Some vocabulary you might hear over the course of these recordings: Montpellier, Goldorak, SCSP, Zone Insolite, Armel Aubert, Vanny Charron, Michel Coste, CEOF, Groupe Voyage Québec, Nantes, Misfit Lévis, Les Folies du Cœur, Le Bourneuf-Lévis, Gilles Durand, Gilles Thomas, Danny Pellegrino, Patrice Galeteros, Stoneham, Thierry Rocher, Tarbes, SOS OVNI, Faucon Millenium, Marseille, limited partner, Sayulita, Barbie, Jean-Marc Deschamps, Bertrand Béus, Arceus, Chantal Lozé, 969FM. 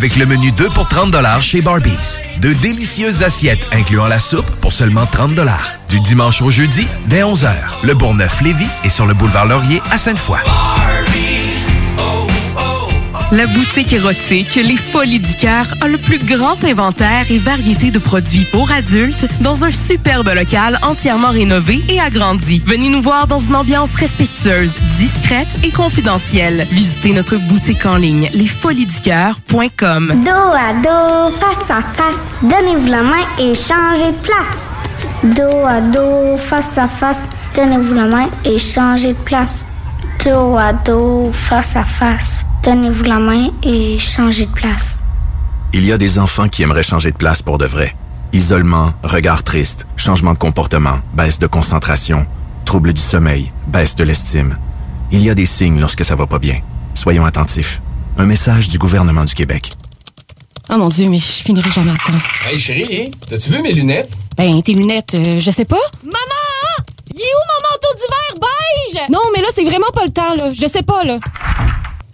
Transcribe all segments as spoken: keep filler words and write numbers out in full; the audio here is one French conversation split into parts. Avec le menu deux pour trente dollars chez Barbies. Deux délicieuses assiettes incluant la soupe pour seulement trente dollars. Du dimanche au jeudi, dès onze heures. Le Bourneuf-Lévis est sur le boulevard Laurier à Sainte-Foy. Barbies, oh, oh, oh. La boutique érotique Les Folies du Cœur a le plus grand inventaire et variété de produits pour adultes dans un superbe local entièrement rénové et agrandi. Venez nous voir dans une ambiance respectueuse, discrète et confidentielle. Visitez notre boutique en ligne les folies du cœur point com. Dos à dos, face à face, donnez-vous la main et changez de place. Dos à dos, face à face, donnez-vous la main et changez de place. Dos à dos, face à face, donnez-vous la main et changez de place. Il y a des enfants qui aimeraient changer de place pour de vrai. Isolement, regard triste, changement de comportement, baisse de concentration, troubles du sommeil, baisse de l'estime. Il y a des signes lorsque ça va pas bien. Soyons attentifs. Un message du gouvernement du Québec. Oh mon Dieu, mais je finirai jamais à temps. Hey chérie, t'as-tu vu mes lunettes? Ben, tes lunettes, euh, je sais pas. Maman! Il est où mon manteau d'hiver beige? Non, mais là, c'est vraiment pas le temps, là. Je sais pas, là.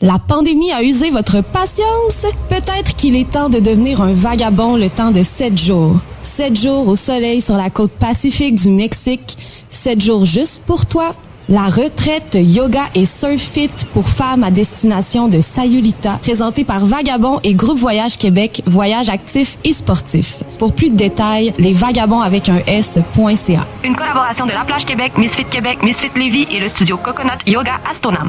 La pandémie a usé votre patience? Peut-être qu'il est temps de devenir un vagabond le temps de sept jours. sept jours au soleil sur la côte pacifique du Mexique. sept jours juste pour toi. La retraite yoga et surf fit pour femmes à destination de Sayulita, présentée par Vagabond et Groupe Voyage Québec, voyage actif et sportif. Pour plus de détails, lesvagabonds avec un S point C A. Une collaboration de La Plage Québec, Misfit Québec, Misfit Lévis et le studio Coconut Yoga à Stoneham.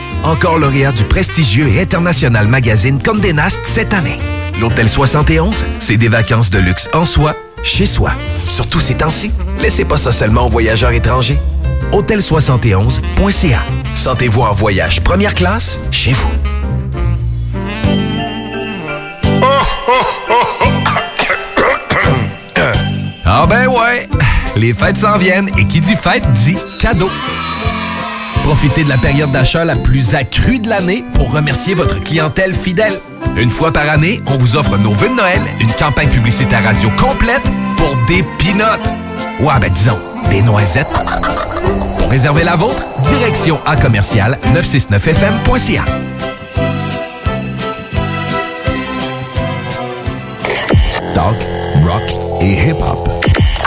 Encore lauréat du prestigieux et international magazine Condé Nast cette année. L'Hôtel soixante et onze, c'est des vacances de luxe en soi, chez soi. Surtout ces temps-ci, laissez pas ça seulement aux voyageurs étrangers. hôtel soixante et onze point C A. Sentez-vous en voyage première classe chez vous. Oh, oh, oh, oh. Ah ben ouais, les fêtes s'en viennent et qui dit fête dit cadeau. Profitez de la période d'achat la plus accrue de l'année pour remercier votre clientèle fidèle. Une fois par année, on vous offre nos vœux de Noël, une campagne publicitaire radio complète pour des pinottes. Ouais, ben disons, des noisettes. Pour réserver la vôtre, direction à commercial neuf six neuf F M point C A. Talk, rock et hip-hop.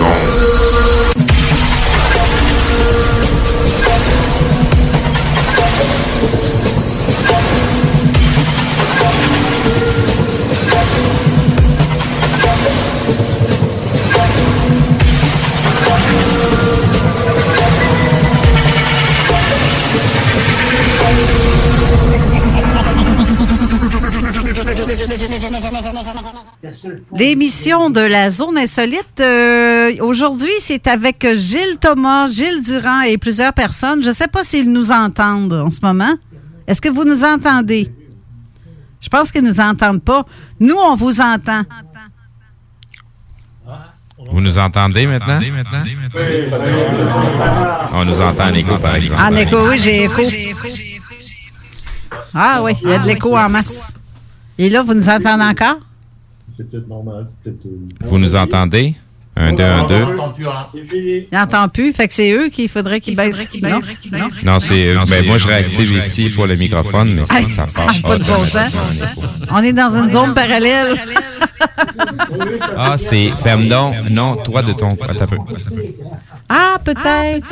ondes. L'émission de la Zone Insolite, euh, aujourd'hui, c'est avec Gilles Thomas, Gilles Durand et plusieurs personnes. Je ne sais pas s'ils nous entendent en ce moment. Est-ce que vous nous entendez? Je pense qu'ils ne nous entendent pas. Nous, on vous entend. Vous nous entendez maintenant? On nous entend en écho, par exemple. En écho, oui, j'ai écho. Ah oui, il y a de l'écho en masse. Et là, vous nous entendez encore? C'est peut-être normal. Peut-être... Vous nous entendez? Un, deux, un, deux. Il n'entend plus. Fait que c'est eux qu'il faudrait qu'ils baissent. Non, c'est eux. Ben, moi, je réactive ici pour le microphone, mais ah, ça ne passe pas. De bon sens. On est dans une zone parallèle. Ah, c'est... Ferme donc. Non, toi de ton... Attends un peu. Ah, peut-être.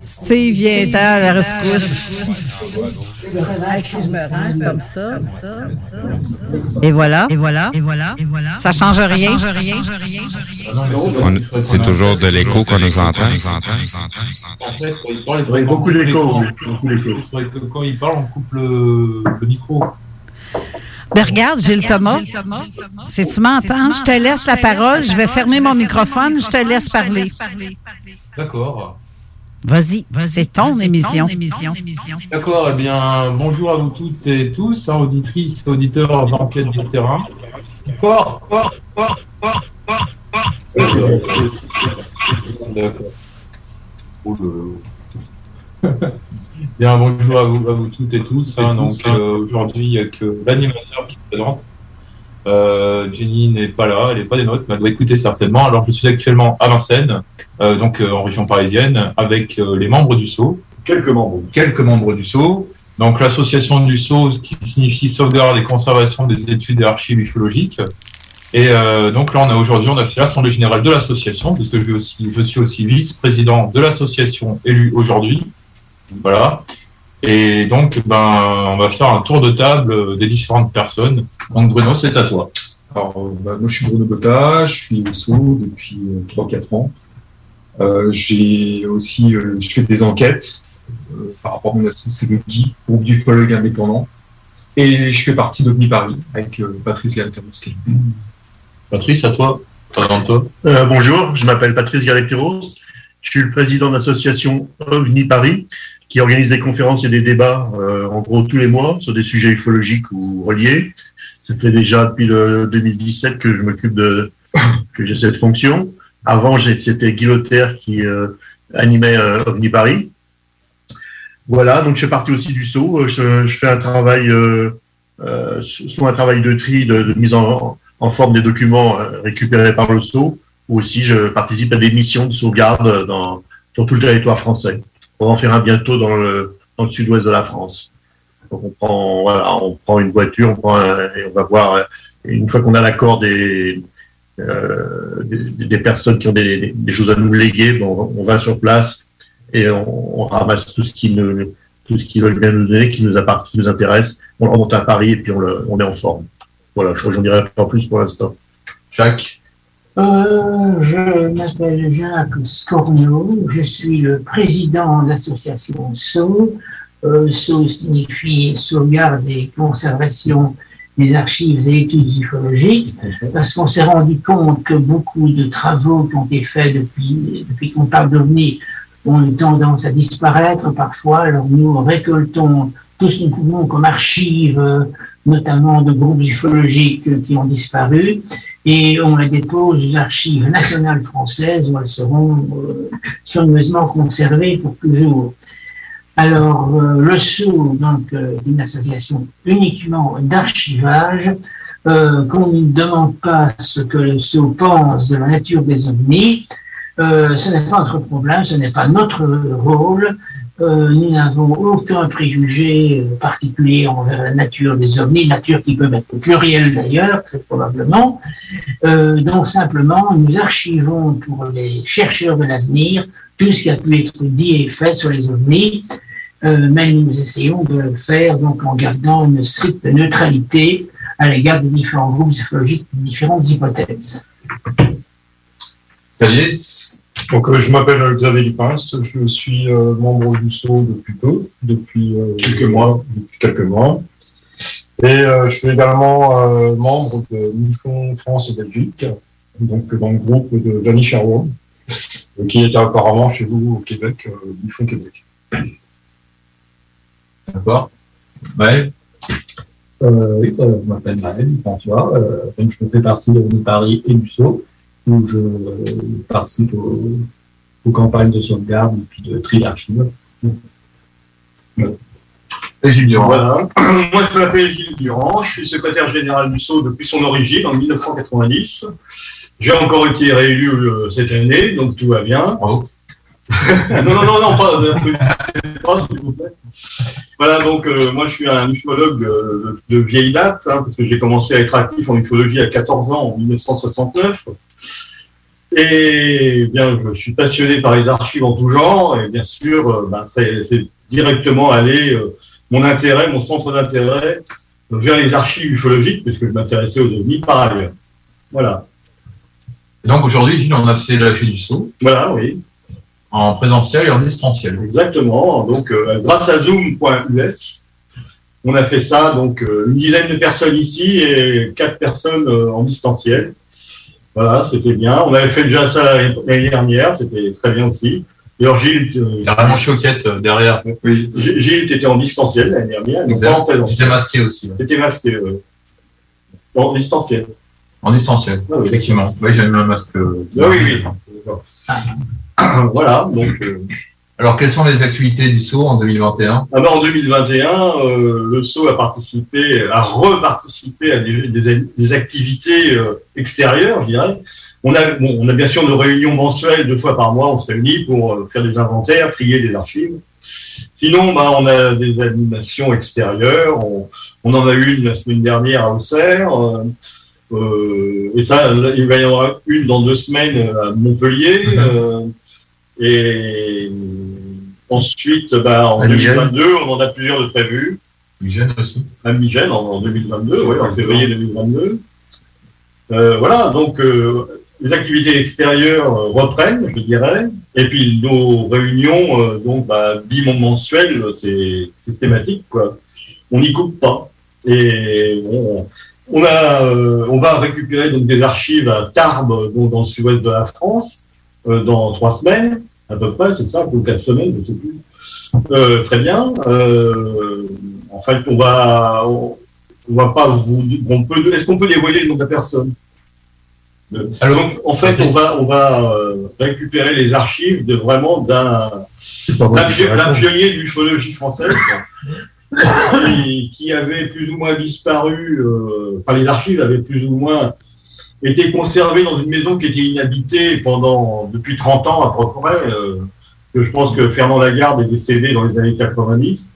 Steve vient à la rescousse. Je me rends comme ça, comme ça, comme ça. Et voilà, et voilà, et voilà, et voilà. Ça change rien. Ça change rien. On, c'est toujours de l'écho qu'on nous entend. Il y a beaucoup d'écho. Quand il parle, on coupe le, le micro. Ben regarde, Gilles Thomas, si tu m'entends, je te laisse la parole. Je vais fermer mon microphone. Je te laisse parler. D'accord. Vas-y, vas-y, c'est ton vas-y, émission. émission. D'accord, eh bien, bonjour à vous toutes et tous, hein, auditrices et auditeurs d'enquête du terrain. Fort, fort, fort, fort, fort, fort. D'accord. Bien, bonjour à vous, à vous toutes et tous. Hein, donc, euh, aujourd'hui, il n'y a que l'animateur qui présente. Euh, Jenny n'est pas là, elle n'est pas des nôtres, mais elle doit écouter certainement. Alors, je suis actuellement à Vincennes, euh, donc euh, en région parisienne, avec euh, les membres du S C E A U. Quelques membres. Quelques membres du S C E A U. Donc, l'association du S C E A U qui signifie Sauvegarde et Conservation des études et archives ufologiques. Et euh, donc là, on a aujourd'hui, on a fait l'assemblée générale de l'association, puisque je, aussi, je suis aussi vice-président de l'association élue aujourd'hui. Voilà. Et donc, ben, on va faire un tour de table des différentes personnes. Donc, Bruno, c'est à toi. Alors, ben, moi, je suis Bruno Gota, je suis au S C E A U depuis trois à quatre ans. Euh, j'ai aussi, euh, je fais des enquêtes euh, par rapport à mon association, c'est le G I, groupe d'ufologues indépendants. Et je fais partie d'OVNI Paris avec euh, Patrice Galeteros. Mmh. Patrice, à toi. Présente-toi. Euh, bonjour, je m'appelle Patrice Galeteros. Je suis le président de l'association OVNI Paris, qui organise des conférences et des débats, euh, en gros, tous les mois, sur des sujets ufologiques ou reliés. Ça fait déjà depuis le deux mille dix-sept que je m'occupe de, que j'ai cette fonction. Avant, j'ai, c'était Gilles Durand qui euh, animait euh, OVNI Paris. Voilà, donc je suis parti aussi du S C E A U. Je, je fais un travail, euh, euh, soit un travail de tri, de, de mise en, en forme des documents récupérés par le S C E A U, ou aussi je participe à des missions de sauvegarde dans, sur tout le territoire français. On va en faire un bientôt dans le, dans le sud-ouest de la France. Donc on prend, voilà, on prend une voiture, on prend un, et on va voir. Une fois qu'on a l'accord des, euh, des, des personnes qui ont des, des choses à nous léguer, bon, on va sur place et on, on ramasse tout ce qui nous, tout ce qu'ils veulent bien nous donner, qui nous appartient, qui nous intéresse. On le remonte à Paris et puis on, le, on est en forme. Voilà, je crois que j'en dirai pas plus pour l'instant. Jacques. Euh, je m'appelle Jacques Scornaux, je suis le président de l'association S C E A U. Euh, S C E A U signifie Sauvegarde et Conservation des Archives et Études ufologiques, parce qu'on s'est rendu compte que beaucoup de travaux qui ont été faits depuis, depuis qu'on parle d'OVNI ont une tendance à disparaître parfois, alors nous récoltons tout ce que nous pouvons comme archives, notamment de groupes ufologiques qui ont disparu, et on les dépose aux archives nationales françaises où elles seront euh, soigneusement conservées pour toujours. Alors, euh, le S C E A U, donc, euh, une association uniquement d'archivage, euh, qu'on ne demande pas ce que le S C E A U pense de la nature des ovnis, euh, ce n'est pas notre problème, ce n'est pas notre rôle. Euh, nous n'avons aucun préjugé particulier envers la nature des ovnis, nature qui peut être au pluriel d'ailleurs, très probablement. Euh, donc simplement, nous archivons pour les chercheurs de l'avenir tout ce qui a pu être dit et fait sur les ovnis, euh, mais nous essayons de le faire donc en gardant une stricte neutralité à l'égard des différents groupes ufologiques, des différentes hypothèses. Salut. Donc, euh, je m'appelle Xavier Lupince, je suis euh, membre du S C E A U depuis peu, depuis euh, quelques mois, depuis quelques mois. Et euh, je suis également euh, membre de Mifon France et Belgique, donc dans le groupe de Vanny Charron, qui est apparemment chez vous au Québec, euh, Mifon Québec. D'accord. Ouais. Euh, oui, euh, je m'appelle Maël, François, euh, donc je fais partie de l'O V N I Paris et du S C E A U, où je euh, participe aux, aux campagnes de sauvegarde et puis de tri d'archives. Ouais. Et Gilles Durand. Voilà. Moi, je m'appelle Gilles Durand, je suis secrétaire général du S C E A U depuis son origine, en mille neuf cent quatre-vingt-dix. J'ai encore été réélu euh, cette année, donc tout va bien. Bravo. non, non, non, non, pas, pas s'il vous plaît. Voilà, donc euh, moi je suis un ufologue euh, de vieille date, hein, parce que j'ai commencé à être actif en ufologie à quatorze ans, en mille neuf cent soixante-neuf. Et eh bien, je suis passionné par les archives en tout genre, et bien sûr, euh, ben, c'est, c'est directement allé euh, mon intérêt, mon centre d'intérêt, euh, vers les archives ufologiques, parce que je m'intéressais aux ovnis par ailleurs. Voilà. Et donc aujourd'hui, on a fait la chez du S C E A U. Voilà, oui. En présentiel et en distanciel. Exactement. Donc, euh, grâce à zoom point u s, on a fait ça. Donc, euh, une dizaine de personnes ici et quatre personnes euh, en distanciel. Voilà, c'était bien. On avait fait déjà ça l'année dernière. C'était très bien aussi. Et alors, Gilles... Euh, il y a vraiment Choquette euh, derrière. Oui. Gilles, tu étais en distanciel l'année dernière. Tu étais masqué aussi. Tu étais masqué, oui. En distanciel. En distanciel, ah, oui. Effectivement. Oui, j'avais le masque. Euh, ah, oui, oui. D'accord. Voilà, donc... Euh... Alors, quelles sont les activités du S C E A U en deux mille vingt et un? Ah ben, en deux mille vingt et un, euh, le S C E A U a participé, a reparticipé à des, des, des activités euh, extérieures, je dirais. On a, bon, on a bien sûr nos réunions mensuelles, deux fois par mois, on se réunit pour euh, faire des inventaires, trier des archives. Sinon, ben, on a des animations extérieures, on, on en a eu une la semaine dernière à Auxerre, euh, euh, et ça, il va y en avoir une dans deux semaines à Montpellier, mmh. euh, Et ensuite, bah, en deux mille vingt-deux, on en a plusieurs de prévus. Mijen aussi. À Mijen, en deux mille vingt-deux, oui, en février deux mille vingt-deux. Euh, voilà, donc euh, les activités extérieures euh, reprennent, je dirais. Et puis nos réunions, euh, donc bah, bimensuelles, c'est systématique, quoi. On n'y coupe pas. Et on, on a, euh, on va récupérer donc des archives à Tarbes, donc dans le sud-ouest de la France. Euh, dans trois semaines, à peu près, c'est ça, ou quatre semaines, je ne sais plus. Euh, très bien. Euh, en fait, on va, on, on va pas vous. On peut. Est-ce qu'on peut dévoiler le nom de la personne? euh, Alors, donc, en fait, on va, on va euh, récupérer les archives de vraiment d'un, d'un, d'un pionnier de l'ufologie française qui, qui avait plus ou moins disparu. Euh, enfin, les archives avaient plus ou moins était conservé dans une maison qui était inhabitée pendant depuis trente ans à peu près. Euh, que je pense que Fernand Lagarde est décédé dans les années quatre-vingt-dix.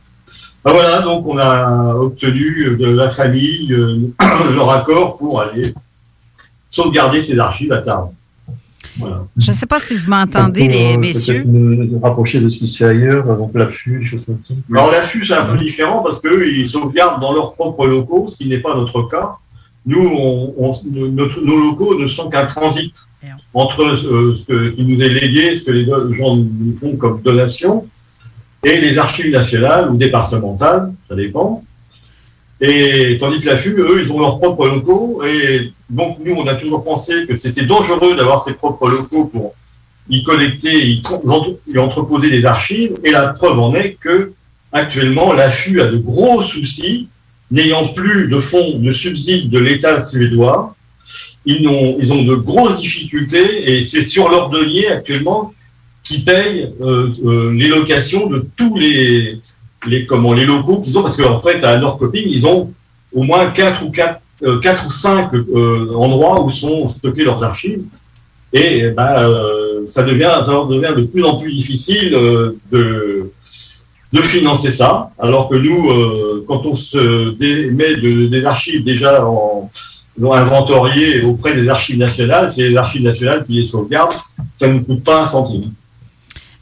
Ben voilà, donc on a obtenu de la famille euh, leur accord pour aller sauvegarder ces archives à Tarbes. Voilà. Je ne sais pas si vous m'entendez, les euh, messieurs. Nous rapprocher de ce qui se fait ailleurs, donc l'A F U, des choses comme ça. Alors l'A F U, c'est un peu différent parce qu'eux, ils sauvegardent dans leurs propres locaux, ce qui n'est pas notre cas. Nous, on, on, notre, nos locaux ne sont qu'un transit entre euh, ce que, qui nous est légué, ce que les gens nous font comme donation, et les archives nationales ou départementales, ça dépend. Et tandis que l'A F U, eux, ils ont leurs propres locaux, et donc nous, on a toujours pensé que c'était dangereux d'avoir ses propres locaux pour y collecter, y, y entreposer des archives, et la preuve en est que actuellement, l'A F U a de gros soucis. N'ayant plus de fonds de subsides de l'État suédois, ils ont, ils ont de grosses difficultés et c'est sur leur denier actuellement qu'ils payent euh, euh, les locations de tous les, les, comment, les locaux qu'ils ont, parce qu'en fait, à Nordkoping, ils ont au moins quatre ou cinq euh, endroits où sont stockées leurs archives. Et bah, euh, ça, devient, ça leur devient de plus en plus difficile euh, de... de financer ça, alors que nous, euh, quand on se met de, des archives déjà en, en inventoriées auprès des archives nationales, c'est les archives nationales qui les sauvegardent, ça ne nous coûte pas un centime.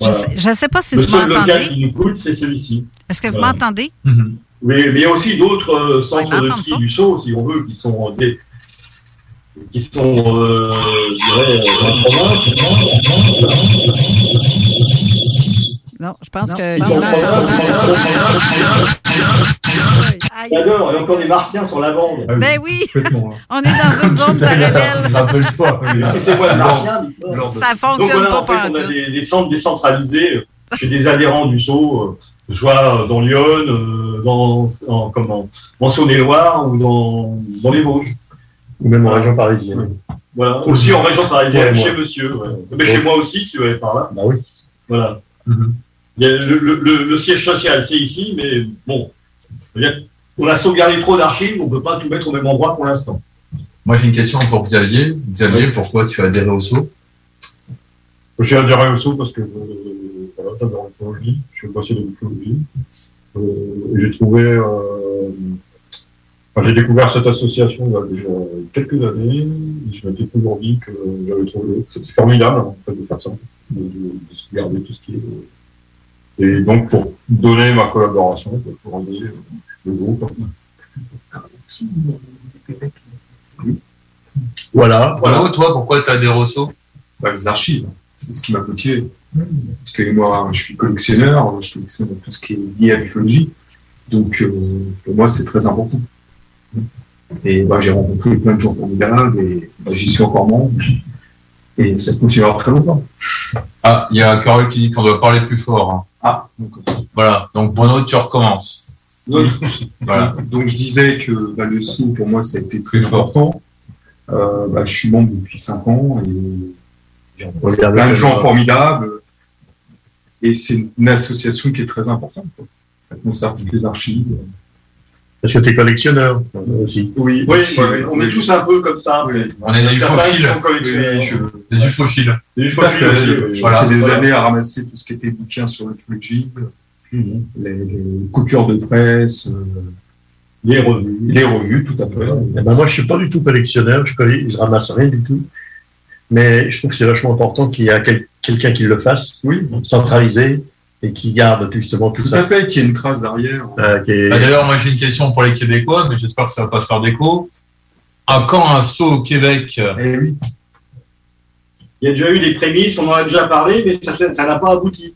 Voilà. Je ne sais pas si vous m'entendez. Le seul local qui nous coûte, c'est celui-ci. Est-ce que vous voilà. m'entendez? Mm-hmm. Mais, mais il y a aussi d'autres euh, centres oui, de tri du S C E A U, si on veut, qui sont des, qui sont, euh, je dirais, en province. Non, je pense non, que... Non, non, non, non, non, non. On a encore des martiens sur la bande. Ben oui, on est dans une zone parallèle. Si c'est moi, les martiens, ça fonctionne pas partout. On a des centres décentralisés. J'ai des adhérents du S C E A U, je vois dans Lyon, dans, en, comment, en Saône-et-Loire ou dans, dans les Vosges. Ou même en voilà. région parisienne. Voilà, aussi en région parisienne, ouais, chez moi. monsieur. Ouais. Mais ouais. chez moi aussi, si tu vas par là. Bah oui. Voilà. Mm-hmm. Il y a le, le, le, le siège social, c'est ici, mais bon, on a sauvegardé trop d'archives, on ne peut pas tout mettre au même endroit pour l'instant. Moi, j'ai une question pour Xavier. Xavier, ouais. pourquoi tu as adhéré au S C E A U? J'ai adhéré au S C E A U parce que... Euh, dans l'écologie, je suis passé de l'écologie. Euh, j'ai trouvé, euh, enfin, j'ai découvert cette association il y a déjà quelques années. Je m'étais toujours dit que j'avais trouvé, que c'était formidable en fait, de faire ça, de, de, de se garder tout ce qui est. Euh, et donc pour donner ma collaboration, pour aider euh, le groupe. Voilà. Voilà. Toi, pourquoi tu as des ressources? Bah, les archives, c'est ce qui m'a motivé. Parce que moi, je suis collectionneur, je collectionne tout ce qui est lié à l'ufologie. Donc, euh, pour moi, c'est très important. Et bah, j'ai rencontré plein de gens formidables et bah, j'y suis encore membre. Et ça continuera très longtemps. Ah, il y a Carole qui dit qu'on doit parler plus fort. Hein. Ah, d'accord. Voilà. Donc, Bruno, tu recommences. Oui. Voilà. Donc, je disais que bah, le S C E A U, pour moi, ça a été très important. Euh, bah, je suis membre depuis cinq ans et j'ai rencontré plein de gens formidables. Et c'est une association qui est très importante. On sert des archives. Parce que tu es collectionneur aussi. Oui, oui aussi, ouais, on est tous un peu comme ça. Oui. On est des ufophiles. Des ufophiles. Des ufophiles. Voilà, des voilà. années à ramasser tout ce qui était bouquins sur le flugide, mmh. les, les coupures de presse, euh, les revues. Les revues, tout à fait. Ouais. Ben moi, je ne suis pas du tout collectionneur. Je ne ramasse rien du tout. Mais je trouve que c'est vachement important qu'il y ait quel- quelqu'un qui le fasse, oui. centralisé, et qui garde justement tout, tout ça. Tout à fait, qu'il y ait une trace derrière. Euh, est... bah, d'ailleurs, moi j'ai une question pour les Québécois, mais j'espère que ça ne va pas se faire d'écho. À quand un S C E A U au Québec? Eh oui. Il y a déjà eu des prémices, on en a déjà parlé, mais ça, ça, ça n'a pas abouti.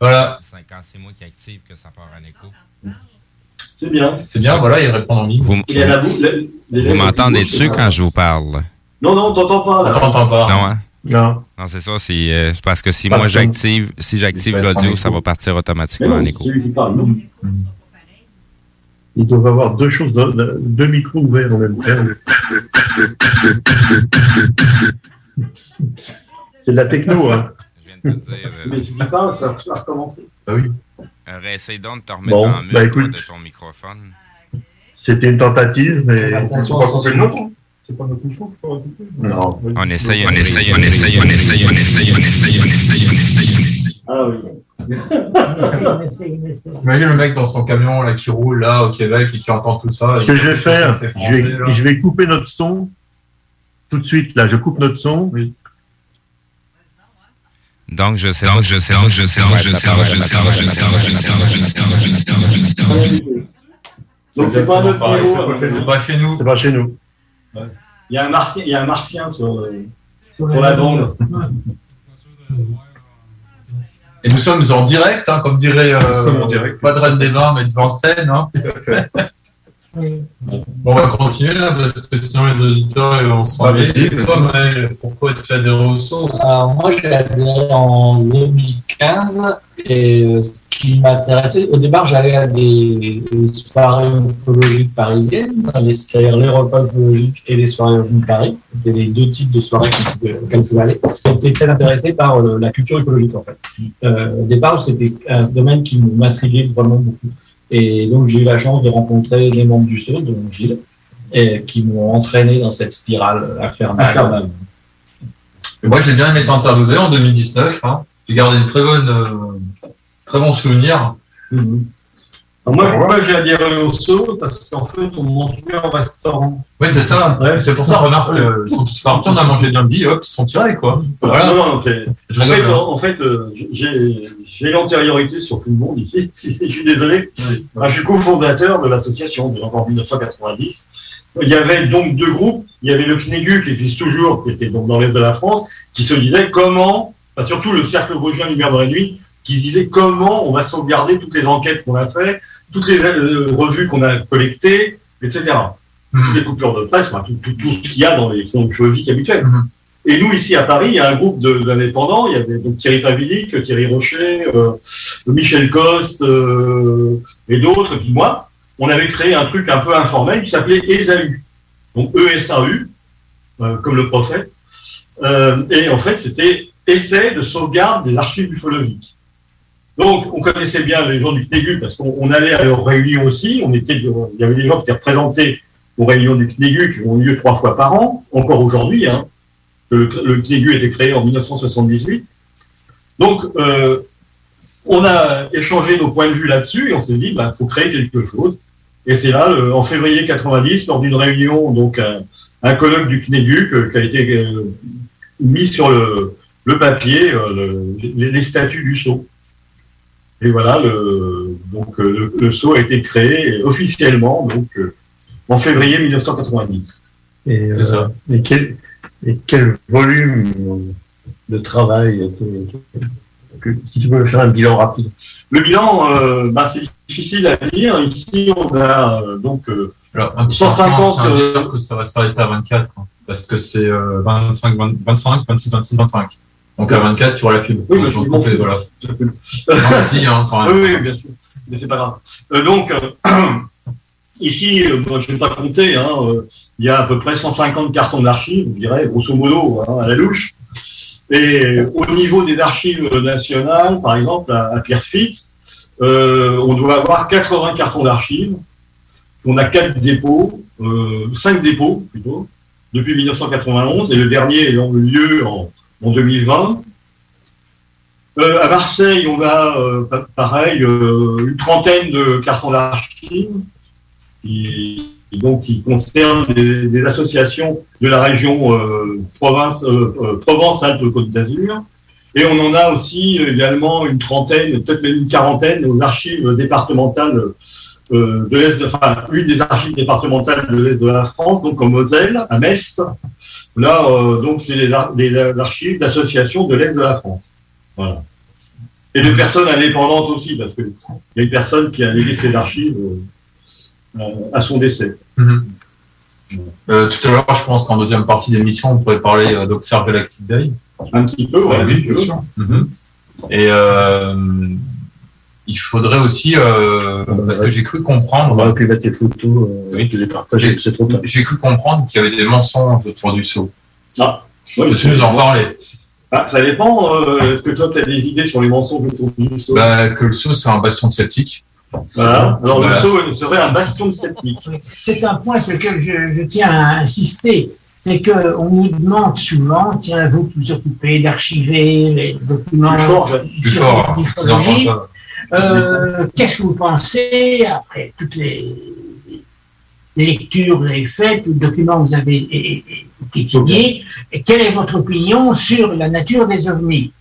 Voilà. Quand c'est moi qui active que ça part en écho. C'est bien. C'est bien, voilà, il répond en ligne. Vous, vous m'entendez-tu quand je vous parle? Non, non, t'entends pas. Là. On t'entend pas. Non, hein? Non. Non, c'est ça. C'est euh, parce que si pas moi j'active, si j'active l'audio, ça va partir automatiquement non, en écho. Celui qui parle, non. Mmh. Ils doivent avoir deux choses, deux, deux micros ouverts en même temps. C'est de la techno, hein. Je viens de te dire. Euh... Mais tu me parles, ça va recommencer. Ah oui. Euh, réessaye donc de te remettre bon, en mute bah, de ton microphone. C'était une tentative, mais on ne peut pas couper le mot. C'est pas notre micro qu'il faut rajouter. Non. On essaye, on essaye, on essaye, on essaye, on essaye, on essaye, on essaye, on essaye. Ah oui. J'imagine le mec dans son camion là, qui roule là au Québec et qui entend tout ça. Ce que je vais faire, français, je, vais, je vais couper notre son tout de suite. Là, je coupe notre son. Oui. Donc je sais, donc je sais, donc je sais, donc je sais, donc je sais, donc je sais, donc je sais, donc je sais, donc je sais, donc je sais, donc je sais. Donc c'est pas notre niveau. C'est pas chez nous. C'est pas chez nous. Ouais. Il y a un martien, il y a un martien sur, euh, sur la bande. Et nous sommes en direct, hein, comme dirait euh, Quadrant des Bains, mais de Vincennes. Hein. Bon, on va continuer là, parce que sinon les auditeurs vont s'en aller. Pourquoi tu as des ressources? Alors, moi, j'ai adhéré en deux mille quinze et euh, ce qui m'intéressait, au départ, j'allais à des, des soirées ufologiques parisiennes, c'est-à-dire les repas ufologiques et les soirées O V N I Paris. C'était les deux types de soirées auxquelles je pouvais aller. J'étais très intéressé par euh, la culture ufologique, en fait. Euh, au départ, c'était un domaine qui m'intriguait vraiment beaucoup. Et donc, j'ai eu la chance de rencontrer les membres du S C E A U, dont Gilles, et qui m'ont entraîné dans cette spirale infernale. Et moi, j'ai bien aimé t'interviewer en deux mille dix-neuf. Hein. J'ai gardé une très bonne, euh, très bon souvenir. Mm-hmm. Alors moi, pourquoi j'ai adhéré au S C E A U? Parce qu'en fait, on mangeait en restaurant. Oui, c'est ça. Ouais. C'est pour ça, remarque, euh, ils sont tous partis, on a mangé d'un billet, hop, ils se sont tirés, quoi. Voilà. Non, non, okay. Je en, fait, en fait, euh, j'ai, j'ai l'antériorité sur tout le monde ici. Je suis désolé. Oui. Enfin, je suis cofondateur de l'association, de, en mille neuf cent quatre-vingt-dix. Il y avait donc deux groupes. Il y avait le C N E G U qui existe toujours, qui était donc dans l'Est de la France, qui se disait comment, enfin surtout le cercle vosgien Lumière dans la nuit, qui se disait comment on va sauvegarder toutes les enquêtes qu'on a faites, toutes les revues qu'on a collectées, et cetera. Toutes les coupures de presse, enfin, tout, tout, tout ce qu'il y a dans les fonds journalistiques habituels. Et nous, ici, à Paris, il y a un groupe de, d'indépendants. Il y avait donc Thierry Pavilic, Thierry Rocher, euh, Michel Coste euh, et d'autres, et puis moi. On avait créé un truc un peu informel qui s'appelait E S A U. Donc E S A U, euh, comme le prophète. Euh, et en fait, c'était essai de sauvegarde des archives ufologiques. Donc, on connaissait bien les gens du C N E G U parce qu'on on allait à leurs réunions aussi. On était, il y avait des gens qui étaient représentés aux réunions du C N E G U qui ont lieu trois fois par an, encore aujourd'hui, hein. Le, le C N E G U était créé en dix-neuf cent soixante-dix-huit. Donc, euh, on a échangé nos points de vue là-dessus et on s'est dit, bah, faut créer quelque chose. Et c'est là, le, en février quatre-vingt-dix, lors d'une réunion, donc un, un colloque du C N E G U qui a été euh, mis sur le, le papier, euh, le, les statuts du S C E A U. Et voilà, le, donc le, le S C E A U a été créé officiellement, donc euh, en février dix-neuf cent quatre-vingt-dix. Et, c'est euh, ça. Et quel... Et quel volume de travail si tu peux faire un bilan rapide. Le bilan, euh, bah, c'est difficile à dire. Ici, on a euh, donc euh, alors, un cent cinquante. Plan, c'est un que ça va s'arrêter à vingt-quatre, hein, parce que c'est euh, vingt-cinq, vingt, vingt-cinq, vingt-six, vingt-six, vingt-cinq. Donc à vingt-quatre, tu auras la pub. Oui, donc, bon, fait, voilà. Je dis, hein, quand même. Oui, oui, bien sûr. Mais c'est pas grave. Euh, donc euh, ici, euh, moi, je ne vais pas compter. Hein, euh, il y a à peu près cent cinquante cartons d'archives, je dirais, grosso modo, hein, à la louche. Et au niveau des archives nationales, par exemple, à, à Pierrefitte, euh, on doit avoir quatre-vingts cartons d'archives. On a quatre dépôts, euh, cinq dépôts plutôt, depuis dix-neuf cent quatre-vingt-onze, et le dernier ayant eu lieu en, en deux mille vingt. Euh, à Marseille, on a, euh, pareil, euh, une trentaine de cartons d'archives. Et donc, qui concerne des, des associations de la région euh, province, euh, Provence-Alpes-Côte d'Azur. Et on en a aussi également une trentaine, peut-être une quarantaine aux archives départementales euh, de l'Est, de, enfin, une des archives départementales de l'Est de la France, donc en Moselle, à Metz. Là, euh, donc, c'est les, les archives d'associations de l'Est de la France. Voilà. Et de personnes indépendantes aussi, parce qu'il y a une personne qui a légué ses archives Euh, Euh, à son décès. Mmh. Euh, tout à l'heure, je pense qu'en deuxième partie d'émission, on pourrait parler euh, d'Auxerre Galactic Day. Un petit peu, ouais, oui, bien sûr. Mmh. Et euh, il faudrait aussi, euh, bah, parce bah, que j'ai cru comprendre. On va publier tes photos, euh, oui, tu les partages, c'est trop tard. J'ai cru comprendre qu'il y avait des mensonges autour du S C E A U. Ah, ouais, tu nous en parler. Ah, ça dépend. Euh, est-ce que toi, tu as des idées sur les mensonges autour du S C E A U? Bah, que le S C E A U, c'est un bastion de sceptique. Voilà. Alors voilà. Le S C E A U serait un bastion de sceptique. C'est un point sur lequel je, je tiens à insister, c'est qu'on nous demande souvent, tiens, vous qui vous occupez d'archiver les documents ufologiques, euh, qu'est-ce que vous pensez après toutes les, les lectures que vous avez faites, tous les documents que vous avez étudiés, quelle est votre opinion sur la nature des ovnis?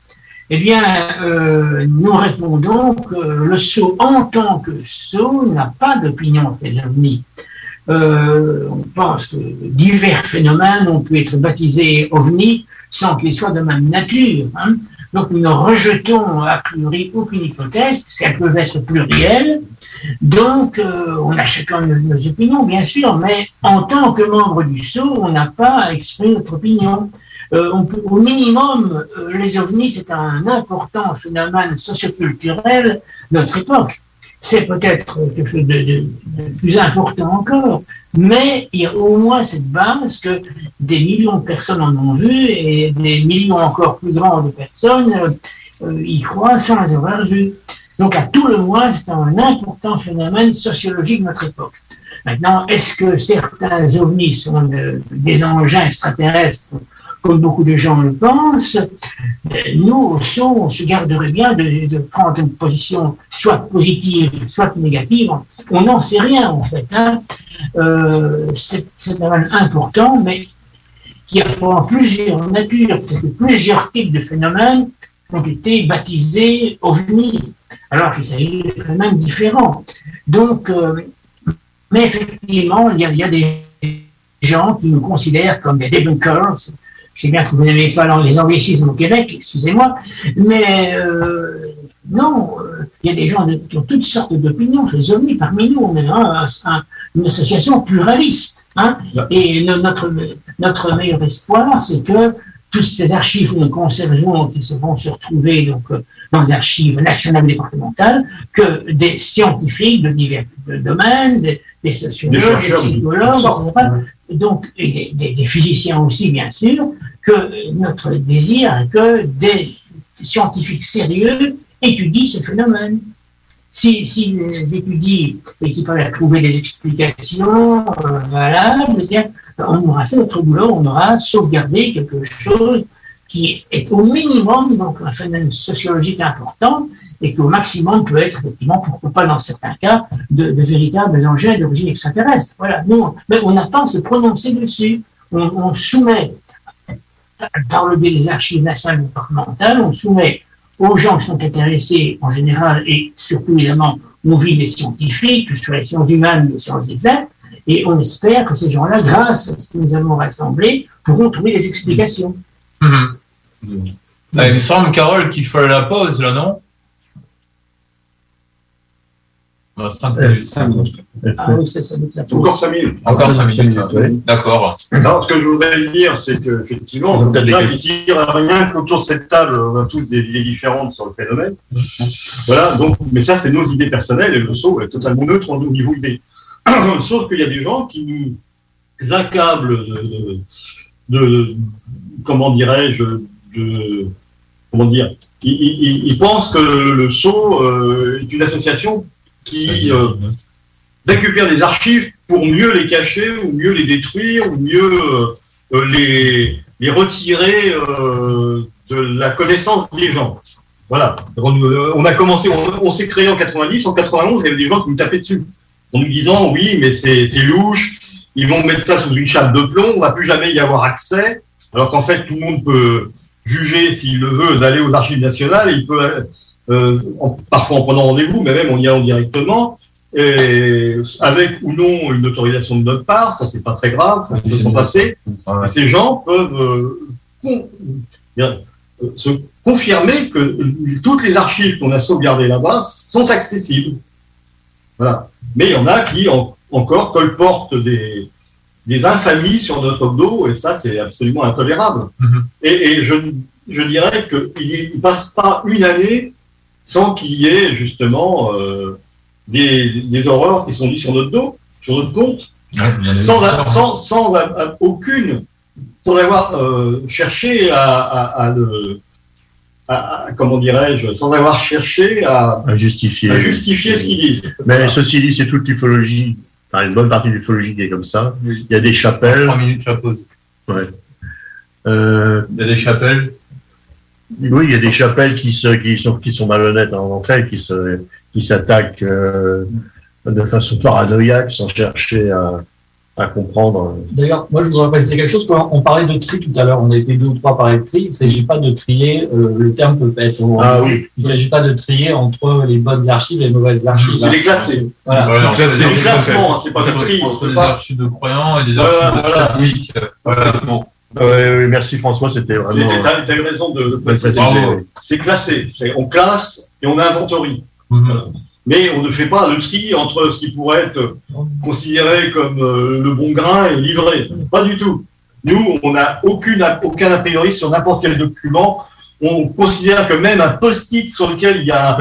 Eh bien, euh, nous répondons que le S C E A U, en tant que S C E A U, n'a pas d'opinion sur les ovnis. Euh, on pense que divers phénomènes ont pu être baptisés ovnis sans qu'ils soient de même nature. Hein. Donc, nous ne rejetons a priori aucune hypothèse, parce qu'elles peuvent être plurielles. Donc, euh, on a chacun nos, nos opinions, bien sûr, mais en tant que membre du S C E A U, on n'a pas à exprimer notre opinion. Euh, on peut, au minimum, euh, les ovnis, c'est un important phénomène socioculturel de notre époque. C'est peut-être quelque chose de, de, de plus important encore, mais il y a au moins cette base que des millions de personnes en ont vu et des millions encore plus grands de personnes euh, y croient sans les avoir vus. Donc, à tout le moins, c'est un important phénomène sociologique de notre époque. Maintenant, est-ce que certains ovnis sont de, des engins extraterrestres comme beaucoup de gens le pensent? Nous, aussi, on se garderait bien de, de prendre une position soit positive, soit négative. On n'en sait rien, en fait. Hein. Euh, c'est, c'est un mal important, mais qui apprend plusieurs natures, parce que plusieurs types de phénomènes ont été baptisés ovnis, alors qu'il s'agit de phénomènes différents. Donc, euh, mais effectivement, il y a, il y a des gens qui nous considèrent comme des debunkers. Je sais bien que vous n'aimez pas les anglicismes au Québec, excusez-moi, mais euh, non, il euh, y a des gens de, qui ont toutes sortes d'opinions, je les oublie parmi nous, on est un, un, une association pluraliste, hein, ouais. Et no, notre, notre meilleur espoir, c'est que toutes ces archives que nous conservons, qui se vont se retrouver donc, dans les archives nationales et départementales, que des scientifiques de divers de domaines, des, des sociologues, des psychologues, oui. donc, et des, des, des physiciens aussi, bien sûr, que notre désir est que des scientifiques sérieux étudient ce phénomène. S'ils si, si étudient et qu'ils peuvent trouver des explications euh, valables, on aura fait notre boulot, on aura sauvegardé quelque chose qui est au minimum donc, un phénomène sociologique important et qui au maximum peut être, effectivement, pourquoi pas dans certains cas, de, de véritables engins d'origine extraterrestre. Voilà, nous, mais on n'a pas à se prononcer dessus. On, on soumet, par le biais des archives nationales départementales, on soumet aux gens qui sont intéressés en général, et surtout évidemment, on vise les scientifiques, que ce soit les sciences humaines ou les sciences exactes, et on espère que ces gens-là, grâce à ce que nous avons rassemblé, pourront trouver des explications. Mm-hmm. Mm-hmm. Ben, il me semble, Carole, qu'il faut la pause, là, non? Bon, ça euh, ça me... Ah oui, ça, ça la pause. Encore cinq minutes. Encore cinq minutes. Oui. D'accord. Non, ce que je voudrais dire, c'est qu'effectivement, on ne peut pas dire rien qu'autour de cette table, on a tous des idées différentes sur le phénomène. Voilà, donc, mais ça, c'est nos idées personnelles, et le saut est totalement neutre au niveau idée. Sauf qu'il y a des gens qui nous accablent de, de, de comment dirais-je, de, comment dire, ils, ils, ils pensent que le S C E A U euh, est une association qui euh, récupère des archives pour mieux les cacher, ou mieux les détruire, ou mieux euh, les, les retirer euh, de la connaissance des gens. Voilà. On a commencé, on, on s'est créé en quatre-vingt-dix, en quatre-vingt-onze, il y avait des gens qui nous tapaient dessus. En nous disant, oui, mais c'est, c'est louche, ils vont mettre ça sous une chape de plomb, on ne va plus jamais y avoir accès, alors qu'en fait, tout le monde peut juger, s'il le veut, d'aller aux archives nationales, et il peut, euh, en, parfois en prenant rendez-vous, mais même en y allant directement, et avec ou non une autorisation de notre part, ça c'est pas très grave, ça se sont passés, ces gens peuvent euh, con, euh, se confirmer que euh, toutes les archives qu'on a sauvegardées là-bas sont accessibles. Voilà. Mais il y en a qui en, encore colportent des, des infamies sur notre dos, et ça, c'est absolument intolérable. Mm-hmm. Et, et je, je dirais qu'il ne passe pas une année sans qu'il y ait justement euh, des, des horreurs qui sont dites sur notre dos, sur notre compte, ouais, sans, a, sans, sans a, a, aucune, sans avoir euh, cherché à, à, à le... À, comment dirais-je, sans avoir cherché à, à justifier, à justifier oui. ce qu'ils disent. Mais voilà. Ceci dit, c'est toute l'ufologie, enfin, une bonne partie de l'ufologie qui est comme ça. Oui. Il y a des chapelles. Trois minutes, je pose. Ouais. Euh, il y a des chapelles. Oui, il y a des chapelles qui, se, qui, sont, qui sont malhonnêtes en entrée, qui, se, qui s'attaquent euh, de façon paranoïaque sans chercher à, à comprendre. D'ailleurs, moi, je voudrais préciser quelque chose. On parlait de tri tout à l'heure. On a été deux ou trois par les tri. Il ne s'agit pas de trier. Euh, le terme peut être. Ah, oui. Il ne s'agit pas de trier entre les bonnes archives et les mauvaises archives. C'est les classer. Voilà. Voilà, c'est le classement. C'est pas de tri entre les archives de croyants et les archives scientifiques. Voilà. Oui, merci François. C'était vraiment. Tu as eu raison de préciser. C'est classé. On classe et on inventorie. Mais on ne fait pas le tri entre ce qui pourrait être considéré comme euh, le bon grain et livré. Pas du tout. Nous, on n'a aucune, aucun a priori sur n'importe quel document. On considère que même un post-it sur lequel il n'y a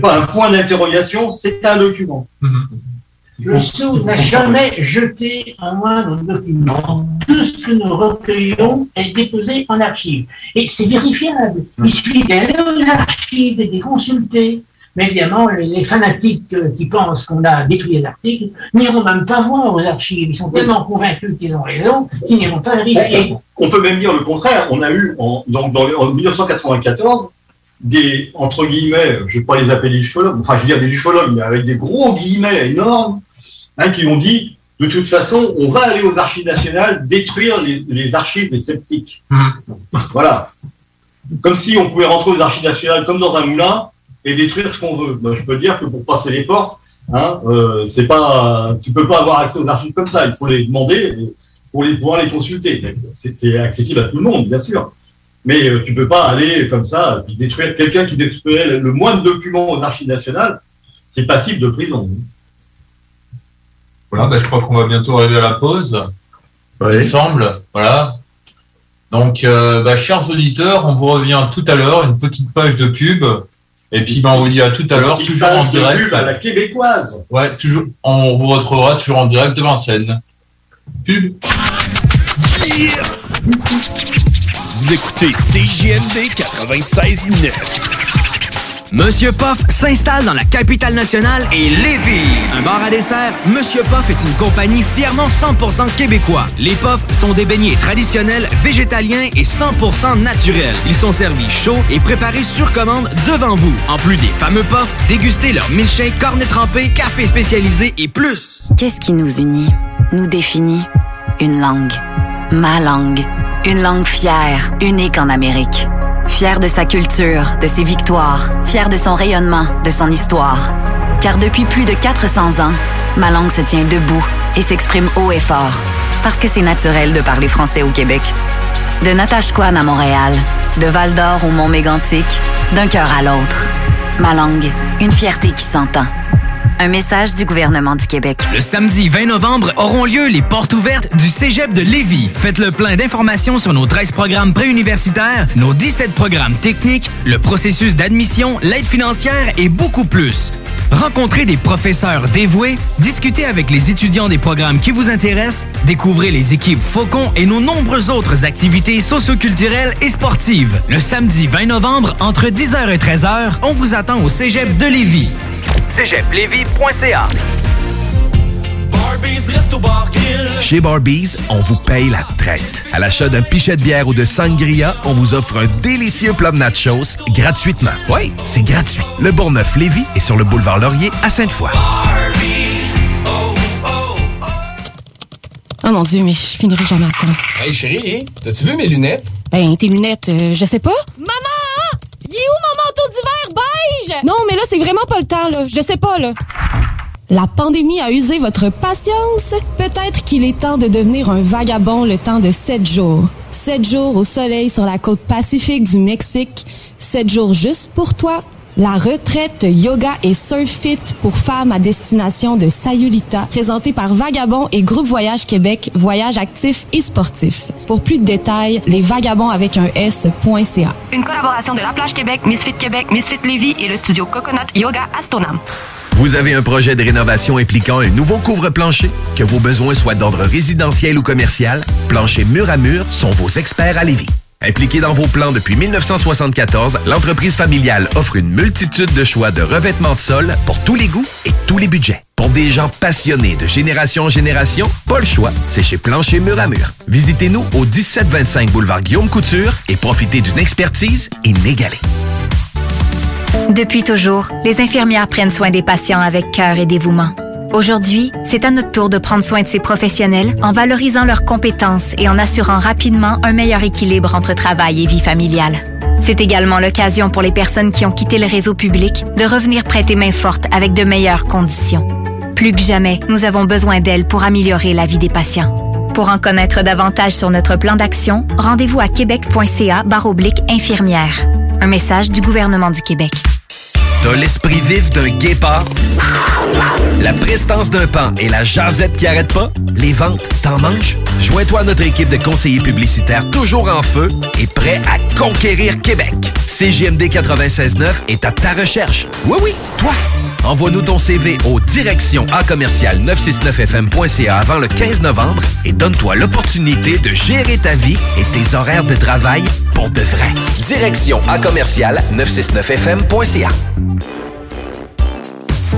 pas un point d'interrogation, c'est un document. Le S C E A U n'a jamais jeté un moindre document. Tout ce que nous recueillons est déposé en archive. Et c'est vérifiable. Il suffit d'aller aux archives et de les consulter. Mais évidemment, les fanatiques qui pensent qu'on a détruit les articles n'iront même pas voir aux archives. Ils sont tellement convaincus qu'ils ont raison qu'ils n'iront pas vérifier. On peut même dire le contraire. On a eu, en, donc dans, en dix-neuf cent quatre-vingt-quatorze, des, entre guillemets, je ne vais pas les appeler des ufologues, enfin je veux dire des ufologues, mais avec des gros guillemets énormes, hein, qui ont dit, de toute façon, on va aller aux archives nationales détruire les, les archives des sceptiques. Voilà. Comme si on pouvait rentrer aux archives nationales comme dans un moulin, et détruire ce qu'on veut. Ben, je peux dire que pour passer les portes, hein, euh, c'est pas, tu peux pas avoir accès aux archives comme ça. Il faut les demander. pour les, pouvoir les consulter. C'est, c'est accessible à tout le monde, bien sûr. Mais euh, tu ne peux pas aller comme ça, puis détruire quelqu'un qui détruirait le, le moindre document aux archives nationales, c'est passible de prison. Voilà, ben, je crois qu'on va bientôt arriver à la pause, oui. Il me semble. Voilà. Donc, euh, ben, chers auditeurs, on vous revient tout à l'heure, une petite page de pub. Et puis, ben, on vous dit à tout à l'heure, toujours en direct. À la québécoise. Ouais, toujours, on vous retrouvera toujours en direct de Vincennes. Pub. Yeah. Vous écoutez C J M D quatre-vingt-seize neuf. Monsieur Poff s'installe dans la capitale nationale et Lévis. Un bar à dessert, Monsieur Poff est une compagnie fièrement cent pour cent québécois. Les Poffs sont des beignets traditionnels, végétaliens et cent pour cent naturels. Ils sont servis chauds et préparés sur commande devant vous. En plus des fameux Poffs, dégustez leurs milkshakes, cornets trempés, cafés spécialisés et plus. Qu'est-ce qui nous unit, nous définit? Une langue. Ma langue. Une langue fière, unique en Amérique. Fier de sa culture, de ses victoires, fier de son rayonnement, de son histoire. Car depuis plus de quatre cents ans, ma langue se tient debout et s'exprime haut et fort. Parce que c'est naturel de parler français au Québec. De Natashquan à Montréal, de Val-d'Or au Mont-Mégantic, d'un cœur à l'autre. Ma langue, une fierté qui s'entend. Un message du gouvernement du Québec. Le samedi vingt novembre auront lieu les portes ouvertes du Cégep de Lévis. Faites le plein d'informations sur nos treize programmes préuniversitaires, nos dix-sept programmes techniques, le processus d'admission, l'aide financière et beaucoup plus. Rencontrez des professeurs dévoués, discutez avec les étudiants des programmes qui vous intéressent, découvrez les équipes Faucon et nos nombreuses autres activités socio-culturelles et sportives. Le samedi vingt novembre, entre dix heures et treize heures, on vous attend au Cégep de Lévis. cégep lévis point c a. Chez Barbies, on vous paye la traite. À l'achat d'un pichet de bière ou de sangria, on vous offre un délicieux plat de nachos gratuitement. Oui, c'est gratuit. Le Bourneuf-Lévis est sur le boulevard Laurier à Sainte-Foy. Barbies, oh, oh, oh. Oh mon Dieu, mais je finirai jamais à temps. Hey chérie, t'as-tu vu mes lunettes? Ben, tes lunettes, euh, je sais pas. Maman! Il est où mon manteau d'hiver beige? Non, mais là, c'est vraiment pas le temps, là. Je sais pas, là. La pandémie a usé votre patience? Peut-être qu'il est temps de devenir un vagabond le temps de sept jours. sept jours au soleil sur la côte pacifique du Mexique. sept jours juste pour toi. La retraite yoga et surf fit pour femmes à destination de Sayulita, présentée par Vagabond et Groupe Voyage Québec, voyage actif et sportif. Pour plus de détails, lesvagabonds avec un S point c a. Une collaboration de La Plage Québec, Misfit Québec, Misfit Lévis et le studio Coconut Yoga à Stoneham. Vous avez un projet de rénovation impliquant un nouveau couvre-plancher? Que vos besoins soient d'ordre résidentiel ou commercial, Plancher Mur à Mur sont vos experts à Lévis. Impliquée dans vos plans depuis mille neuf cent soixante-quatorze, l'entreprise familiale offre une multitude de choix de revêtements de sol pour tous les goûts et tous les budgets. Pour des gens passionnés de génération en génération, pas le choix, c'est chez Plancher Mur à Mur. Visitez-nous au dix-sept vingt-cinq boulevard Guillaume Couture et profitez d'une expertise inégalée. Depuis toujours, les infirmières prennent soin des patients avec cœur et dévouement. Aujourd'hui, c'est à notre tour de prendre soin de ces professionnels en valorisant leurs compétences et en assurant rapidement un meilleur équilibre entre travail et vie familiale. C'est également l'occasion pour les personnes qui ont quitté le réseau public de revenir prêter main forte avec de meilleures conditions. Plus que jamais, nous avons besoin d'elles pour améliorer la vie des patients. Pour en connaître davantage sur notre plan d'action, rendez-vous à québec point c a barre oblique infirmière. Un message du gouvernement du Québec. T'as l'esprit vif d'un guépard, la prestance d'un pan et la jasette qui arrête pas? Les ventes, t'en manges? Joins-toi à notre équipe de conseillers publicitaires toujours en feu et prêts à conquérir Québec. C J M D quatre-vingt-seize neuf est à ta recherche. Oui, oui, toi! Envoie-nous ton C V au direction A commercial neuf cent soixante-neuf F M point c a avant le quinze novembre et donne-toi l'opportunité de gérer ta vie et tes horaires de travail pour de vrai. Direction A commercial neuf cent soixante-neuf F M point c a.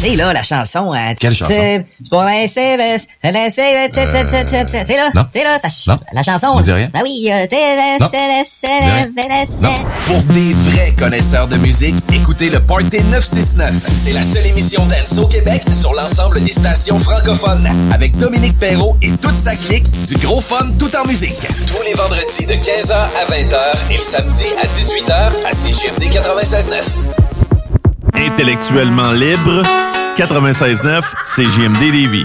Tu sais, là, la chanson... Hein, quelle chanson? C'est là, là, ça... Non. La chanson... On dit rien? Ah oui, euh, non. Pour des vrais connaisseurs de musique, écoutez le Party neuf cent soixante-neuf. C'est la seule émission dance au Québec sur l'ensemble des stations francophones. Avec Dominique Perrault et toute sa clique, du gros fun tout en musique. Tous les vendredis de quinze heures à vingt heures et le samedi à dix-huit heures à C J M D quatre-vingt-seize neuf. Intellectuellement libre, quatre-vingt-seize neuf, C J M D Lévis.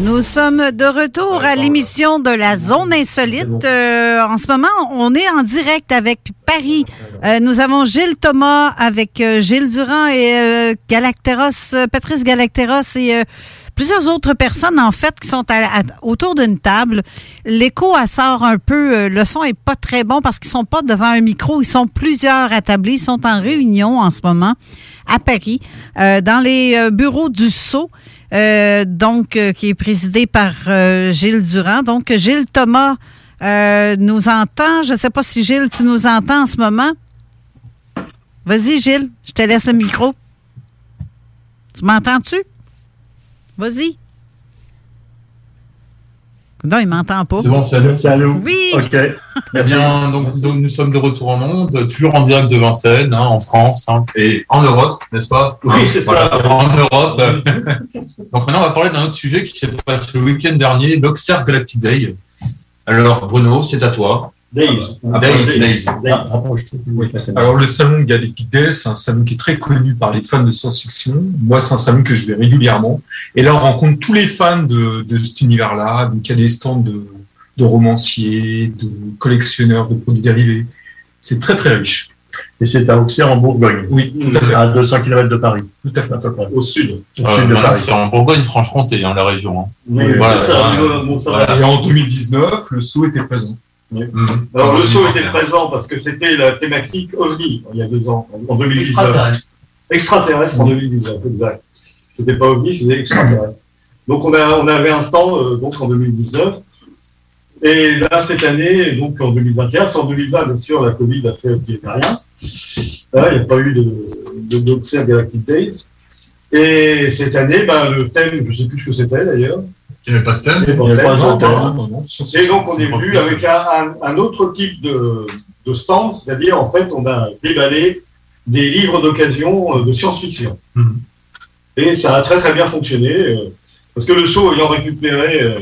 Nous sommes de retour à l'émission de la Zone Insolite. Euh, en ce moment, on est en direct avec Paris. Euh, nous avons Gilles Thomas avec euh, Gilles Durand et euh, Galeteros, euh, Patrice Galeteros et euh, plusieurs autres personnes, en fait, qui sont à, à, autour d'une table. L'écho assort un peu. Euh, le son n'est pas très bon parce qu'ils ne sont pas devant un micro. Ils sont plusieurs attablés. Ils sont en réunion en ce moment à Paris, euh, dans les euh, bureaux du S C E A U. Euh, donc, euh, qui est présidé par euh, Gilles Durand. Donc, Gilles Thomas euh, nous entend. Je ne sais pas si, Gilles, tu nous entends en ce moment. Vas-y, Gilles, je te laisse le micro. Tu m'entends-tu? Vas-y. Non, il ne m'entend pas. C'est bon, salut, salut. Oui. OK. Eh bien, donc, donc, nous sommes de retour au monde, toujours en direct de Vincennes, hein, en France hein, et en Europe, n'est-ce pas? Oui, c'est voilà, ça. En Europe. Donc, maintenant, on va parler d'un autre sujet qui s'est passé le week-end dernier, l'Auxerre Galactic Day. Alors, Bruno, c'est à toi. Days. Ah, Days, Days. Alors, le salon Galactic Day, c'est un salon qui est très connu par les fans de science-fiction. Moi, c'est un salon que je vais régulièrement. Et là, on rencontre tous les fans de, de cet univers-là. Donc, il y a des stands de, de romanciers, de collectionneurs, de produits dérivés. C'est très, très riche. Et c'est à Auxerre, en Bourgogne. Oui, tout à fait. À deux cents kilomètres de Paris. Tout à fait, à peu près. Au sud. Au euh, sud de voilà, Paris. C'est en Bourgogne-Franche-Comté, hein, la région. Hein. Oui, oui, voilà, ça, euh, bon, ça voilà. Et en deux mille dix-neuf, le S C E A U était présent. Oui. Mmh. Alors, le S C E A U était présent parce que c'était la thématique OVNI il y a deux ans, en deux mille dix-neuf. Extraterrestre. Extraterrestre en deux mille dix-neuf, exact. C'était pas OVNI, c'était extraterrestre. Donc, on, a, on avait un stand euh, donc, en deux mille dix-neuf. Et là, cette année, donc en deux mille vingt et un, c'est en deux mille vingt, bien sûr, la Covid a fait qu'il n'y avait rien. Là, il n'y a pas eu de, de, d'Auxerre Galactic Days. Et cette année, ben, le thème, je ne sais plus ce que c'était d'ailleurs. Il n'y avait pas de thème. Il n'y avait pas de thème. Non, non, non. Et donc, on est venu avec un, un, un autre type de, de stand, c'est-à-dire, en fait, on a déballé des livres d'occasion de science-fiction. Mm-hmm. Et ça a très, très bien fonctionné, euh, parce que le S C E A U ayant récupéré euh,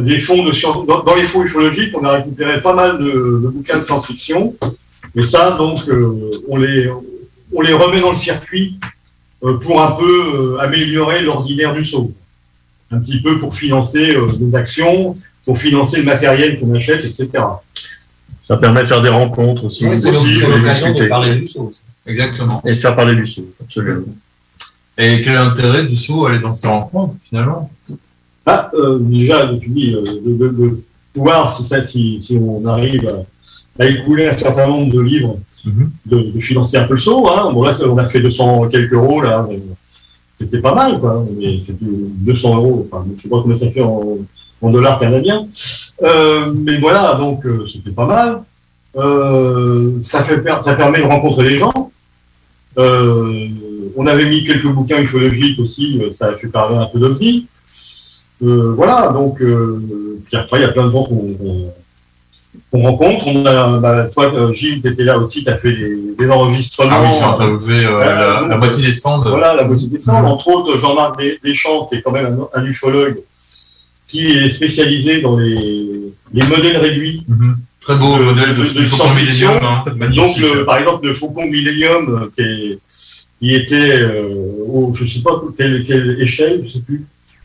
des fonds de science... Dans, dans les fonds ufologiques, on a récupéré pas mal de, de bouquins de science-fiction, mais ça, donc, euh, on, les, on les remet dans le circuit euh, pour un peu euh, améliorer l'ordinaire du S C E A U. Un petit peu pour financer euh, des actions, pour financer le matériel qu'on achète, et cetera. Ça permet de faire des rencontres aussi. Oui, c'est aussi l'occasion de parler du S C E A U. Exactement. Et de faire parler du S C E A U, absolument. Et quel est l'intérêt du S C E A U à aller dans ces rencontres, finalement? ah, euh, Déjà, depuis, euh, de, de, de pouvoir, c'est ça, si, si on arrive à, à écouler un certain nombre de livres, mm-hmm. de, de financer un peu le S C E A U. Hein. Bon, là, on a fait deux cents quelques euros, là. Mais, c'était pas mal, quoi. Mais c'était deux cents euros, enfin, je ne sais pas comment ça fait en, en dollars canadiens. Euh, mais voilà, donc euh, c'était pas mal. Euh, ça, fait per- ça permet de rencontrer les gens. Euh, on avait mis quelques bouquins ufologiques aussi, ça a fait parler un peu de vie. Euh, voilà, donc, euh, puis après, il y a plein de gens qu'on, qu'on, qu'on rencontre. On a, bah, toi, Gilles, tu étais là aussi, tu as fait des, des enregistrements. Ah oui, j'ai interviewé euh, euh, la, la moitié des stands. Voilà, la moitié des stands. Mmh. Entre autres, Jean-Marc Deschamps, qui est quand même un, un ufologue, qui est spécialisé dans les, les modèles réduits. Mmh. Très beau de, modèle de, de, de, de Faucon Millenium. Hein, donc, le, par exemple, le Faucon Millenium, qui, est, qui était, euh, au, je ne sais pas quelle, quelle échelle, je ne sais plus.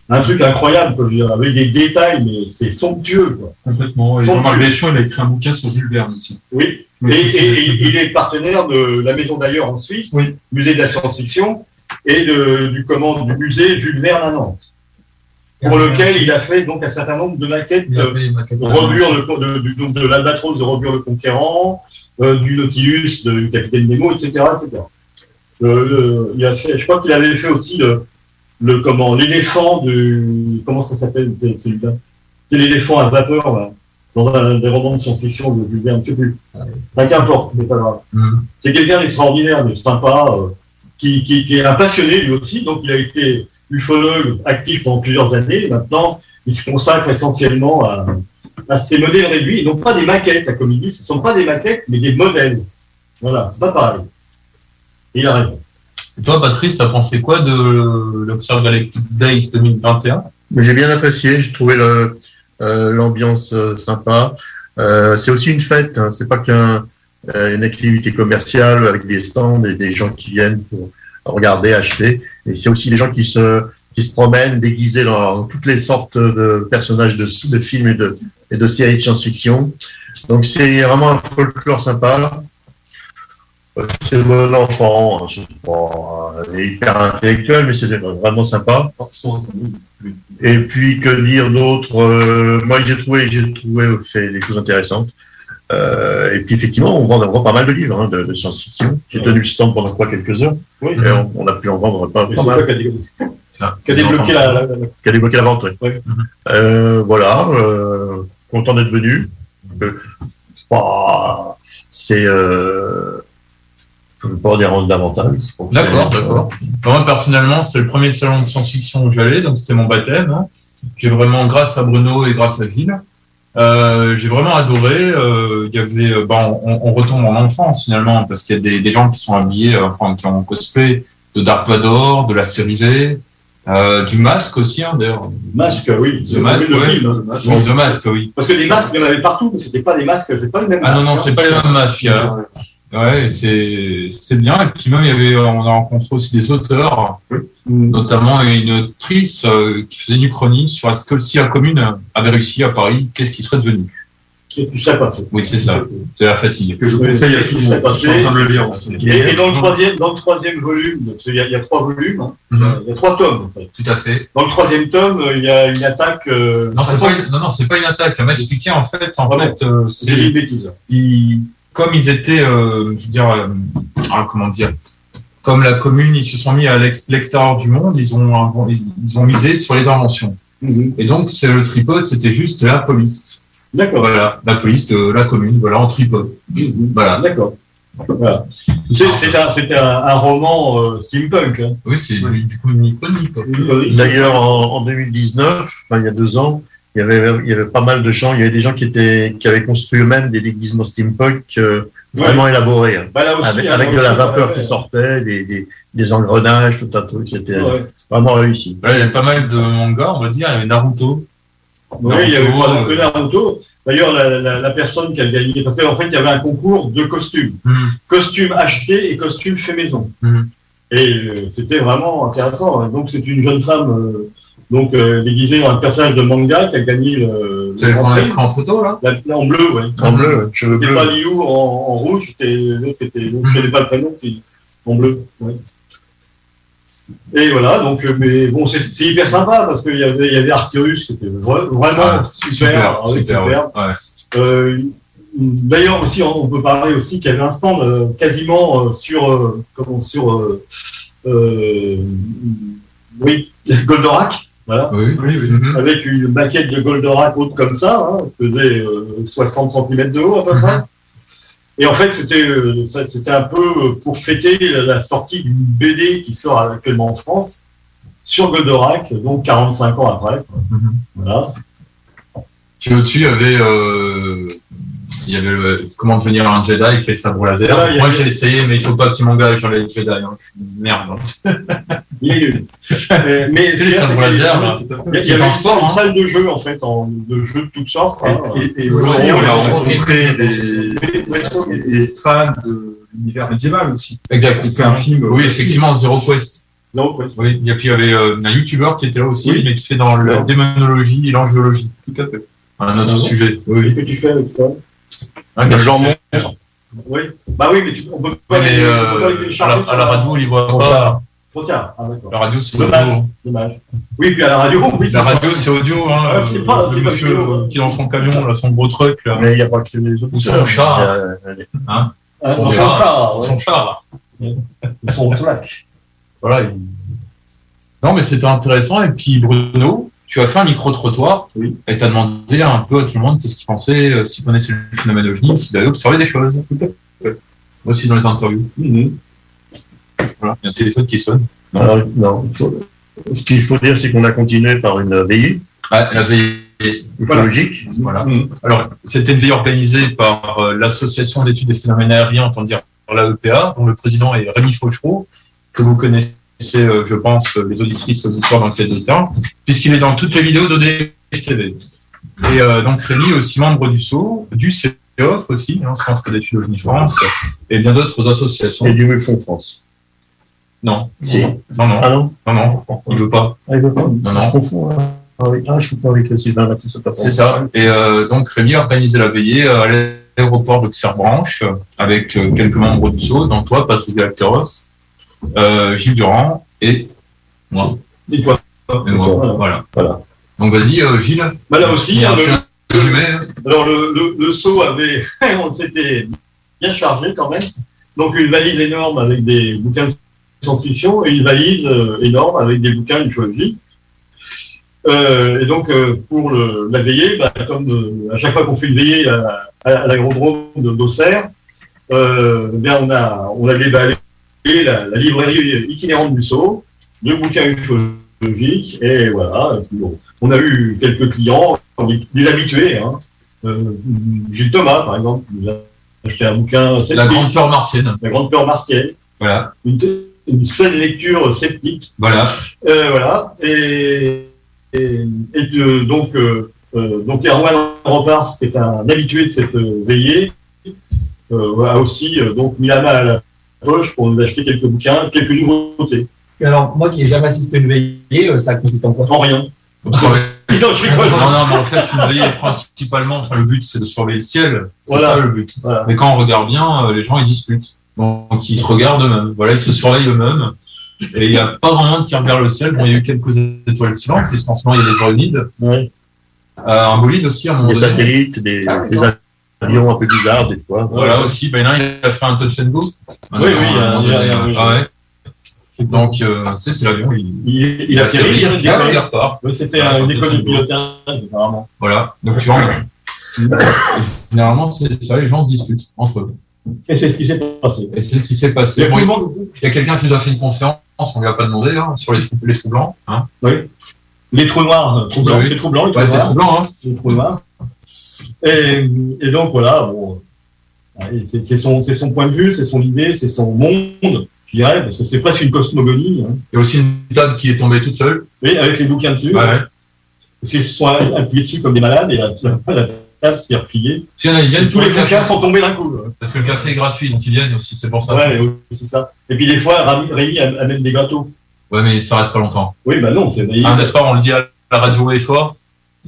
un truc incroyable, quoi, avec des détails, mais c'est somptueux, quoi. Complètement. Et Jean-Marc Deschamps, il a écrit un bouquin sur Jules Verne aussi. Oui. oui et, et, et il est partenaire de la Maison d'ailleurs en Suisse, oui. Musée de la science-fiction, et de, du, comment, du musée Jules Verne à Nantes, pour lequel il a fait donc un certain nombre de maquettes, de, de Robure, le, de, de, de l'Albatros de Robure le Conquérant, euh, du Nautilus, de, du Capitaine Nemo, et cetera, et cetera. Le, le, il a fait, je crois qu'il avait fait aussi le, le comment, l'éléphant du, comment ça s'appelle, c'est, c'est, c'est l'éléphant à vapeur là, dans un des romans de science-fiction de Jules Verne, je ne sais plus. Enfin, qu'importe, mais pas grave. Mm-hmm. C'est quelqu'un d'extraordinaire, de sympa, euh, qui, qui, qui est un passionné lui aussi, donc il a été ufologue actif pendant plusieurs années. Maintenant, il se consacre essentiellement à, à ces modèles réduits, donc pas des maquettes, comme il dit, ce ne sont pas des maquettes, mais des modèles. Voilà, c'est pas pareil. Il a raison. Et toi, Patrice, t'as pensé quoi de l'Observe Galactic Days deux mille vingt et un? J'ai bien apprécié, j'ai trouvé le, euh, l'ambiance euh, sympa. Euh, c'est aussi une fête, hein. C'est pas qu'une euh, activité commerciale avec des stands et des gens qui viennent pour regarder, acheter. Et c'est aussi des gens qui se, qui se promènent déguisés dans toutes les sortes de personnages de, de films et de, et de séries de science-fiction. Donc c'est vraiment un folklore sympa. C'est bon enfant, hein, je sais pas, euh, hyper intellectuel, mais c'est vraiment sympa. Et puis, que dire d'autre? euh, Moi, j'ai trouvé, j'ai trouvé fait des choses intéressantes. Euh, et puis, effectivement, on vend, on vend pas mal de livres hein, de, de science-fiction. J'ai tenu le stand pendant quoi quelques heures. Oui. Et on, on a pu en vendre pas, pas mal. Qui a débloqué la, la, la... débloqué la vente. Oui. Mm-hmm. Euh, voilà, euh, content d'être venu. Euh, bah, c'est... Euh, je ne peux pas en dire davantage. D'accord, d'accord. Moi, personnellement, c'était le premier salon de science-fiction où j'allais, donc c'était mon baptême. J'ai vraiment, grâce à Bruno et grâce à Gilles, euh, j'ai vraiment adoré. Euh, il y avait, ben, on, on retombe en enfance, finalement, parce qu'il y a des, des gens qui sont habillés, enfin, qui ont cosplay de Dark Vador, de la série V, euh, du masque aussi, hein, d'ailleurs. Masque, oui. The Mask, oui. Film, hein, masque. Bon, The Mask, oui. Parce que des masques, il y en avait partout, mais c'était pas des masques, c'est pas les mêmes. Ah non, non, c'est pas les mêmes masques. Il y a... Ouais, c'est, c'est bien. Et puis même, il y avait, on a rencontré aussi des auteurs, notamment une autrice euh, qui faisait une chronique sur est-ce que si la commune avait réussi à Paris, qu'est-ce qui serait devenu? Qu'est-ce qui serait passé? Oui, c'est ça. C'est la fatigue. Que je vous essaye à tout le monde. Je suis en train de le lire. Et, et dans, le troisième, dans le troisième volume, parce qu'il y a, il y a trois volumes, hein. Mm-hmm. Il y a trois tomes, en fait. Tout à fait. Dans le troisième tome, il y a une attaque... Euh, non, c'est pas une, non, non, c'est pas une attaque. Elle m'a expliqué, en fait, en ah fait... Bon, euh, c'est une bêtise. Il... Comme ils étaient, euh, je veux dire, euh, comment dire, comme la commune, ils se sont mis à l'ex- l'extérieur du monde, ils ont, ils ont misé sur les inventions. Mmh. Et donc, c'est le tripode, c'était juste la police. D'accord. Voilà, la police de la commune, voilà, en tripode. Mmh. Voilà. D'accord. Voilà. C'est, c'est un, c'était un, un roman euh, steampunk. Hein. Oui, c'est oui. Du coup une iconique. D'ailleurs, en, en deux mille dix-neuf, ben, il y a deux ans, Il y, avait, il y avait pas mal de gens, il y avait des gens qui, étaient, qui avaient construit eux-mêmes des déguisements steampunk euh, ouais. vraiment élaborés, hein. Bah aussi, avec, avec de la vapeur qui sortait, des, des, des engrenages, tout un truc, c'était ouais. vraiment réussi. Ouais, il y avait pas mal de mangas, on va dire, il y avait Naruto. Oui, Naruto, il y avait euh, Naruto. D'ailleurs, la, la, la personne qui a gagné, parce qu'en fait, il y avait un concours de costumes. Mmh. Costumes achetés et costumes faits maison. Mmh. Et euh, c'était vraiment intéressant. Donc, c'est une jeune femme... Euh, Donc, euh, déguisé dans un personnage de manga qui a gagné le. C'est le en photo, là, la, là en bleu, ouais. En, en bleu, cheveux bleus. C'était bleu. Pas Liu en, en rouge, c'était l'autre qui était. Donc, je n'avais pas le prénom, en bleu, ouais. Et voilà, donc, mais bon, c'est, c'est hyper sympa parce qu'il y avait, il y avait Arceus qui était vraiment ah, super, super. super, ouais. Ouais. Euh, d'ailleurs, aussi, on, on peut parler aussi qu'il y avait un stand euh, quasiment euh, sur. Euh, comment, sur. Euh, euh, oui, Goldorak. Voilà. Oui, oui, oui. Avec une maquette de Goldorak haute comme ça, hein, faisait euh, soixante centimètres de haut à peu près. Et en fait, c'était, euh, ça, c'était un peu pour fêter la, la sortie d'une B D qui sort actuellement en France sur Goldorak, donc quarante-cinq ans après. Mm-hmm. Voilà. Puis au-dessus, il y avait, euh, il y avait le, comment devenir un Jedi avec les sabres laser. Voilà, Moi, avait... j'ai essayé, mais il ne faut pas qu'il m'engage dans les Jedi. Hein. Merde. Hein. Il est nul. Mais, mais c'est ça, c'est laser, il y a, il y a une, sport, une salle hein. de jeu en fait, en, de jeux de toutes sortes. Et, et, et, et aussi, on, on a rencontré des, des, des fans de l'univers médiéval aussi. Exact. On fait un film. Oui, effectivement, Zero Quest. Donc, oui. Et puis, il y avait euh, un youtubeur qui était là aussi, oui. mais qui fait dans la démonologie et l'angiologie. Tout à fait. Un autre ah, sujet. Oui. Qu'est-ce que tu fais avec ça? Hein, le genre monstre. Oui. Bah oui, mais tu, on peut pas mais, les, euh, on peut pas les télécharger. À la radio, on les voit pas. Trop tard. Ah, d'accord. La radio, c'est dommage. Audio. Dommage. Oui, puis à la radio, oui. La radio, c'est audio. Hein, ah, c'est pas, c'est pas vidéo. Qui est dans son camion, là, son gros truc. Là. Mais il n'y a pas que les autres. Ou son char. Euh, hein ah, son, son char. char ouais. Son char. Son plaque. Voilà. Il... Non, mais c'était intéressant. Et puis, Bruno, tu as fait un micro-trottoir oui. et tu as demandé un peu à tout le monde qu'est-ce qu'ils pensaient, euh, s'ils connaissaient le phénomène OVNI, s'ils avaient observé des choses. Ouais. Aussi dans les interviews. Mm-hmm. Voilà. Il y a un téléphone qui sonne. Non, alors, non. Ce qu'il faut dire, c'est qu'on a continué par une veillée. Ah, la veillée écologique. Voilà. Mm-hmm. Alors, c'était une veillée organisée par euh, l'Association d'études des phénomènes aériens, autant dire la E P A, dont le président est Rémi Fauchereau, que vous connaissez, euh, je pense, les auditrices, auditeurs dans le cadre de terrain, puisqu'il est dans toutes les vidéos d'O D H T V. Et euh, donc Rémi est aussi membre du S C E A U, du C E O F aussi, hein, Centre d'études OVNI France, et bien d'autres associations. Et du M U F O N France. Non. Si. Non, non. Ah non, non, non. Il ne veut pas. Ah, il ne veut pas. Non, non. Je confonds avec, ah, je confonds avec Sylvain. C'est ça. Et euh, donc Rémi a organisé la veillée à l'aéroport d'Auxerre-Branche avec euh, quelques membres du S C E A U, dont toi, Patrice Galeteros, Euh, Gilles Durand et moi. Et toi. Et moi. Voilà. Voilà. Voilà. Donc vas-y, euh, Gilles. Bah là aussi, euh, le, le, alors le, le, le S C E A U avait, on s'était bien chargé quand même. Donc une valise énorme avec des bouquins de science-fiction et une valise euh, énorme avec des bouquins de ufologie. Euh, et donc euh, pour le, la veillée, bah, comme euh, à chaque fois qu'on fait une veillée à, à, à l'agrodrome d'Auxerre, euh, bien on a on a déballé. La, la librairie itinérante du S C E A U, deux bouquins ufologiques, et voilà. Bon, on a eu quelques clients, des, des habitués. Hein. Euh, Gilles Thomas, par exemple, nous a acheté un bouquin sceptique. La grande peur martienne. La grande peur martienne. Voilà. Une, une saine lecture sceptique. Voilà. Euh, voilà. Et, et, et de, donc, euh, donc, Erwan Rampars, qui est un habitué de cette euh, veillée, euh, a aussi euh, donc, mis la main à la poche pour nous acheter quelques bouquins, quelques nouveautés. Et alors, moi qui n'ai jamais assisté à une veillée, ça consiste en quoi? En rien. Donc, non, non, mais en fait, une veillée, principalement, enfin, le but, c'est de surveiller le ciel. C'est voilà. ça, le but. Voilà. Mais quand on regarde bien, les gens, ils discutent. Donc, ils se regardent eux-mêmes. Voilà, ils se surveillent eux-mêmes. Et il n'y a pas vraiment de qui regarde le ciel. Bon, il y a eu quelques étoiles de silence. Et en ce moment, il y a des ornides. Ouais. Euh, un bolide aussi, à mon avis. Des satellites, des... des... avion un peu bizarre des fois. Voilà ouais. aussi, ben là il a fait un touch and go. Oui, oui, un, il y a, il y a, un, ah ouais. Donc euh, tu sais, c'est l'avion, il, il, il atterrit, il, il repart. Oui, c'était voilà, une école de pilotage, apparemment. Voilà, donc tu vois, généralement c'est ça, les gens discutent entre eux. Et c'est ce qui s'est passé. Et c'est ce qui s'est passé. Il y a, bon, a quelqu'un qui nous a fait une conférence, on ne lui a pas demandé, là, sur les, trou- les trous blancs. Hein. Oui. Les trous noirs, trous blancs, oui. les trous blancs, les trous blancs. Les trous noirs. Et, et donc voilà, bon, c'est, c'est, son, c'est son point de vue, c'est son idée, c'est son monde, je dirais, parce que c'est presque une cosmogonie. Hein. Il y a aussi une table qui est tombée toute seule. Oui, avec les bouquins dessus. Ouais, ouais. Parce qu'ils se sont appuyés dessus comme des malades et la, la table s'est repliée. Si, là, et tous les bouquins sont tombés d'un coup. Là. Parce que le café est gratuit, donc ils viennent aussi, c'est pour ça. Ouais, oui, c'est ça. Et puis des fois, Rémi amène des gâteaux. Ouais, mais ça reste pas longtemps. Oui, bah non, c'est vrai. Ah, n'est-ce pas, on le dit à la radio et fort.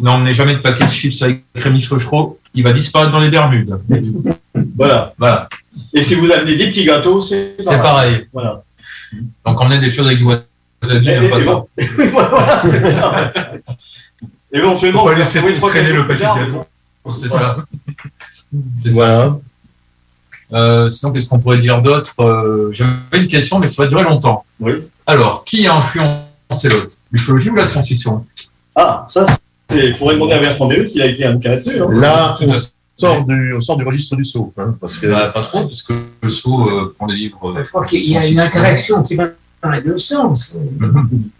N'emmenez jamais de paquet de chips avec Rémi Fauchereau, il va disparaître dans les Bermudes. Voilà. Voilà. Et si vous amenez des petits gâteaux, c'est pareil. C'est pareil. Voilà. Donc emmenez des choses avec du wasabi, même pas ça. Voilà. Éventuellement, on va laisser traîner le paquet de gâteaux. C'est ça. C'est voilà. Ça. Euh, sinon, qu'est-ce qu'on pourrait dire d'autre euh, J'avais une question, mais ça va durer longtemps. Oui. Alors, qui a influencé l'autre? L'ufologie ou la science-fiction? Ah, ça c'est... Il faudrait demander à Bertrand Béus s'il a écrit un bouquin là-dessus. Hein. Là, on sort, du, on sort du registre du S C E A U. Hein, parce que... bah, pas trop, parce que le S C E A U euh, prend des livres. Euh, Je crois qu'il y a une interaction qui va dans les deux sens.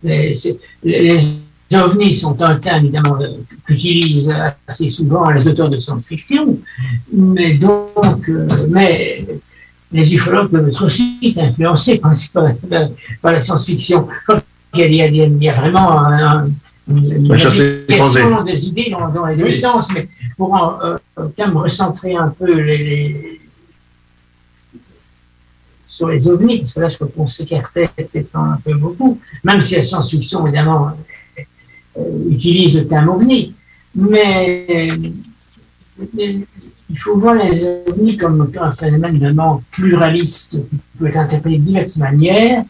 les, les ovnis sont un terme, évidemment, qu'utilisent assez souvent les auteurs de science-fiction, mais donc, euh, mais les ufologues peuvent être aussi influencés principalement par la science-fiction. Il y a, il y a, il y a vraiment un. un une question des idées dans, dans les deux oui. sens, mais pour en, euh, quand même recentrer un peu les, les, sur les ovnis, parce que là, je crois qu'on s'écartait peut-être un peu beaucoup, même si la science-fiction, évidemment, euh, utilise le terme ovni. Mais euh, il faut voir les ovnis comme un phénomène vraiment pluraliste qui peut être interprété de diverses manières.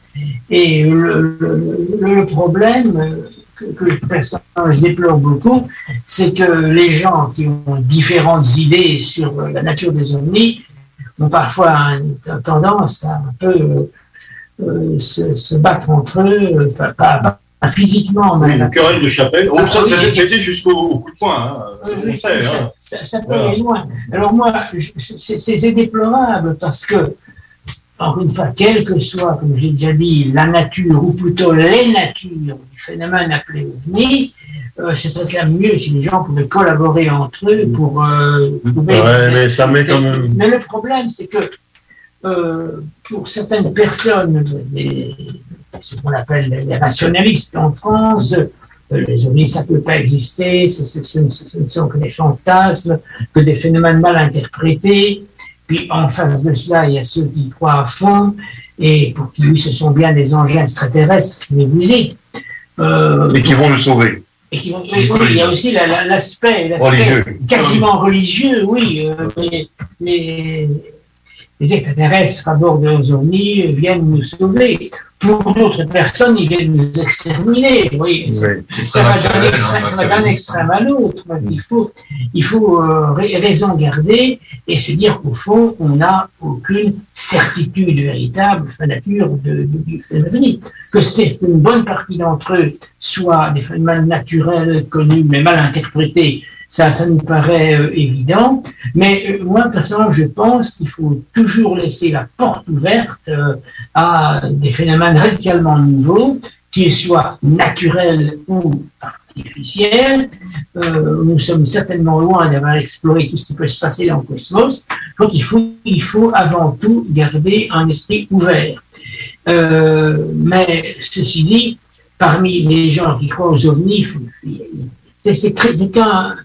Et le, le, le problème que, que je déplore beaucoup, c'est que les gens qui ont différentes idées sur la nature des ovnis ont parfois une tendance à un peu euh, se, se battre entre eux, pas, pas, pas physiquement. Oui, une querelle de chapelle, oh, ça s'est jusqu'au coup de poing. Hein. Oui, sait, ça, hein. ça, ça peut voilà. aller loin. Alors moi, c'est, c'est déplorable parce que, encore une fois, quelle que soit, comme j'ai déjà dit, la nature, ou plutôt les natures du phénomène appelé ovni, Euh, ce serait mieux si les gens pouvaient collaborer entre eux pour euh, trouver... Ouais, mais, ça met quand même... mais le problème, c'est que euh, pour certaines personnes, les, ce qu'on appelle les rationalistes en France, euh, les ovnis, ça ne peut pas exister, ce, ce, ce, ce ne sont que des fantasmes, que des phénomènes mal interprétés. Puis en face de cela, il y a ceux qui y croient à fond, et pour qui, oui, ce sont bien des engins extraterrestres qui les visitent. Euh, et qui vont nous sauver. Et qui vont, oui, il y a aussi la, la, l'aspect, l'aspect religieux. Quasiment religieux, oui, euh, mais, mais les extraterrestres à bord de nos ovnis viennent nous sauver. Pour d'autres personnes, ils viennent nous exterminer. Oui, oui, ça, ça va d'un extrême à l'autre. Il faut, il faut euh, raison garder et se dire qu'au fond, on n'a aucune certitude véritable sur la nature de, de, du phénomène. Que c'est une bonne partie d'entre eux soit des phénomènes naturels, connus, mais mal interprétés, ça, ça nous paraît euh, évident. Mais euh, moi, personnellement, je pense qu'il faut toujours laisser la porte ouverte euh, à des phénomènes radicalement nouveaux, qu'ils soient naturels ou artificiels. Euh, nous sommes certainement loin d'avoir exploré tout ce qui peut se passer dans le cosmos. Donc, il faut, il faut avant tout garder un esprit ouvert. Euh, mais ceci dit, parmi les gens qui croient aux ovnis, c'est, c'est très, c'est un,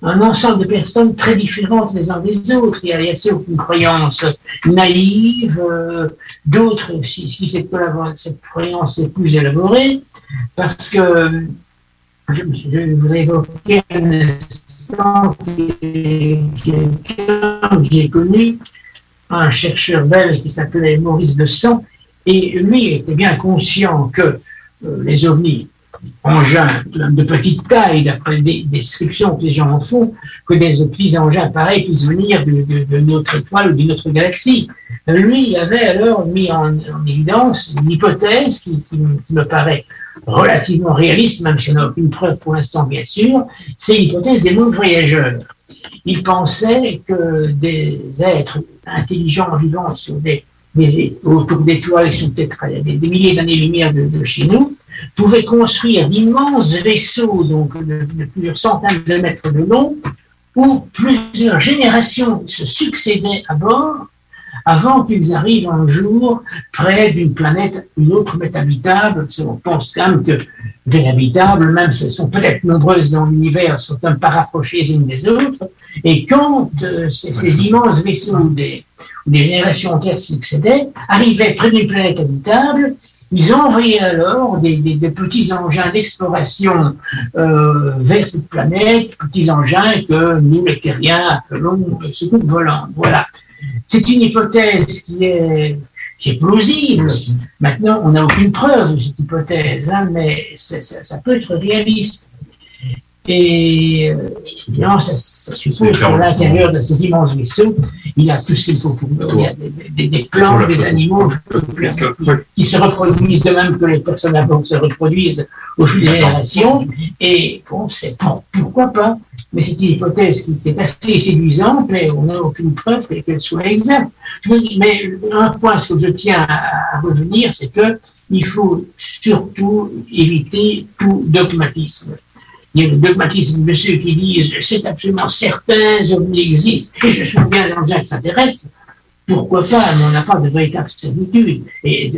un ensemble de personnes très différentes les uns des autres. Il y a, il y a ceux qui ont une croyance naïve, euh, d'autres, si, si cette, cette croyance est plus élaborée, parce que je, je voudrais évoquer un instant quelqu'un que j'ai connu, un chercheur belge qui s'appelait Maurice de Sand, et lui était bien conscient que euh, les ovnis, engins de petite taille, d'après les descriptions que les gens en font, que des petits engins pareils qui venaient de, de, de notre étoile ou d'une autre galaxie. Lui avait alors mis en, en évidence une hypothèse qui, qui, qui me paraît relativement réaliste, même si on n'a aucune preuve pour l'instant, bien sûr, c'est l'hypothèse des mondes voyageurs. Il pensait que des êtres intelligents vivants sur des, des, autour d'étoiles qui sont peut-être à des, des milliers d'années-lumière de, de chez nous, pouvaient construire d'immenses vaisseaux donc de, de plusieurs centaines de mètres de long, où plusieurs générations se succédaient à bord avant qu'ils arrivent un jour près d'une planète, une autre mais habitable. On pense quand même que de l'habitable, même si elles sont peut-être nombreuses dans l'univers, sont quand même pas rapprochées les unes des autres. Et quand euh, ces, ces immenses vaisseaux où des, où des générations entières succédaient, arrivaient près d'une planète habitable, ils envoyaient alors des, des, des petits engins d'exploration euh, vers cette planète, petits engins que nous, les terriens, appelons euh, soucoupes volantes. Voilà. C'est une hypothèse qui est, qui est plausible. Maintenant, on n'a aucune preuve de cette hypothèse, hein, mais ça, ça peut être réaliste. Et euh, non, ça, ça suppose qu'à l'intérieur de ces immenses vaisseaux, il y a tout ce qu'il faut pour nous. Il y a des, des, des plantes, des animaux qui se reproduisent de même que les personnes à bord se reproduisent au fil des générations. Et bon, c'est pour, pourquoi pas. Mais c'est une hypothèse qui est assez séduisante, mais on n'a aucune preuve qu'elle soit exacte. Mais un point sur lequel je tiens à revenir, c'est qu'il faut surtout éviter tout dogmatisme. Il y a le dogmatisme de ceux qui disent « c'est absolument certain, les ovnis existent, et je suis bien dans un qui s'intéresse ». Pourquoi pas, mais on n'a pas de véritable certitude. Et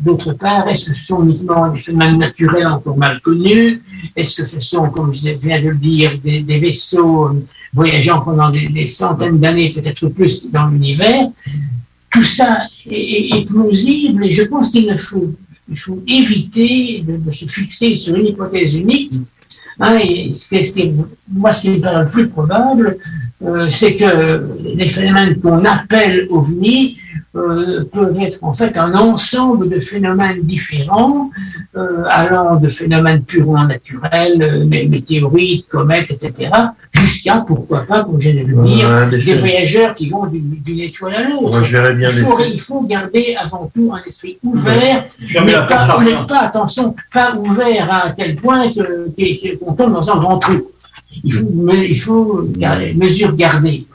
d'autre part, est-ce que ce sont uniquement des phénomènes naturels encore mal connus? Est-ce que ce sont, comme je viens de le dire, des, des vaisseaux voyageant pendant des, des centaines d'années, peut-être plus, dans l'univers? tout ça est, est, est plausible, et je pense qu'il ne faut, il faut éviter de, de se fixer sur une hypothèse unique. Hein, et c'est, c'est, moi, ce qui me paraît le plus probable, euh, c'est que les phénomènes qu'on appelle O V N I euh, peuvent être en fait un ensemble de phénomènes différents, euh, allant de phénomènes purement naturels, euh, mé- météorites, comètes, et cetera, jusqu'à, pourquoi pas, comme je viens de le dire, ouais, des, des voyageurs qui vont d'une, d'une étoile à l'autre. Ouais, je verrais bien il, faut, il faut garder avant tout un esprit ouvert, ouais. mais pas, pas, attention, pas ouvert à tel point que, que, qu'on tombe dans un grand trou. Il faut, mais, il faut garder, mesure garder.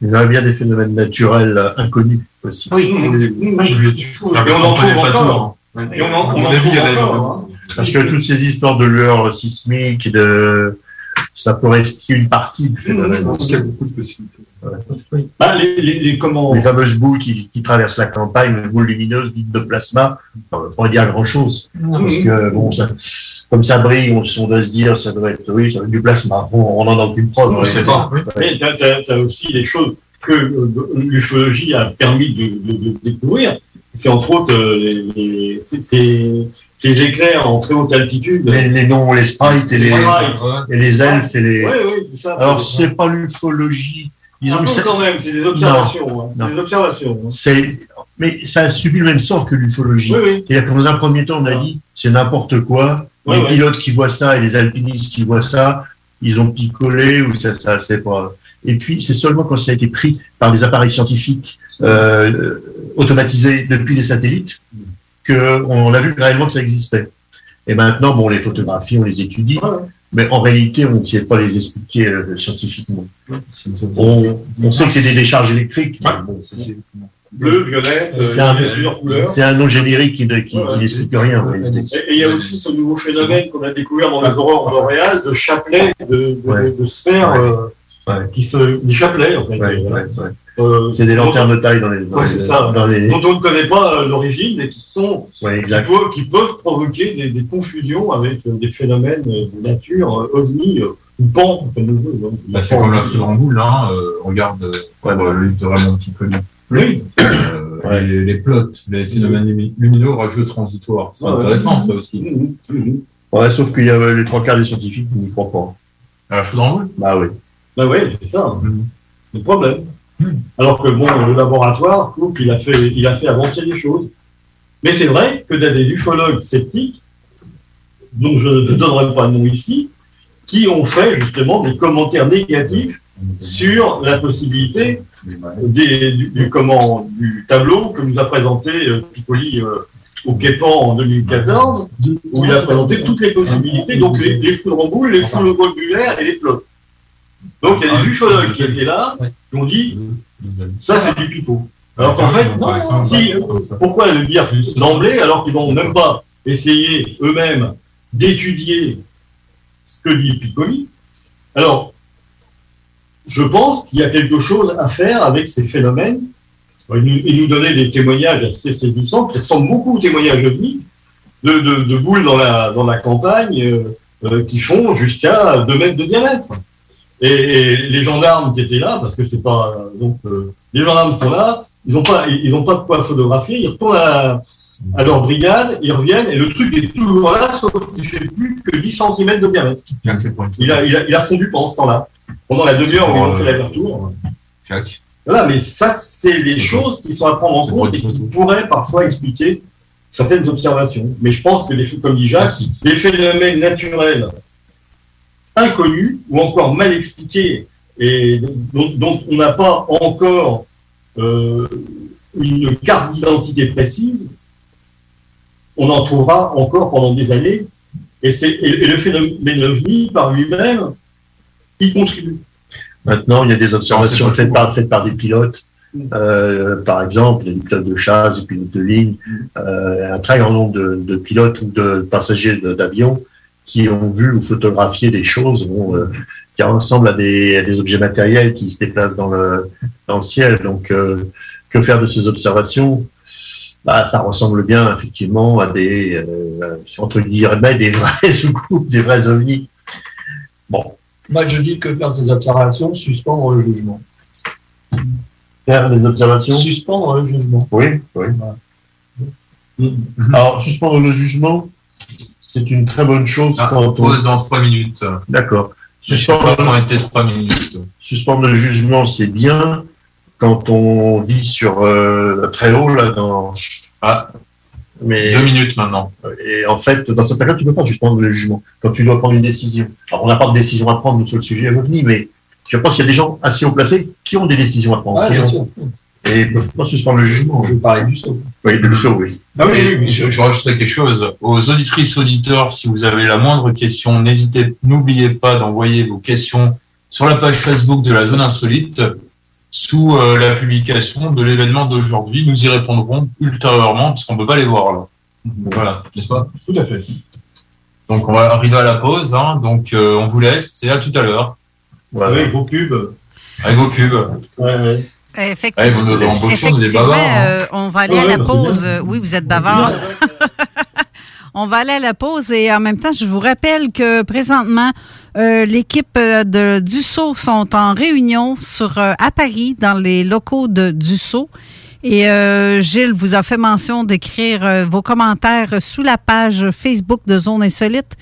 Il y a bien des phénomènes naturels inconnus aussi. Oui, oui, oui. Ah, mais on en trouve encore. Hein. Et on en, on on en trouve encore. Hein. Parce que toutes ces histoires de lueurs sismiques, de... ça pourrait expliquer une partie du phénomène. Je pense qu'il y a beaucoup de possibilités. Ouais. Oui. Bah, les, les, les, comment... les fameuses boules qui, qui traversent la campagne, les boules lumineuses dites de plasma, on ne peut pas dire grand-chose. Oui. Parce que, bon, ça... Comme ça brille, on, on doit se dire, ça doit être, oui, ça doit être du plasma. Bon, on n'en a aucune preuve. On sait pas. Mais tu as aussi des choses que euh, l'ufologie a permis de, de, de découvrir. C'est entre autres euh, les, les, c'est, c'est, ces éclairs en très haute altitude. Les, les noms, les sprites et les, les, et les elfes. Et les... Oui, oui, ça, c'est alors, c'est pas l'ufologie. Ils ont quand même, c'est des observations. Non, hein. C'est non. des observations. Hein. C'est... Mais ça subit le même sort que l'ufologie. Oui, oui. C'est-à-dire que dans un premier temps, on a dit, c'est n'importe quoi. Les ouais, pilotes ouais. qui voient ça et les alpinistes qui voient ça, ils ont picolé ou ça, ça, c'est pas. Et puis, c'est seulement quand ça a été pris par des appareils scientifiques euh, automatisés depuis les satellites que on a vu réellement que ça existait. Et maintenant, bon, les photographies, on les étudie, ouais, ouais. mais en réalité, on ne sait pas les expliquer euh, scientifiquement. Ouais, on, on sait que c'est des décharges électriques. Ouais. Mais bon, c'est, c'est... Bleu, violet, c'est un, plusieurs couleurs. C'est un nom générique qui, qui, qui ouais, n'explique rien. Ouais. Et il y a aussi ce nouveau phénomène qu'on a découvert dans les aurores boréales, de chapelets, de, de, ouais. de sphères, ouais. euh, qui se, des chapelets en fait. Ouais, ouais, ouais. Euh, c'est des lanternes de taille dans les. Dans ouais, les, c'est ça. Dans les... Dont on ne connaît pas l'origine et qui sont, ouais, qui, peuvent, qui peuvent provoquer des, des confusions avec des phénomènes de nature O V N I. Bon, bah, c'est comme la somnambule, hein. Euh, on regarde ouais, euh, le littoral petit peu. Oui. Euh, ouais. les, les plots, les phénomènes oui. lumineux, rageux, transitoires. C'est ouais, intéressant, ouais. ça aussi. Ouais, sauf qu'il y a les trois quarts des scientifiques qui n'y croient pas. À la foudre en boule ? Bah oui. Bah oui, c'est ça. Mm. C'est le problème. Mm. Alors que bon, le laboratoire, Cook, il a fait, il a fait avancer les choses. Mais c'est vrai que t'as des ufologues sceptiques, dont je ne donnerai pas de nom ici, qui ont fait justement des commentaires négatifs sur la possibilité des, du, du, comment, du tableau que nous a présenté euh, Piccoli euh, au Quépan en deux mille quatorze, où il a présenté toutes les possibilités, donc les, les foudres en boule, les foudres globulaires et les plots. Donc il y a des ufologues qui étaient là, qui ont dit ça c'est du pipeau. Alors qu'en fait, non, si, pourquoi le dire d'emblée alors qu'ils n'ont même pas essayé eux-mêmes d'étudier ce que dit Piccoli. Alors, je pense qu'il y a quelque chose à faire avec ces phénomènes. Il nous, il nous donnait des témoignages assez saisissants, qui ressemblent beaucoup aux témoignages ovnis, de, de, de boules dans la, dans la campagne euh, qui font jusqu'à deux mètres de diamètre. Et, et les gendarmes qui étaient là, parce que c'est pas... Donc, euh, les gendarmes sont là, ils n'ont pas, ils n'ont pas de quoi photographier, ils retournent à, à leur brigade, ils reviennent, et le truc est toujours là, sauf qu'il ne fait plus que dix centimètres de diamètre. Il a, il a, il a fondu pendant ce temps-là. Pendant la demi-heure, on a fait l'aller-retour. Voilà, mais ça, c'est des choses qui sont à prendre en compte et qui pourraient parfois expliquer certaines observations. Mais je pense que, les, comme dit Jacques, les phénomènes naturels inconnus ou encore mal expliqués et dont, dont on n'a pas encore euh, une carte d'identité précise, on en trouvera encore pendant des années. Et, c'est, et, et le phénomène O V N I par lui-même contribue. Maintenant, il y a des observations non, faites, par, faites par des pilotes, mm. euh, par exemple, des pilotes de chasse, des pilotes de ligne, euh, un très grand nombre de, de pilotes ou de passagers de, d'avions qui ont vu ou photographié des choses bon, euh, qui ressemblent à des, à des objets matériels qui se déplacent dans le, dans le ciel. Donc, euh, que faire de ces observations ? Bah, ça ressemble bien effectivement à des, euh, entre guillemets, des vrais soucoupes, des vrais ovnis. Bon. Moi, je dis que faire ces observations suspendre le jugement. faire les observations. Suspendre le jugement. Oui, oui. Ouais. Alors, suspendre le jugement, c'est une très bonne chose. Ah, quand on pose dans trois minutes. D'accord. Suspendre, trois minutes. Suspendre le jugement, c'est bien quand on vit sur euh, très haut là dans. Ah. Mais, deux minutes maintenant. Et en fait, dans certains cas, tu ne peux pas suspendre le jugement quand tu dois prendre une décision. Alors, on n'a pas de décision à prendre sur le sujet à l'O V N I, mais je pense qu'il y a des gens assez haut placés qui ont des décisions à prendre. Ah, bien sûr. Et ils ne peuvent pas suspendre le jugement. Je parlais du saut. Oui, du saut, oui. Ah oui, oui, oui. Je, je rajouterais quelque chose. Aux auditrices, auditeurs, si vous avez la moindre question, n'hésitez, n'oubliez pas d'envoyer vos questions sur la page Facebook de la Zone Insolite. Sous euh, la publication de l'événement d'aujourd'hui, nous y répondrons ultérieurement parce qu'on ne peut pas les voir là. Voilà, n'est-ce pas? Tout à fait. Donc on va arriver à la pause, hein. Donc euh, on vous laisse, c'est à tout à l'heure. Ouais, avec ouais. vos pubs. Avec vos pubs. Ouais, ouais. Effectivement, ouais, vous, vous effectivement des bavards, euh, hein. on va aller ouais, à la bah, pause. Oui, vous êtes bavards. Ouais, ouais, ouais. On va aller à la pause et en même temps, je vous rappelle que présentement, euh, l'équipe de Dussault sont en réunion sur euh, à Paris, dans les locaux de Dussault. Et euh, Gilles vous a fait mention d'écrire euh, vos commentaires sous la page Facebook de Zone Insolite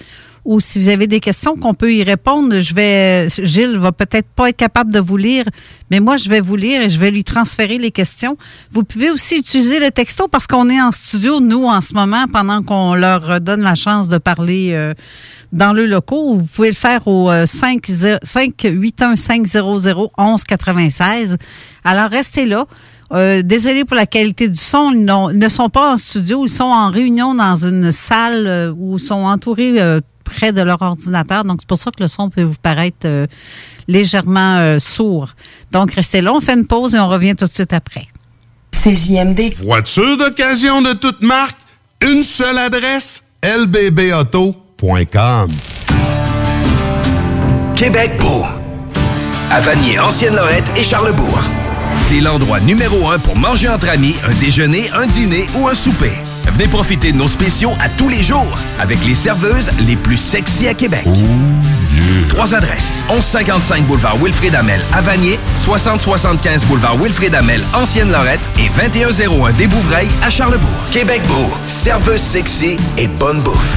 ou si vous avez des questions qu'on peut y répondre. Je vais, Gilles va peut-être pas être capable de vous lire, mais moi, je vais vous lire et je vais lui transférer les questions. Vous pouvez aussi utiliser le texto parce qu'on est en studio, nous, en ce moment, pendant qu'on leur donne la chance de parler euh, dans le locaux. Vous pouvez le faire au cinq huit un cinq zéro zéro onze quatre-vingt-seize. Alors, restez là. Euh, désolé pour la qualité du son, ils, ils ne sont pas en studio, ils sont en réunion dans une salle euh, où ils sont entourés euh, près de leur ordinateur. Donc, c'est pour ça que le son peut vous paraître euh, légèrement euh, sourd. Donc, restez là, on fait une pause et on revient tout de suite après. C J M D. Voiture d'occasion de toute marque, une seule adresse, l b b auto point com. Québec beau. À Vanier, Ancienne-Lorette et Charlesbourg. C'est l'endroit numéro un pour manger entre amis, un déjeuner, un dîner ou un souper. Venez profiter de nos spéciaux à tous les jours avec les serveuses les plus sexy à Québec. Oh yeah. Trois adresses. onze cinquante-cinq boulevard Wilfrid Hamel à Vanier, soixante soixante-quinze boulevard Wilfrid Hamel, Ancienne-Lorette et vingt et un zéro un des Bouvrailles à Charlesbourg. Québec beau, serveuse sexy et bonne bouffe.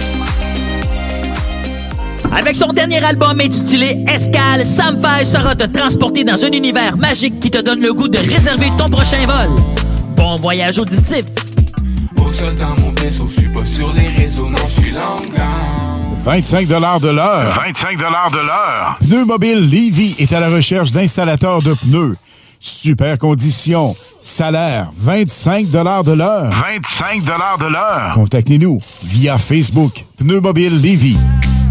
Avec son dernier album intitulé « Escale », Sam Fay saura te transporter dans un univers magique qui te donne le goût de réserver ton prochain vol. Bon voyage auditif! Au sol dans mon vaisseau, je suis pas sur les réseaux, non, je suis l'engang. vingt-cinq dollars de l'heure vingt-cinq dollars de l'heure Pneus Mobile Lévis est à la recherche d'installateurs de pneus. Super conditions. Salaire, vingt-cinq dollars de l'heure vingt-cinq dollars de l'heure Contactez-nous via Facebook. Pneus Mobile Lévis.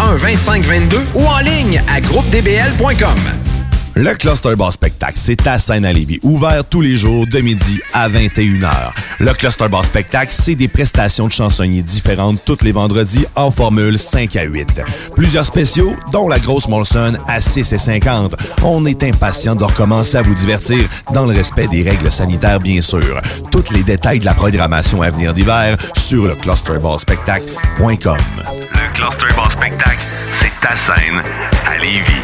un deux cinq deux deux ou en ligne à groupe d b l point com. Le Cluster Bar Spectacle, c'est ta scène à Lévis, ouvert tous les jours de midi à vingt et une heures. Le Cluster Bar Spectacle, c'est des prestations de chansonniers différentes tous les vendredis en formule cinq à huit. Plusieurs spéciaux, dont la grosse Molson à six et cinquante. On est impatient de recommencer à vous divertir dans le respect des règles sanitaires, bien sûr. Tous les détails de la programmation à venir d'hiver sur le cluster bar spectacle point com. Le Cluster Bar Spectacle, c'est ta scène à Lévis.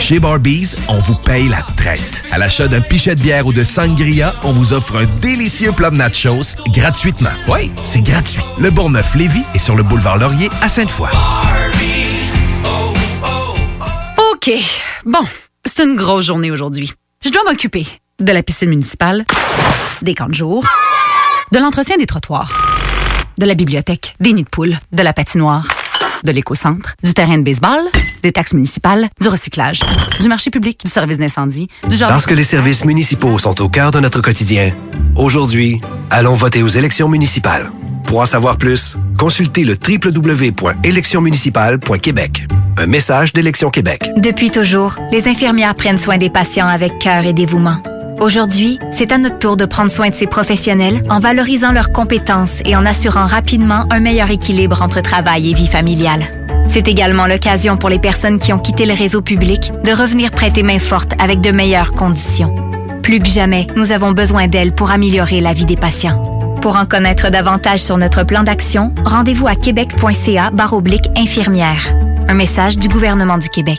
Chez Barbies, on vous paye la traite. À l'achat d'un pichet de bière ou de sangria, on vous offre un délicieux plat de nachos gratuitement. Oui, c'est gratuit. Le Bourneuf-Lévis est sur le boulevard Laurier à Sainte-Foy. Barbies, oh, oh, oh. OK, bon. c'est une grosse journée aujourd'hui. Je dois m'occuper de la piscine municipale, des camps de jour, de l'entretien des trottoirs, de la bibliothèque, des nids de poules, de la patinoire, de l'éco-centre, du terrain de baseball, des taxes municipales, du recyclage, du marché public, du service d'incendie, du genre... Parce que les services municipaux sont au cœur de notre quotidien. Aujourd'hui, allons voter aux élections municipales. Pour en savoir plus, consultez le w w w point élections municipales point québec. Un message d'Élections Québec. Depuis toujours, les infirmières prennent soin des patients avec cœur et dévouement. Aujourd'hui, c'est à notre tour de prendre soin de ces professionnels en valorisant leurs compétences et en assurant rapidement un meilleur équilibre entre travail et vie familiale. C'est également l'occasion pour les personnes qui ont quitté le réseau public de revenir prêter main forte avec de meilleures conditions. Plus que jamais, nous avons besoin d'elles pour améliorer la vie des patients. Pour en connaître davantage sur notre plan d'action, rendez-vous à québec point c a barre oblique infirmière. Un message du gouvernement du Québec.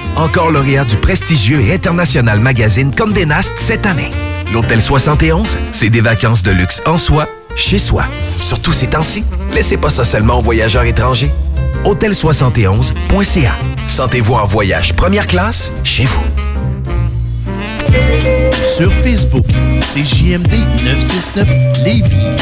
Encore lauréat du prestigieux et international magazine Condé Nast cette année. L'Hôtel soixante et onze, c'est des vacances de luxe en soi, chez soi. Surtout ces temps-ci, laissez pas ça seulement aux voyageurs étrangers. hôtel soixante et onze point C A. Sentez-vous en voyage première classe chez vous. Sur Facebook, c'est J M D neuf six neuf Lévis.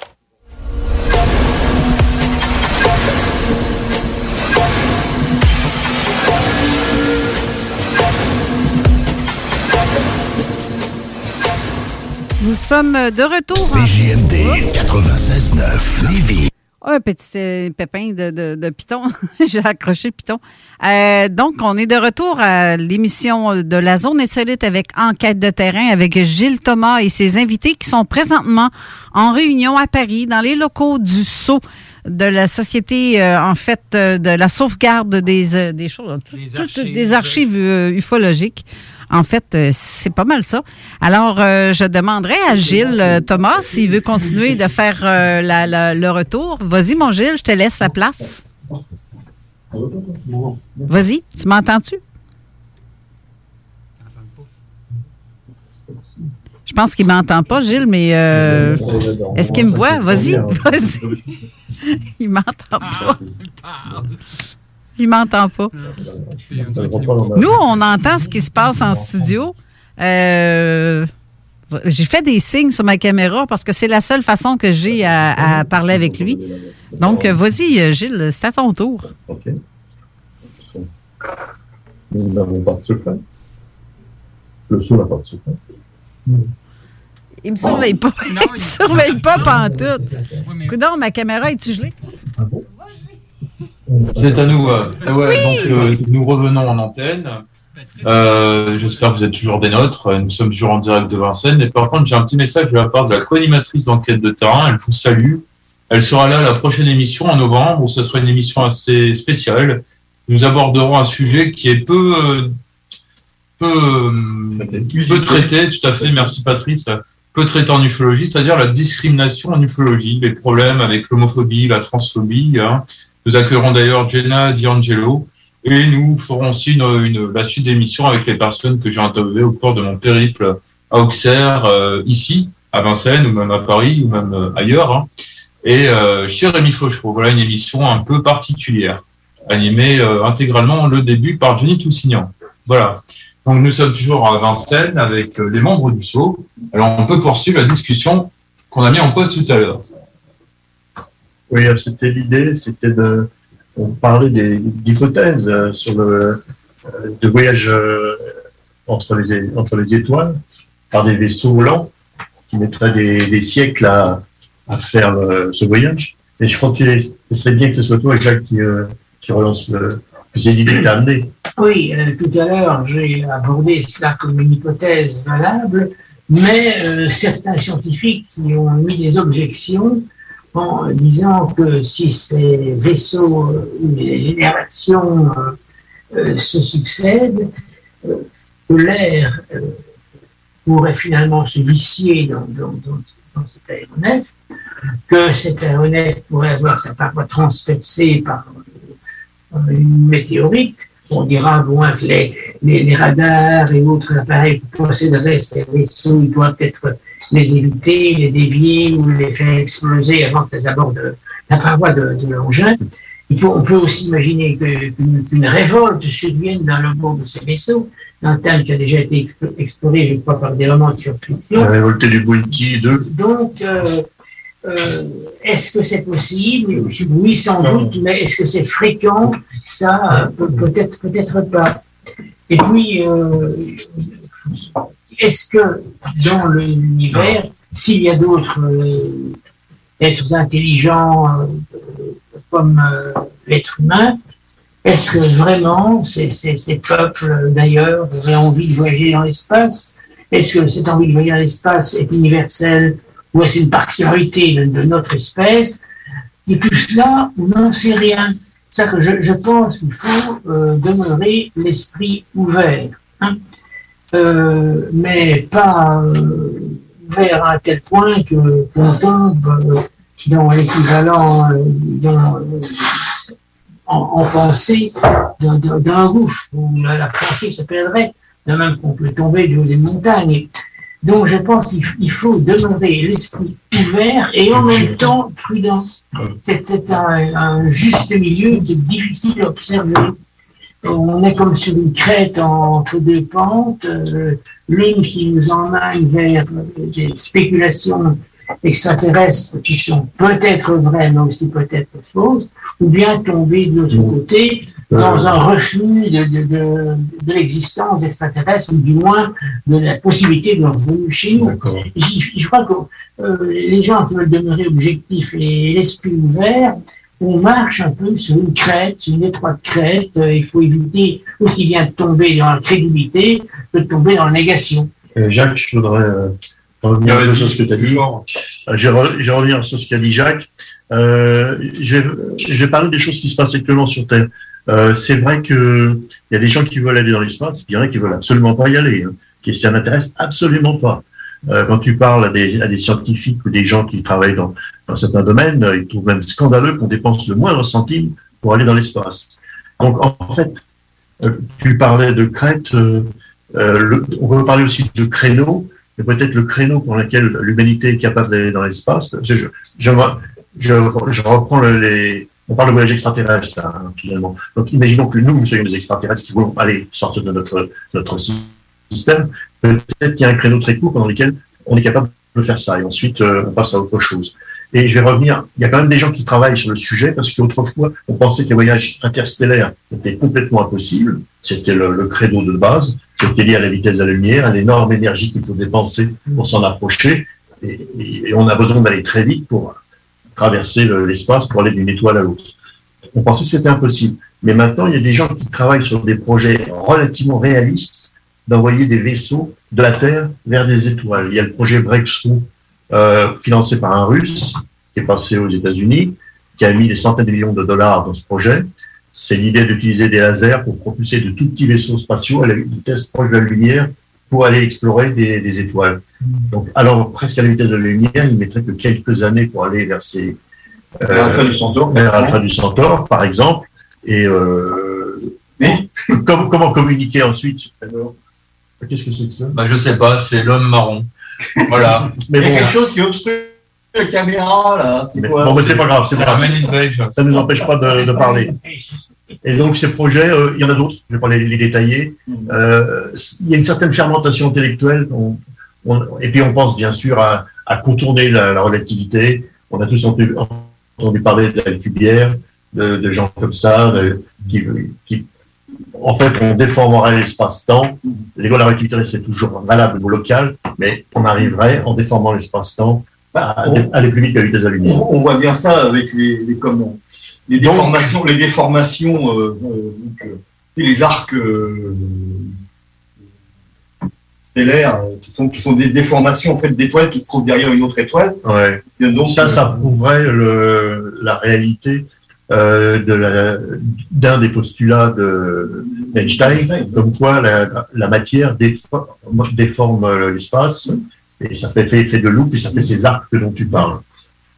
Nous sommes de retour en C J M D quatre-vingt-seize neuf Lévis. Un petit pépin de, de, de piton. J'ai accroché le piton. Euh, donc, on est de retour à l'émission de la Zone Insolite avec Enquête de terrain avec Gilles Thomas et ses invités qui sont présentement en réunion à Paris dans les locaux du S C E A U de la Société, euh, en fait, de la sauvegarde des, euh, des choses, tout, archives. Tout, des archives euh, ufologiques. En fait, c'est pas mal ça. Alors, euh, je demanderai à Gilles euh, Thomas s'il veut continuer de faire euh, la, la, le retour. Vas-y, mon Gilles, je te laisse la place. Vas-y, tu m'entends-tu? Je pense qu'il ne m'entend pas, Gilles, mais euh, est-ce qu'il me voit? Vas-y, vas-y. Il ne m'entend pas. Il m'entend pas. Nous, on entend ce qui se passe en studio. Euh, j'ai fait des signes sur ma caméra parce que c'est la seule façon que j'ai à, à parler avec lui. Donc, vas-y, Gilles, c'est à ton tour. OK. Il me surveille pas. Il me surveille pas pantoute. Coudon, ma caméra, est-tu gelée? C'est à nous. Euh, ouais, oui! donc, euh, nous revenons en antenne. Euh, j'espère que vous êtes toujours des nôtres. Nous sommes toujours en direct de Vincennes. Et par contre, j'ai un petit message de la part de la co-animatrice d'Enquête de terrain. Elle vous salue. Elle sera là à la prochaine émission en novembre, où ce sera une émission assez spéciale. Nous aborderons un sujet qui est peu, peu, peu traité. Tout à fait. Merci, Patrice. Peu traité en ufologie, c'est-à-dire la discrimination en ufologie, les problèmes avec l'homophobie, la transphobie, hein. Nous accueillerons d'ailleurs Jenna D'Angelo et nous ferons aussi une, une, la suite d'émissions avec les personnes que j'ai interviewées au cours de mon périple à Auxerre, euh, ici, à Vincennes ou même à Paris ou même ailleurs. Hein. Et euh, chez Rémi Fauchereau, voilà une émission un peu particulière, animée euh, intégralement le début par Johnny Toussignan. Voilà. Donc nous sommes toujours à Vincennes avec euh, les membres du S C E A U. Alors on peut poursuivre la discussion qu'on a mis en pause tout à l'heure. Oui, c'était l'idée, c'était de on parlait des hypothèses euh, sur le euh, de voyage euh, entre les entre les étoiles par des vaisseaux volants qui mettraient des, des siècles à à faire euh, ce voyage. Et je crois que ce serait bien que ce soit toi, Jacques, qui, euh, qui relance le, que c'est l'idée que tu as amenée. Oui, euh, tout à l'heure, j'ai abordé cela comme une hypothèse valable, mais euh, certains scientifiques qui ont mis des objections en disant que si ces vaisseaux ou euh, les générations euh, euh, se succèdent, euh, que l'air euh, pourrait finalement se vicier dans, dans, dans dans cet aéronef, que cet aéronef pourrait avoir sa paroi transpercée par une météorite. On dira bon, que les, les, les radars et autres appareils qui posséderaient ces vaisseaux, ils doivent peut-être les éviter, les dévier ou les faire exploser avant qu'elles abordent la paroi de, de l'engin. On peut aussi imaginer que, qu'une, qu'une révolte survienne dans le monde de ces vaisseaux, un thème qui a déjà été exploré, je crois, par des romans de science-fiction. La révolte du Bounty deux. Donc, euh, euh, est-ce que c'est possible? Oui, sans non. doute, mais est-ce que c'est fréquent? Ça, peut-être, peut-être pas. Et puis, euh, est-ce que dans l'univers, s'il y a d'autres euh, êtres intelligents euh, comme euh, l'être humain, est-ce que vraiment ces, ces, ces peuples d'ailleurs auraient envie de voyager dans l'espace? Est-ce que cette envie de voyager dans l'espace est universelle ou est-ce une particularité de, de notre espèce? Et tout cela, on n'en sait rien. C'est ça que je, je pense qu'il faut euh, demeurer l'esprit ouvert, hein? euh, mais pas euh, ouvert à tel point que qu'on tombe euh, dans l'équivalent, euh, dans euh, En, en pensée d'un, d'un, d'un gouffre, où la, la pensée se perdrait, de même qu'on peut tomber du haut des montagnes. Donc je pense qu'il il faut demeurer l'esprit ouvert et en même temps prudent. C'est, c'est un, un juste milieu qui est difficile à observer. On est comme sur une crête entre deux pentes, euh, l'une qui nous emmène vers des spéculations extraterrestres qui sont peut-être vraies, mais aussi peut-être fausses, ou bien tomber de l'autre côté dans un refus de, de, de, de l'existence extraterrestre, ou du moins de la possibilité de leur venue chez nous. Je, je crois que euh, les gens qui veulent demeurer objectifs et l'esprit ouvert, on marche un peu sur une crête, une étroite crête. Euh, il faut éviter aussi bien de tomber dans la crédulité que de tomber dans la négation. Euh, Jacques, je voudrais... Euh... revenir ah, sur ce que tu as dit. Je, re, je reviens sur ce qu'a dit Jacques. Euh, je, vais, je vais parler des choses qui se passent actuellement sur Terre. Euh, c'est vrai qu'il y a des gens qui veulent aller dans l'espace, il y en a qui veulent absolument pas y aller, hein, qui ça n'intéresse absolument pas. Euh, quand tu parles à des, à des scientifiques ou des gens qui travaillent dans, dans certains domaines, ils trouvent même scandaleux qu'on dépense le moindre centime pour aller dans l'espace. Donc en fait, euh, tu parlais de crête, euh, le, on peut parler aussi de créneaux. Et peut-être le créneau pour lequel l'humanité est capable d'aller dans l'espace. Je, je, je, je, je reprends le, les... On parle de voyage extraterrestre, hein, finalement. Donc, imaginons que nous, nous soyons des extraterrestres qui voulons aller sortir de notre, notre système. Peut-être qu'il y a un créneau très court pendant lequel on est capable de faire ça. Et ensuite, euh, on passe à autre chose. Et je vais revenir. Il y a quand même des gens qui travaillent sur le sujet parce qu'autrefois, on pensait que les voyages interstellaires étaient complètement impossibles. C'était le, le credo de base. C'était lié à la vitesse de la lumière, à l'énorme énergie qu'il faut dépenser pour s'en approcher. Et, et, et on a besoin d'aller très vite pour traverser le, l'espace, pour aller d'une étoile à l'autre. On pensait que c'était impossible. Mais maintenant, il y a des gens qui travaillent sur des projets relativement réalistes d'envoyer des vaisseaux de la Terre vers des étoiles. Il y a le projet Breakthrough, Euh, financé par un Russe qui est passé aux États-Unis, qui a mis des centaines de millions de dollars dans ce projet. C'est l'idée d'utiliser des lasers pour propulser de tout petits vaisseaux spatiaux à la vitesse proche de la lumière pour aller explorer des, des étoiles. Donc, alors presque à la vitesse de la lumière, il mettrait que quelques années pour aller vers ces euh, l'Alpha du Centaure, vers l'Alpha du Centaure, par exemple. Et euh, oui. comment, comment communiquer ensuite? Qu'est-ce que c'est que ça? Bah, je sais pas. C'est l'homme marron. Voilà. Mais il y a quelque chose qui obstrue la caméra, là. C'est mais, quoi, bon, mais c'est pas grave. C'est, c'est pas grave. Ça ne nous empêche pas de, de parler. Et donc, ces projets, euh, il y en a d'autres, je ne vais pas les, les détailler. Euh, il y a une certaine fermentation intellectuelle. On, on, et puis, on pense, bien sûr, à, à contourner la, la relativité. On a tous entendu, entendu parler de la cubière, de, de gens comme ça, de, qui... qui en fait, on déformerait l'espace-temps. L'égo, la relativité, c'est toujours valable au local, mais on arriverait, en déformant l'espace-temps, à, à aller plus vite qu'avec des alignés. On, on voit bien ça avec les, les, comment, les déformations, donc, les, déformations euh, euh, donc, euh, les arcs euh, stellaires, euh, qui, sont, qui sont des déformations en fait, d'étoiles qui se trouvent derrière une autre étoile. Ouais. Donc, ça, euh, ça prouverait le, la réalité. Euh, de la, d'un des postulats de, d'Einstein, comme quoi la, la matière déforme, déforme l'espace, et ça fait effet de loupe, et ça fait ces arcs dont tu parles.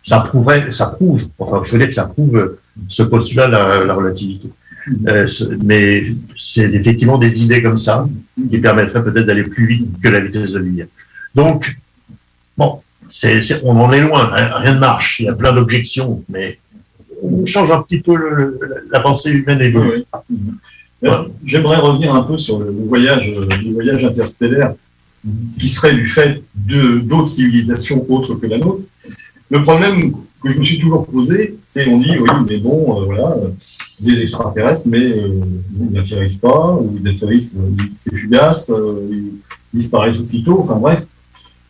Ça prouverait, ça prouve, enfin, il faut dire que ça prouve ce postulat, la, la relativité. Euh, mais c'est effectivement des idées comme ça, qui permettraient peut-être d'aller plus vite que la vitesse de la lumière. Donc, bon, c'est, c'est, on en est loin, hein, rien ne marche, il y a plein d'objections, mais on change un petit peu le, la pensée humaine et oui. Ouais. J'aimerais revenir un peu sur le voyage, le voyage interstellaire qui serait du fait de, d'autres civilisations autres que la nôtre. Le problème que je me suis toujours posé, c'est on dit oui, mais bon, euh, voilà, des extraterrestres, mais euh, ils n'atterrissent pas, ou ils atterrissent, euh, c'est fugace, euh, ils disparaissent aussitôt, enfin bref.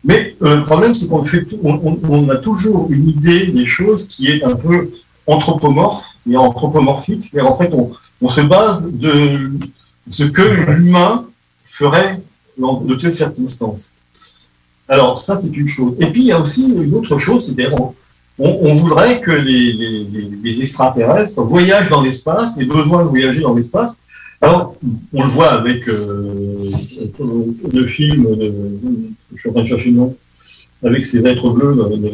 Mais euh, le problème, c'est qu'on fait tout, on, on, on a toujours une idée des choses qui est un peu anthropomorphe, c'est-à-dire anthropomorphique, c'est-à-dire en fait on, on se base de ce que l'humain ferait dans de telles circonstances. Alors ça c'est une chose. Et puis il y a aussi une autre chose, c'est-à-dire on, on, on voudrait que les, les, les extraterrestres voyagent dans l'espace, aient besoin de voyager dans l'espace. Alors on le voit avec euh, le film, de, je suis en train de chercher le nom, avec ces êtres bleus, de, de,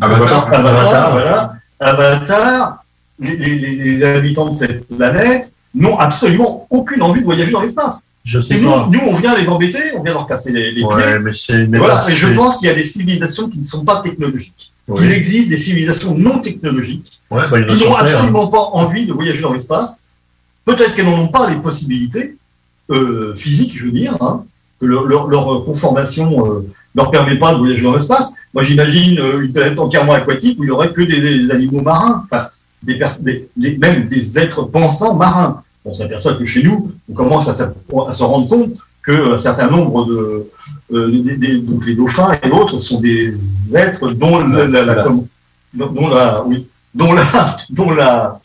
Avatar, Avatar, Avatar, voilà. Avatar, les, les, les habitants de cette planète n'ont absolument aucune envie de voyager dans l'espace. Je sais nous, pas. Nous, on vient les embêter, on vient leur casser les, les ouais, pieds. Mais c'est, mais voilà. Là, et c'est... je pense qu'il y a des civilisations qui ne sont pas technologiques. Oui. Il existe des civilisations non technologiques ouais, bah, qui n'ont absolument pas envie de voyager dans l'espace. Peut-être qu'elles n'en ont pas les possibilités euh, physiques, je veux dire, hein, que leur, leur, leur conformation euh, ne leur permet pas de voyager dans l'espace. Moi, j'imagine euh, une planète entièrement aquatique où il n'y aurait que des, des animaux marins, enfin, des pers- des, des, même des êtres pensants marins. On s'aperçoit que chez nous, on commence à, à se rendre compte qu'un certain nombre de... Euh, des, des, donc, les dauphins et d'autres sont des êtres dont la... la, la, la dont la... Oui, dont la... Dont la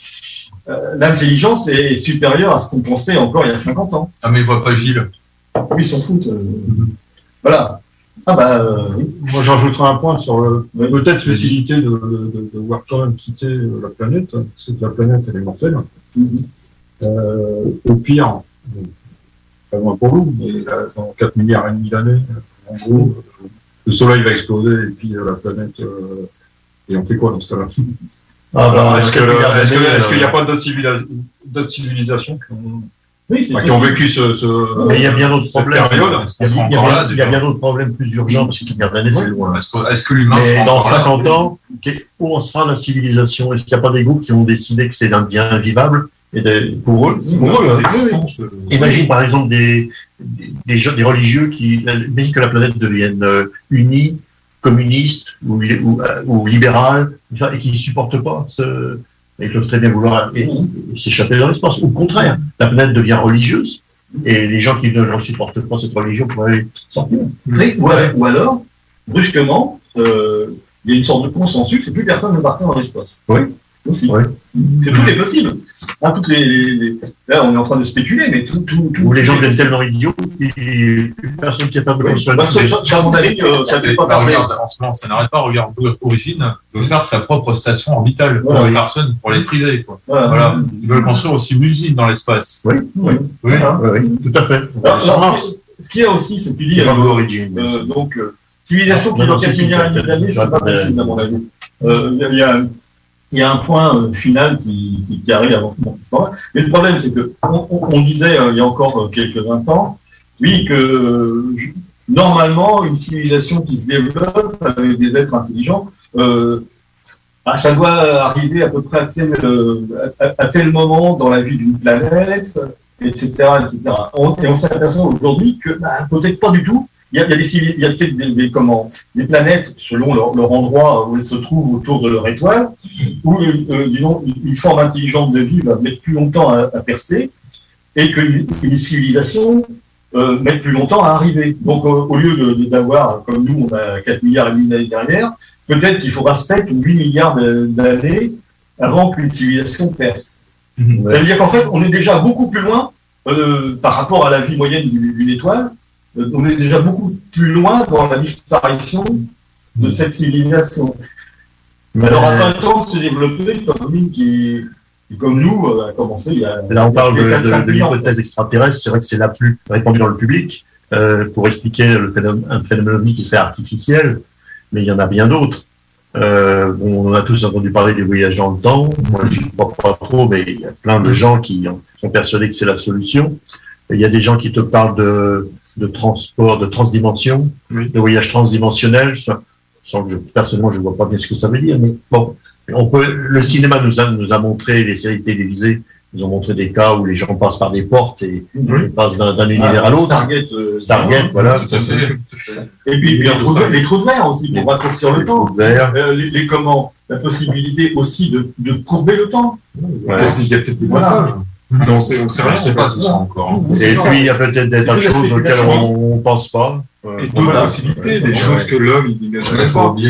euh, l'intelligence est supérieure à ce qu'on pensait encore il y a cinquante ans. Ah, mais ils ne voient pas Gilles. Oui, ils s'en foutent. Euh, mm-hmm. Voilà. Ah bah, euh, moi j'ajouterai un point sur le, peut-être l'utilité de, de, de voir quand même quitter la planète, c'est que la planète elle est mortelle. Mm-hmm. Euh, au pire, pas loin pour nous, mais là, dans quatre milliards et demi d'années, en gros, euh, le soleil va exploser et puis euh, la planète, euh, et on fait quoi dans ce cas-là? Ah bah, est-ce, est-ce, que, euh, est-ce, que, est-ce qu'il n'y a pas d'autres, civilis- d'autres civilisations qui ont... Oui, c'est enfin, qui ont vécu ce, ce mais il y a bien d'autres problèmes. Période, il, y a, il, y a bien, là, il y a bien d'autres problèmes plus urgents parce qu'il y a bien des loin. Est-ce que, est-ce que l'humain mais dans cinquante ans, où en sera la civilisation? Est-ce qu'il n'y a pas des groupes qui ont décidé que c'est bien invivable et de, pour eux, oui, pour eux, oui. Imagine par exemple des des, des, jeux, des religieux qui imaginent que la planète devienne unie, communiste ou, ou, ou libérale et qui ne supportent pas ce... Ils peuvent très bien vouloir et, et s'échapper dans l'espace. Au contraire, la planète devient religieuse et les gens qui ne leur supportent pas cette religion pourraient sortir. Oui, ou, alors, ou alors, brusquement, euh, il y a une sorte de consensus et plus personne ne partait dans l'espace. Oui. Aussi. Oui. C'est tout est possible. Hein, toutes les, les, là, on est en train de spéculer, mais tout. tout, tout ou les gens deviennent tellement idiots, une personne qui est capable de consensus. Charles Montagnier, ça ne fait pas parler. En ce moment, ça n'arrête pas. Regarde, Origine veut faire sa propre station orbitale pour les personnes, pour les privés. Voilà. Ils veulent construire aussi une usine dans l'espace. Oui, oui, oui, tout à fait. Ce qu'il y a aussi, c'est que tu dis. Origine. Donc, civilisation qui dans quatre milliards d'années, c'est pas possible, à mon avis. Il y a. Il y a un point euh, final qui, qui, qui arrive avant ce moment. Mais le problème, c'est que on, on, on disait euh, il y a encore euh, quelques vingt ans, oui, que euh, normalement, une civilisation qui se développe avec des êtres intelligents, euh, bah, ça doit arriver à peu près à tel, à, à tel moment dans la vie d'une planète, et cetera, et cetera. On, et on s'aperçoit aujourd'hui que bah, peut-être pas du tout. Il y a, il y a, des, civils, il y a peut-être des, des, comment, des planètes, selon leur, leur endroit où elles se trouvent autour de leur étoile, où euh, disons, une forme intelligente de vie va mettre plus longtemps à, à percer et qu'une une civilisation euh, met plus longtemps à arriver. Donc, euh, au lieu de, de, d'avoir, comme nous, on a quatre milliards et demi d'années derrière, peut-être qu'il faudra sept ou huit milliards d'années avant qu'une civilisation perce. Mmh, ouais. Ça veut dire qu'en fait, on est déjà beaucoup plus loin euh, par rapport à la vie moyenne d'une étoile. On est déjà beaucoup plus loin dans la disparition de cette civilisation. Mais... elle n'aura pas le temps de se développer comme une qui, comme nous, a commencé il y a... Là, on parle de, de, de l'hypothèse extraterrestre. C'est vrai que c'est la plus répandue dans le public euh, pour expliquer le phénomène, un phénomène qui serait artificiel, mais il y en a bien d'autres. Euh, on a tous entendu parler des voyages dans le temps. Moi, je ne crois pas trop, mais il y a plein de gens qui sont persuadés que c'est la solution. Il y a des gens qui te parlent de... de transport, de transdimension, oui. de voyage transdimensionnel. Sans que je, personnellement, je ne vois pas bien ce que ça veut dire, mais bon, on peut. Le cinéma nous a nous a montré, les séries télévisées nous ont montré des cas où les gens passent par des portes et mm-hmm. passent d'un, d'un univers ah, à l'autre. Stargate, euh, Stargate, non, voilà. Tout à fait. Et puis, puis les trous verts aussi pour raccourcir le temps. Euh, les, les comment, la possibilité aussi de, de courber le temps. Ouais. Il y a peut-être des voilà. passages. Non, c'est on sait c'est pas tout ça encore. Et puis il y a peut-être des tas de choses auxquelles on ne pense pas. Et d'autres possibilités, des choses que l'homme n'imaginait pas. Il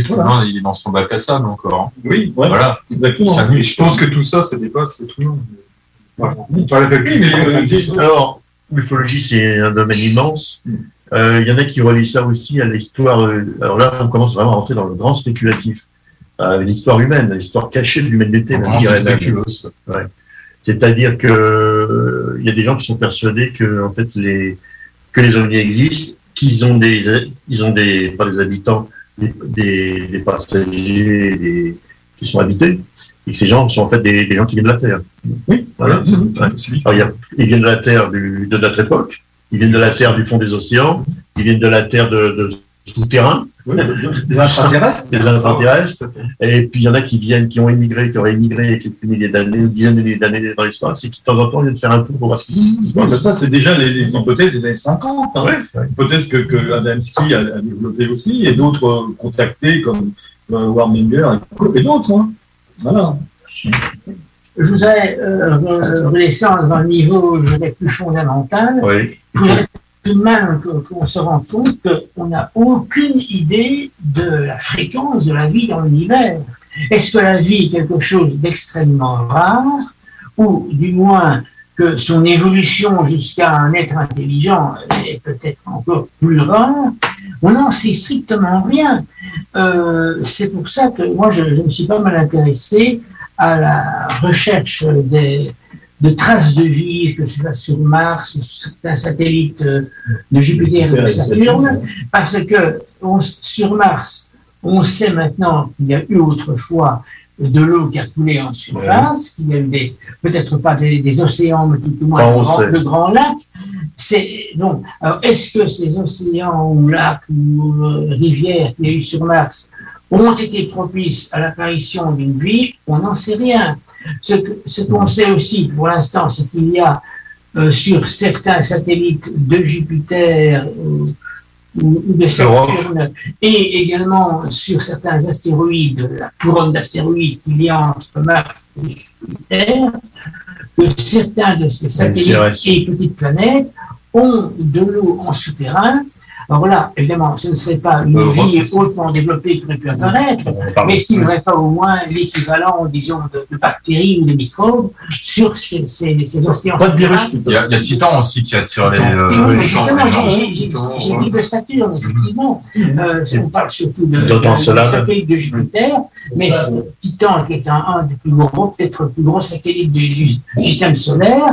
est dans son bac à sable encore. Oui, voilà, exactement. Je pense que tout ça, ça dépasse tout le monde. Alors, l'ufologie, c'est un domaine immense. Il y en a qui relient ça aussi à l'histoire. Alors là, on commence vraiment à rentrer dans le grand spéculatif, l'histoire humaine, l'histoire cachée de l'humanité. Ouais. C'est-à-dire que euh, y a des gens qui sont persuadés que en fait les que les ovnis existent, qu'ils ont des ils ont des pas des habitants, des des, des passagers, des qui sont habités, et que ces gens sont en fait des, des gens qui viennent de la Terre. Oui, voilà. C'est, c'est, c'est. Alors, y a, ils viennent de la Terre du, de notre époque, ils viennent de la Terre du fond des océans, ils viennent de la Terre de, de souterrain, oui, des intraterrestres, des intraterrestres, et puis il y en a qui viennent, qui ont émigré, qui auraient émigré il y a quelques milliers d'années, dizaines de milliers d'années dans l'espace, et qui de temps en temps viennent faire un tour pour voir ce qui mmh, se passe. Ben ça, c'est déjà les, les hypothèses des années cinquante, hein. Ouais. Hypothèses que, que Adamski a, a développées aussi, et d'autres euh, contactés comme euh, Warminger et, et d'autres. Hein. Voilà. Je voudrais euh, renaissance dans le niveau je dirais, plus fondamental. Oui. Tout de même qu'on se rend compte qu'on n'a aucune idée de la fréquence de la vie dans l'univers. Est-ce que la vie est quelque chose d'extrêmement rare, ou du moins que son évolution jusqu'à un être intelligent est peut-être encore plus rare? On n'en sait strictement rien. Euh, c'est pour ça que moi, je, je me suis pas mal intéressé à la recherche des... de traces de vie, que ce soit sur Mars, sur certains satellites de Jupiter et de Saturne, parce que on, sur Mars, on sait maintenant qu'il y a eu autrefois de l'eau qui a coulé en surface, ouais. qu'il y a eu des, peut-être pas des, des océans, mais tout au moins de grands lacs. C'est, donc, alors est-ce que ces océans ou lacs ou euh, rivières qu'il y a eu sur Mars ont été propices à l'apparition d'une vie? On n'en sait rien. Ce, que, ce qu'on sait aussi pour l'instant, c'est qu'il y a euh, sur certains satellites de Jupiter euh, ou, ou de Saturne, et également sur certains astéroïdes, la couronne d'astéroïdes qu'il y a entre Mars et Jupiter, que certains de ces satellites et petites planètes ont de l'eau en souterrain. Alors là, évidemment, ce ne serait pas une euh, vie autant développée qui aurait pu apparaître, mais s'il n'y aurait pas au moins l'équivalent, disons, de, de bactéries ou de microbes sur ces, ces, ces océans. Pas de virus. Il y a, il y a Titan aussi qui attire Titan. les... Euh, les justement, gens, j'ai, j'ai, Titan, j'ai dit de Saturne, effectivement. Mm-hmm. Euh, on parle surtout de, de, de satellite de Jupiter, mm-hmm. mais euh, Titan, qui est un, un des plus gros, peut-être le plus gros satellite du, du système solaire,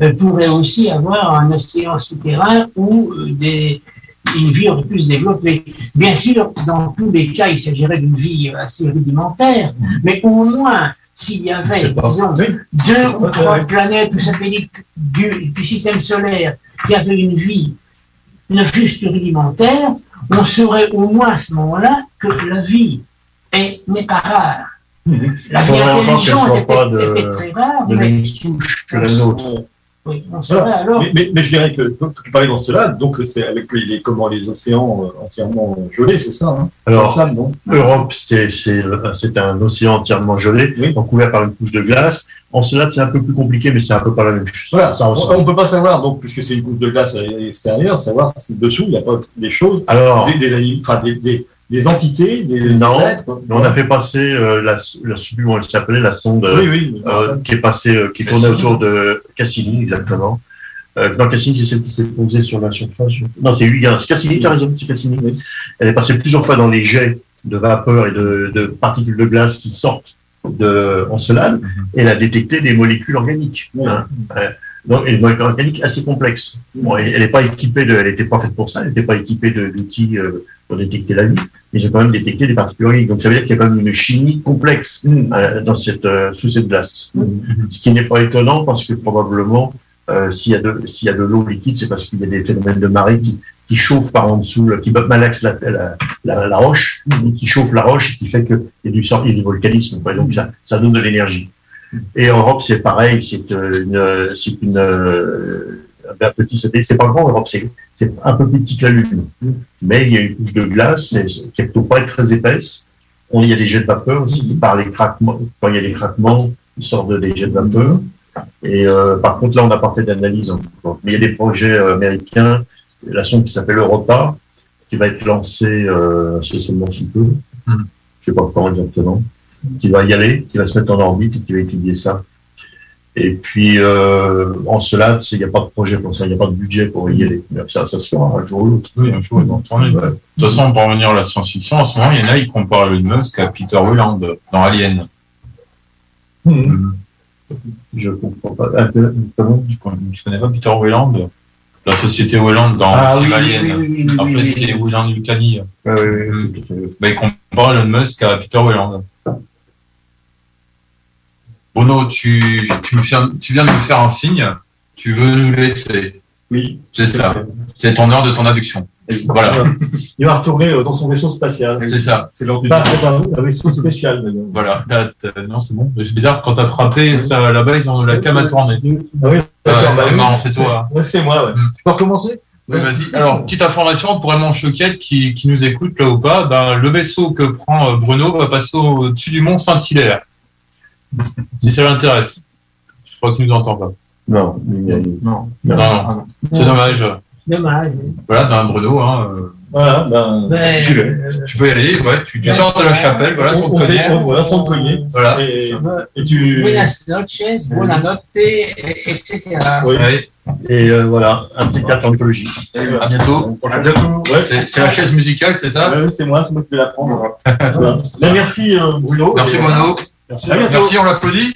euh, pourrait aussi avoir un océan souterrain ou euh, des... une vie aurait pu se développer. Bien sûr, dans tous les cas, il s'agirait d'une vie assez rudimentaire, mais au moins, s'il y avait, disons, oui. deux ou trois planètes ou satellites du, du système solaire qui avaient une vie une juste rudimentaire, on saurait au moins à ce moment-là que la vie est, n'est pas rare. Mm-hmm. La vie intelligente était, de, était très rare, de mais souche que la nôtre. Oui, on saurait voilà. alors. Mais, mais, mais je dirais que quand tu parlais dans cela, donc c'est avec les, les comment les océans entièrement gelés, c'est ça. Hein alors, ça, non Europe, c'est, c'est, c'est un océan entièrement gelé, oui. donc couvert par une couche de glace. En cela, c'est un peu plus compliqué, mais c'est un peu pas la même chose. Voilà, ça, on ne peut pas savoir, donc, puisque c'est une couche de glace extérieure, savoir si dessous, il n'y a pas des choses, alors, des, des, des, des, des entités, des, non, des êtres. Non, on a fait passer, euh, la, la, je sais plus comment elle s'appelait, la sonde, oui, oui, euh, qui est passée, euh, qui tournait autour de Cassini, exactement. Euh, non, Cassini, c'est celle qui s'est posée sur la surface. Non, c'est Huygens. Cassini, tu as raison, c'est Cassini. Oui. Elle est passée plusieurs fois dans les jets de vapeur et de, de particules de glace qui sortent de Encelade, mm-hmm. elle a détecté des molécules organiques. Mm-hmm. Hein, euh, donc, une molécule organique assez complexe. Bon, elle n'est pas équipée de, elle n'était pas faite pour ça, elle n'était pas équipée de, d'outils euh, pour détecter la vie, mais j'ai quand même détecté des particules organiques. Donc, ça veut dire qu'il y a quand même une chimie complexe mm-hmm. euh, dans cette, euh, sous cette glace. Mm-hmm. Ce qui n'est pas étonnant parce que probablement, euh, s'il y a de, s'il y a de l'eau liquide, c'est parce qu'il y a des phénomènes de marée qui, qui chauffent par en dessous, qui malaxent la, la, la, la roche, qui chauffent la roche, qui fait qu'il y a du sort, il y a du volcanisme. Quoi. Donc ça, ça donne de l'énergie. Et en Europe, c'est pareil, c'est une, c'est une, un petit satellite. C'est pas grand en Europe, c'est, c'est un peu plus petit que la Lune. Mais il y a une couche de glace c'est, qui n'est plutôt pas très épaisse. On, il y a des jets de vapeur aussi, par les craquements. Quand il y a des craquements, ils sortent des jets de vapeur. Et euh, par contre, là, on n'a pas fait d'analyse encore. Mais il y a des projets américains, la sonde qui s'appelle Europa, qui va être lancée, euh, c'est seulement si peu, je ne sais pas quand exactement, qui va y aller, qui va se mettre en orbite et qui va étudier ça. Et puis, euh, en cela, il n'y a pas de projet pour ça, il n'y a pas de budget pour y aller. Ça, ça se fera un jour ou l'autre. Oui, un jour ou l'autre. Ouais. De toute façon, pour revenir à la science-fiction, en ce moment, il y en a, ils comparent Elon Musk à Peter Holland dans Alien. Mmh. Mmh. Je ne comprends pas. Ah, comment tu ne connais pas Peter Holland? La société Hollande dans ah, oui, oui, oui, oui, après oui, oui, c'est les Oujains du Cani. Oui, oui, oui, oui. Bah, ils comparent Elon Musk à Peter Hollande. Bruno, tu, tu, tu viens de nous faire un signe, tu veux nous laisser. Oui. C'est ça. C'est ton heure de ton abduction. Voilà. Il va retourner dans son vaisseau spatial. C'est ça. C'est l'heure du bah, c'est un, un vaisseau spatial. D'ailleurs. Voilà. Là, non, c'est bon. C'est bizarre, quand t'as frappé, ça, là-bas, ils ont la cam à tourner. Ah oui, d'accord, euh, bah, c'est oui, marrant, c'est, c'est toi. C'est, ouais, c'est moi, ouais. Tu peux recommencer? Oui, vas-y. Alors, petite information pour Raymond Choquette qui, qui nous écoute là ou pas, ben, le vaisseau que prend Bruno va passer au-dessus du mont Saint-Hilaire. Si ça l'intéresse. Je crois qu'il nous entend pas. Non, non, non, non, non, non. C'est dommage. Dommage. Voilà, dans un Bruno, hein. Euh... Voilà, ben, ben, tu, euh, tu peux y aller, ouais. Tu, tu ben, sors de la chapelle, voilà, sans te cogner. Voilà, sans te cogner. Voilà. Et, et tu. Buenas noches, buenas noches, et cetera. Oui. Ouais. Et euh, voilà, un petit carton anthologie. À bientôt. À bientôt. Ouais. C'est, c'est la chaise musicale, c'est ça? Oui, c'est moi, c'est moi qui vais la prendre. Voilà. Ben, merci, euh, Bruno. Merci, Bruno. Merci, à bientôt. Merci, on l'applaudit.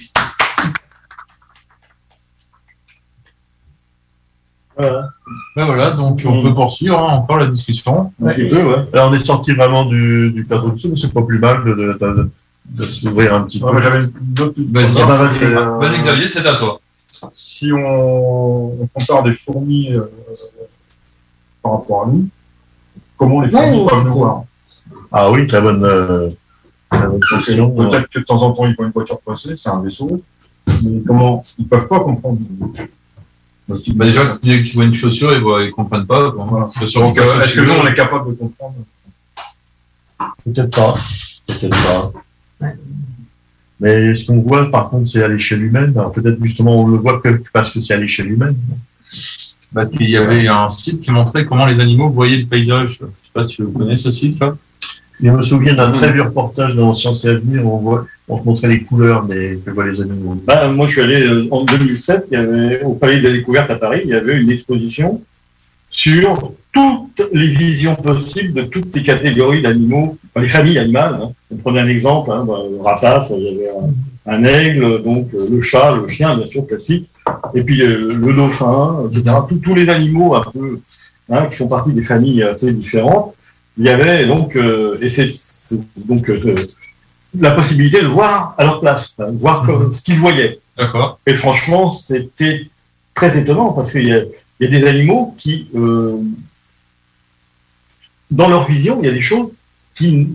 Voilà. Ben voilà, donc on mmh. peut poursuivre hein, encore la discussion. Un petit peu, ouais. Alors on est sorti vraiment du, du cadre de dessous, mais c'est pas plus mal de, de, de, de s'ouvrir un petit ouais, peu. Mais j'avais deux petites vas-y, vas-y, vas-y, euh, vas-y Xavier, c'est à toi. Si on, on compare des fourmis euh, par rapport à nous, comment les fourmis peuvent nous voir? Ah oui, la bonne, euh, la bonne question. Peut-être ouais. que de temps en temps ils voient une voiture passer, c'est un vaisseau, mais comment ils peuvent pas comprendre? Bah déjà, dès qu'ils voient une chaussure, ils ne comprennent pas. Bon, voilà. Donc, euh, est-ce que nous, on est capable de comprendre? Peut-être pas. Peut-être pas. Ouais. Mais ce qu'on voit, par contre, c'est à l'échelle humaine. Alors, peut-être justement, on le voit que parce que c'est à l'échelle humaine. Parce qu'il y avait un site qui montrait comment les animaux voyaient le paysage. Je ne sais pas si vous connaissez ce site, là. Je me souviens d'un très vieux reportage dans Sciences et Avenir où on, voit, on te montrait les couleurs des, que voient les animaux. Ben, moi, je suis allé euh, en deux mille sept, il y avait, au Palais des Découvertes à Paris, il y avait une exposition sur toutes les visions possibles de toutes les catégories d'animaux, enfin, les familles animales. Hein. On prenait un exemple, hein, ben, le rapace, il y avait un, un aigle, donc euh, le chat, le chien, bien sûr, classique, et puis euh, le dauphin, et cetera. Tout, tous les animaux un peu hein, qui font partie des familles assez différentes. Il y avait donc, euh, et c'est, c'est donc euh, la possibilité de voir à leur place, hein, voir comme, ce qu'ils voyaient. D'accord. Et franchement, c'était très étonnant parce qu'il y a, il y a des animaux qui euh, dans leur vision, il y a des choses qui,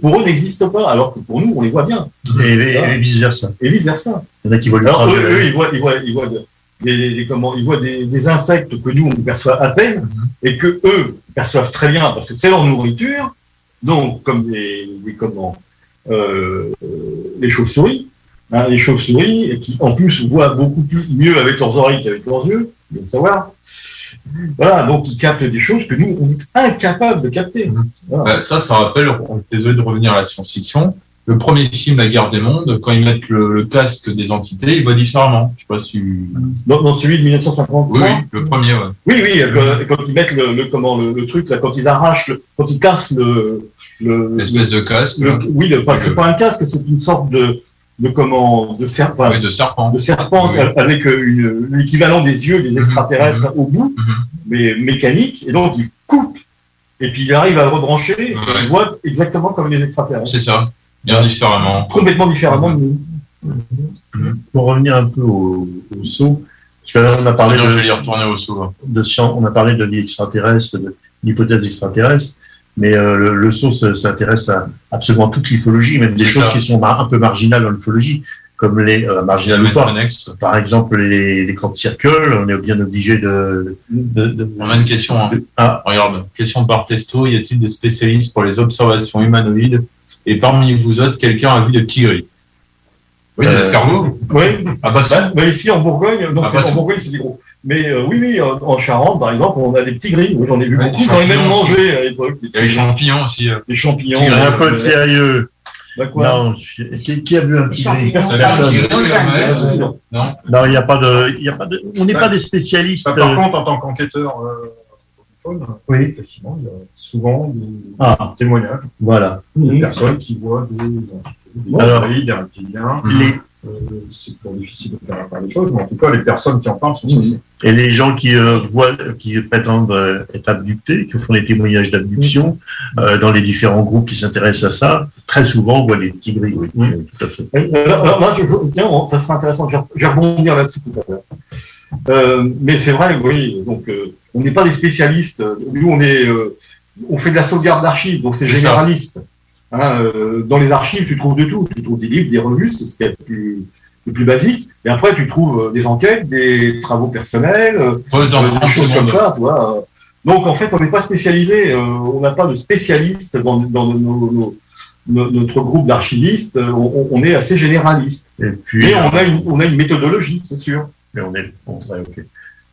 pour eux, n'existent pas, alors que pour nous, on les voit bien. Et, et, et vice-versa. Et vice-versa. Il y en a qui voient le alors, eux, eux, ils voient, ils voient, ils voient des, des, comment, ils voient des, des insectes que nous, on perçoit à peine, mm-hmm. et que eux perçoivent très bien, parce que c'est leur nourriture, donc, comme des, des comment, euh, les chauves-souris, hein, les chauves-souris, qui, en plus, voient beaucoup plus, mieux avec leurs oreilles qu'avec leurs yeux, bien savoir. Voilà, donc ils captent des choses que nous, on est incapables de capter. Voilà. Ça, ça rappelle, désolé de revenir à la science-fiction, le premier film, La guerre des mondes, quand ils mettent le, le casque des entités, ils voient différemment. Je sais pas si... Dans, dans celui de dix-neuf cent cinquante-trois. Oui, oui, le premier, ouais. Oui, oui, quand, quand ils mettent le, le, comment, le, le truc, là, quand ils arrachent, le, quand ils cassent le... le l'espèce de casque. Le, oui, le, enfin, c'est le... pas un casque, c'est une sorte de... de comment de, serp- oui, de serpent de serpent oui. Avec une, une l'équivalent des yeux des extraterrestres mmh. au bout mmh. mais mécanique, et donc il coupe et puis il arrive à rebrancher ouais. et il voit exactement comme les extraterrestres. C'est ça, bien différemment, complètement différemment de nous. Mmh. Mmh. Pour revenir un peu au, au saut, parce que là on a parlé bien, de je vais y retourner au saut de science, on a parlé de l'extraterrestre, de l'hypothèse extraterrestre. Mais euh, le, le saut s'intéresse à absolument toute l'ufologie, même des c'est choses ça. qui sont mar- un peu marginales dans l'ufologie, comme les euh, marginales ou pas. Par exemple, les, les crop circles, on est bien obligé de, de, de... On a une question. Hein. De, ah. Regarde, question par testo, y a-t-il des spécialistes pour les observations humanoïdes? Et parmi vous autres, quelqu'un a vu des petits gris? Oui, des euh, escargots. Oui. Ah, bah, bah, ici, en Bourgogne, donc, ah, c'est, en Bourgogne, c'est des gros. Mais euh, oui, oui, en, en Charente, par exemple, on a des petits gris. J'en ai vu ouais, beaucoup. J'en ai même mangé à l'époque. Il y a les champignons aussi. Les champignons. Gris, un peu de sérieux. Bah quoi non, qui, qui a vu un petit gris? Non, non, il n'y a pas de, il y a pas de. On n'est bah, pas des spécialistes. Bah, par euh... contre, en tant qu'enquêteur, euh, oui, effectivement, il y a souvent des ah. témoignages. Voilà. Des mmh. personnes qui voient des. Bon, alors, oui, il y a un petit lien. Les... Euh, c'est pas difficile de faire part des choses, mais en tout cas, les personnes qui en parlent sont censées. Et les gens qui euh, voient, qui prétendent euh, être abductés, qui font des témoignages d'abduction, mmh. euh, dans les différents groupes qui s'intéressent à ça, très souvent, on voit des petits gris. Oui, mmh. tout à fait. Alors, alors là, je veux, tiens, ça serait intéressant, je vais rebondir là-dessus tout à l'heure. Euh, mais c'est vrai, oui, donc, euh, on n'est pas des spécialistes. Nous, on est, euh, on fait de la sauvegarde d'archives, donc c'est, c'est généraliste. Ça. Hein, euh, dans les archives, tu trouves de tout. Tu trouves des livres, des revues, c'est ce qui est le plus, le plus basique. Et après, tu trouves des enquêtes, des travaux personnels, euh, des choses comme ça, tu vois. Donc, en fait, on n'est pas spécialisé. Euh, on n'a pas de spécialistes dans, dans nos, nos, nos, notre groupe d'archivistes. On, on est assez généraliste. Et puis, mais on a une, on a une méthodologie, c'est sûr. Mais on est, on, ouais, okay.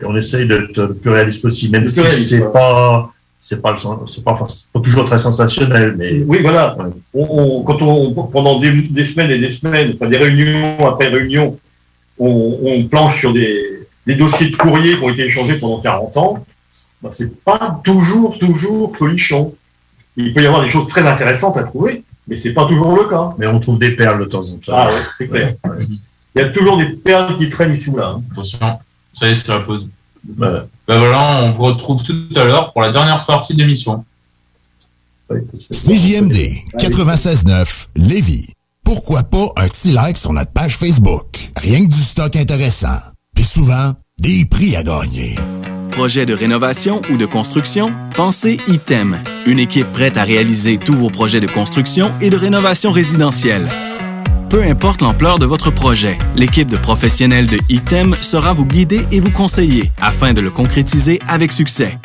Et on essaye d'être le plus réaliste possible, même si c'est ouais. pas. C'est pas, le, c'est, pas, c'est pas toujours très sensationnel, mais oui, voilà. Ouais. On, on, quand on pendant des, des semaines et des semaines, enfin des réunions après réunions, on, on planche sur des, des dossiers de courrier qui ont été échangés pendant quarante ans. Ben, c'est pas toujours toujours folichon. Il peut y avoir des choses très intéressantes à trouver, mais c'est pas toujours le cas. Mais on trouve des perles de temps en temps. Ah ouais, c'est clair. Ouais. Il y a toujours des perles qui traînent ici ou là. Hein. Attention, ça y est, c'est la pause. Voilà. Ben voilà, on vous retrouve tout à l'heure pour la dernière partie de l'émission. C J M D quatre-vingt-seize neuf Lévis. Pourquoi pas un petit like sur notre page Facebook? Rien que du stock intéressant. Puis souvent, des prix à gagner. Projet de rénovation ou de construction? Pensez Item. Une équipe prête à réaliser tous vos projets de construction et de rénovation résidentielle. Peu importe l'ampleur de votre projet, l'équipe de professionnels de Item sera vous guider et vous conseiller afin de le concrétiser avec succès.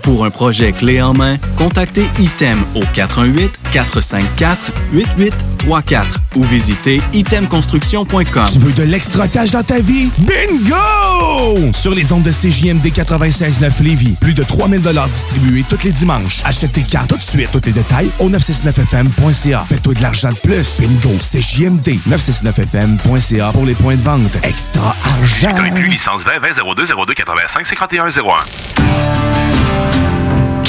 Pour un projet clé en main, contactez Item au quatre un huit, quatre cinq quatre, huit huit trois quatre ou visitez item construction point com. Tu veux de l'extra cash dans ta vie? Bingo! Sur les ondes de C J M D quatre-vingt-seize neuf Lévis, plus de trois mille dollars distribués tous les dimanches. Achète tes cartes tout de suite. Tous les détails au neuf cent soixante-neuf F M point C A. Fais-toi de l'argent de plus. Bingo! C J M D neuf cent soixante-neuf F M point C A pour les points de vente. Extra argent! Licence vingt vingt zéro deux zéro deux quatre-vingt-cinq cinquante et un zéro un.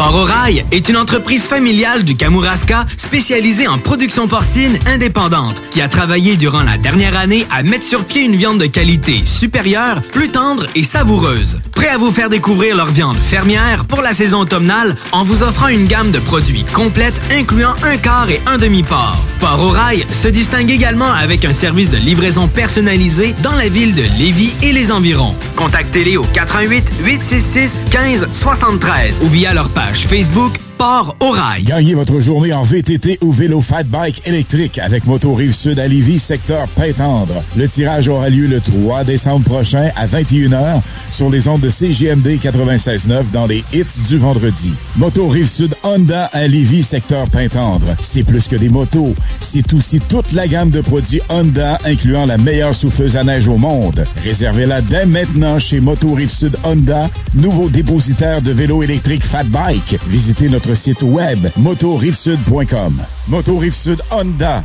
Port au Rail est une entreprise familiale du Kamouraska spécialisée en production porcine indépendante qui a travaillé durant la dernière année à mettre sur pied une viande de qualité supérieure, plus tendre et savoureuse. Prêt à vous faire découvrir leur viande fermière pour la saison automnale en vous offrant une gamme de produits complète incluant un quart et un demi-port. Port au Rail se distingue également avec un service de livraison personnalisé dans la ville de Lévis et les environs. Contactez-les au quatre un huit, huit six six, un cinq sept trois ou via leur page Facebook Port au Rail. Gagnez votre journée en V T T ou vélo fat bike électrique avec Moto Rive-Sud à Lévis, secteur Pintendre. Le tirage aura lieu le trois décembre prochain à vingt et une heures sur les ondes de C J M D quatre-vingt-seize neuf dans les hits du vendredi. Moto Rive-Sud Honda à Lévis, secteur Pintendre. C'est plus que des motos. C'est aussi toute la gamme de produits Honda, incluant la meilleure souffleuse à neige au monde. Réservez-la dès maintenant chez Moto Rive-Sud Honda, nouveau dépositaire de vélos électriques fat bike. Visitez notre site web moto rive sud point com. Moto Rive-Sud Honda,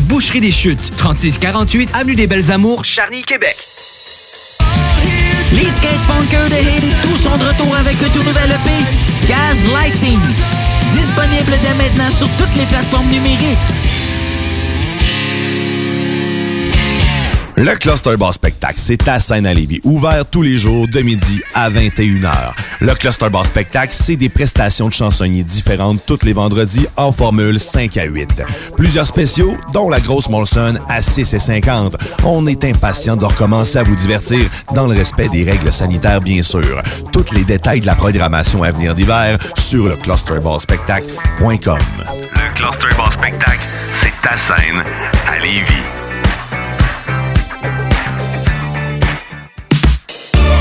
Boucherie des Chutes. trente-six quarante-huit avenue des Belles-Amours, Charny, Québec. Les skatepunkers de Haiti, tous sont de retour avec un tout nouvel E P, Gas Lighting. Disponible dès maintenant sur toutes les plateformes numériques. Le Cluster Bar Spectacle, c'est à Sainte-Aléby, ouvert tous les jours de midi à vingt et une heures. Le Cluster Bar Spectacle, c'est des prestations de chansonniers différentes tous les vendredis en formule cinq à huit. Plusieurs spéciaux, dont la grosse Molson à six et cinquante. On est impatient de recommencer à vous divertir dans le respect des règles sanitaires, bien sûr. Tous les détails de la programmation à venir d'hiver sur le cluster bar spectacle point com. Le Cluster Bar Spectacle, c'est à Sainte-Aléby.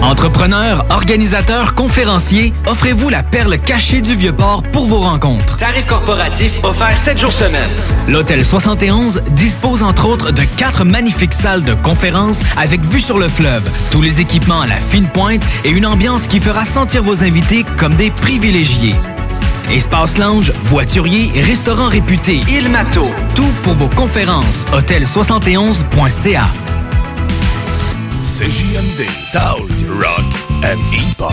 Entrepreneurs, organisateurs, conférenciers, offrez-vous la perle cachée du Vieux-Port pour vos rencontres. Tarifs corporatifs offerts sept jours semaine. L'Hôtel soixante et onze dispose entre autres de quatre magnifiques salles de conférences avec vue sur le fleuve, tous les équipements à la fine pointe et une ambiance qui fera sentir vos invités comme des privilégiés. Espace lounge, voiturier, restaurant réputé, Il Matto, tout pour vos conférences. hôtel soixante et onze point C A. C J M D, Talk, Rock and Hip-Hop.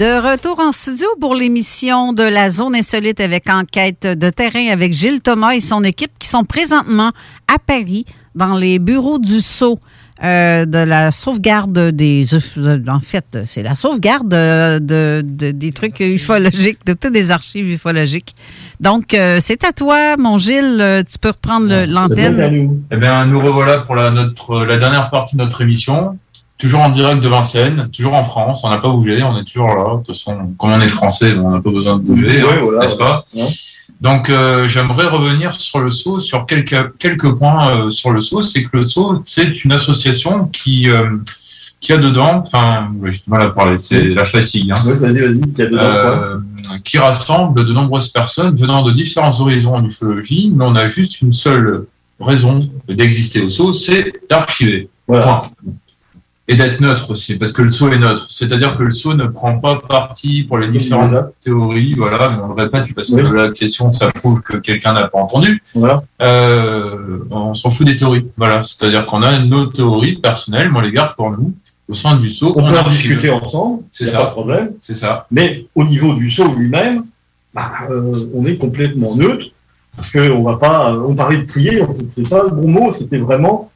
De retour en studio pour l'émission de la Zone Insolite avec Enquête de terrain avec Gilles Thomas et son équipe qui sont présentement à Paris dans les bureaux du S C E A U, euh, de la sauvegarde des... En fait, c'est la sauvegarde de, de, de, des trucs des ufologiques, de toutes des archives ufologiques. Donc, euh, c'est à toi, mon Gilles. Tu peux reprendre le, l'antenne. Eh bien, nous revoilà pour la, notre, la dernière partie de notre émission. Toujours en direct de Vincennes, toujours en France, on n'a pas bougé, on est toujours là. De toute façon, comme on est français, on n'a pas besoin de bouger, oui, hein, voilà, n'est-ce pas ? Ouais. Donc, euh, j'aimerais revenir sur le S C E A U, sur quelques, quelques points euh, sur le S C E A U. C'est que le S C E A U, c'est une association qui, euh, qui a dedans, enfin, j'ai du mal à parler, c'est la fatigue. Hein. Oui, vas-y, vas-y, qui a dedans, euh, quoi. qui rassemble de nombreuses personnes venant de différents horizons en ufologie, mais on a juste une seule raison d'exister au S C E A U, c'est d'archiver. Voilà. Et d'être neutre aussi, parce que le S C E A U est neutre. C'est-à-dire que le S C E A U ne prend pas parti pour les différentes voilà. théories. Voilà, mais on le répète, parce que oui. la question, ça prouve que quelqu'un n'a pas entendu. Voilà. Euh, on s'en fout des théories. Voilà. C'est-à-dire qu'on a nos théories personnelles, mais on les garde pour nous. Au sein du S C E A U, on, on peut en discuter ensemble, c'est ça, pas de problème. C'est ça. Mais au niveau du S C E A U lui-même, bah, euh, on est complètement neutre, parce qu'on va pas. Euh, on parlait de trier, c'était pas le bon mot, c'était vraiment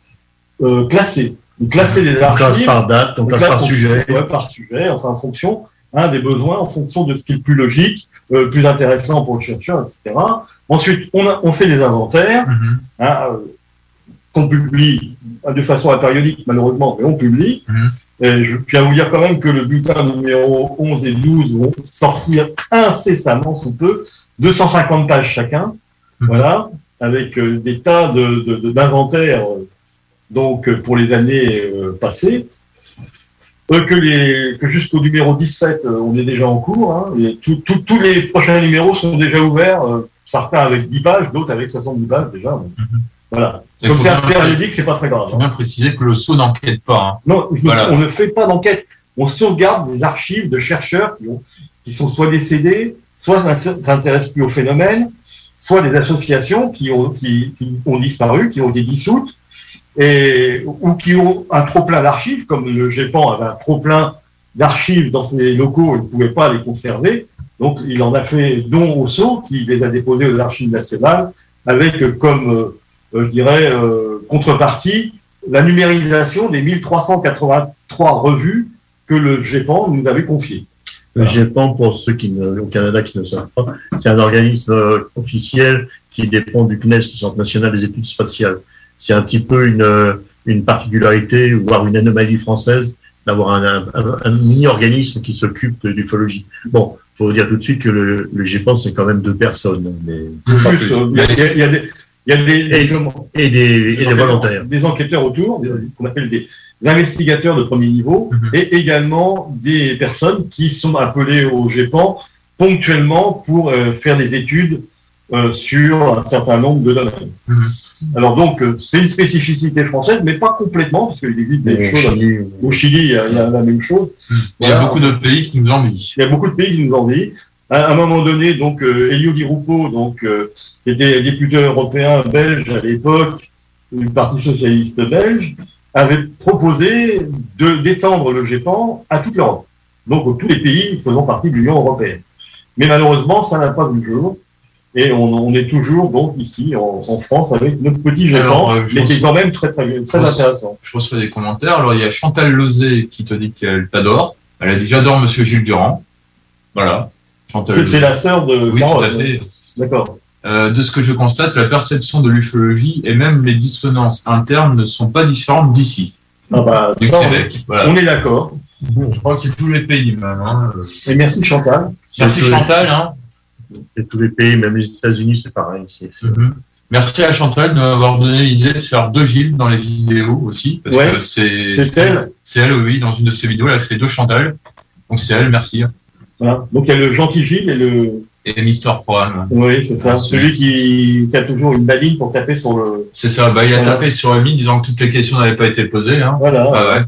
euh, classer. On classait les archives. On classe par date, on, on classe par, par sujet. Ouais, par sujet, enfin en fonction hein, des besoins, en fonction de ce qui est le plus logique, euh, plus intéressant pour le chercheur, et cetera. Ensuite, on, a, on fait des inventaires, mm-hmm. hein, euh, qu'on publie de façon apériodique, malheureusement, mais on publie. Mmh. Et je tiens à vous dire quand même que le bulletin numéro onze et douze vont sortir incessamment sous peu, deux cent cinquante pages chacun, mmh. voilà, avec euh, des tas de, de, de, d'inventaires euh, donc, euh, pour les années euh, passées. Euh, que, les, que jusqu'au numéro dix-sept, euh, on est déjà en cours. Hein, et tout, tout, tous les prochains numéros sont déjà ouverts, euh, certains avec dix pages, d'autres avec soixante-dix pages déjà. Donc, mmh. Voilà. Et donc c'est un périodique, c'est pas très grave. Il faut bien préciser que le S C E A U n'enquête pas. Hein. Non, voilà. On ne fait pas d'enquête. On sauvegarde des archives de chercheurs qui, ont, qui sont soit décédés, soit ne s'intéressent plus au phénomène, soit des associations qui ont, qui, qui ont disparu, qui ont été dissoutes, et, ou qui ont un trop-plein d'archives, comme le G E P A N avait un trop-plein d'archives dans ses locaux et ne pouvait pas les conserver. Donc il en a fait don au S C E A U, qui les a déposés aux archives nationales, avec comme... Euh, je dirais, euh, contrepartie, la numérisation des mille trois cent quatre-vingt-trois revues que le G E P A N nous avait confiées. Le voilà. G E P A N, pour ceux qui ne, au Canada qui ne savent pas, c'est un organisme euh, officiel qui dépend du C N E S, du Centre national des études spatiales. C'est un petit peu une, une particularité, voire une anomalie française, d'avoir un, un, un mini-organisme qui s'occupe d'ufologie. Bon, il faut dire tout de suite que le, le G E P A N, c'est quand même deux personnes. Mais plus, euh, il y a, il y a des... Il y a des, des, et, comment, et des, des, et des volontaires, des enquêteurs autour, des, ce qu'on appelle des investigateurs de premier niveau, mm-hmm. et également des personnes qui sont appelées au G E P A N ponctuellement pour euh, faire des études euh, sur un certain nombre de domaines. Mm-hmm. Alors donc, euh, c'est une spécificité française, mais pas complètement, parce qu'il existe des mais choses. Au Chili, au Chili il y a la, la même chose. Mm-hmm. Voilà. Il y a beaucoup de pays qui nous envient. Il y a beaucoup de pays qui nous envient. À un moment donné, donc, euh, Elio Di Rupo, donc, euh, qui était député européen belge à l'époque, du Parti socialiste belge, avait proposé de, d'étendre le G E P A N à toute l'Europe. Donc, tous les pays faisant partie de l'Union européenne. Mais malheureusement, ça n'a pas vu le jour. Et on, on est toujours, donc, ici, en, en France, avec notre petit G E P A N, euh, mais qui est quand même très, très, très intéressant. Je reçois des commentaires. Alors, il y a Chantal Lozé qui te dit qu'elle t'adore. Elle a dit, j'adore monsieur Gilles Durand. Voilà. Chantal, c'est la sœur de... Oui, Carole. Tout à fait. D'accord. Euh, de ce que je constate, la perception de l'ufologie et même les dissonances internes ne sont pas différentes d'ici. Ah bah, du ça, Québec. Voilà. On est d'accord. Je crois que c'est tous les pays, même. Hein. Et merci, Chantal. Merci, c'est Chantal. Hein. C'est tous les pays, même les États-Unis, c'est pareil. C'est, c'est... Mm-hmm. Merci à Chantal de m'avoir donné l'idée de faire deux Gilles dans les vidéos aussi. Parce ouais, que c'est, c'est, c'est elle. C'est elle, oui. Dans une de ses vidéos, elle a fait deux Chantal. Donc, c'est elle, merci. Voilà. Donc il y a le gentil Gilles et le... Et Mister Programme. Oui, c'est ça. Ah, c'est celui qui... qui a toujours une badine pour taper sur le... C'est ça, bah, il a voilà. tapé sur Amy disant que toutes les questions n'avaient pas été posées. Hein. Voilà. Bah,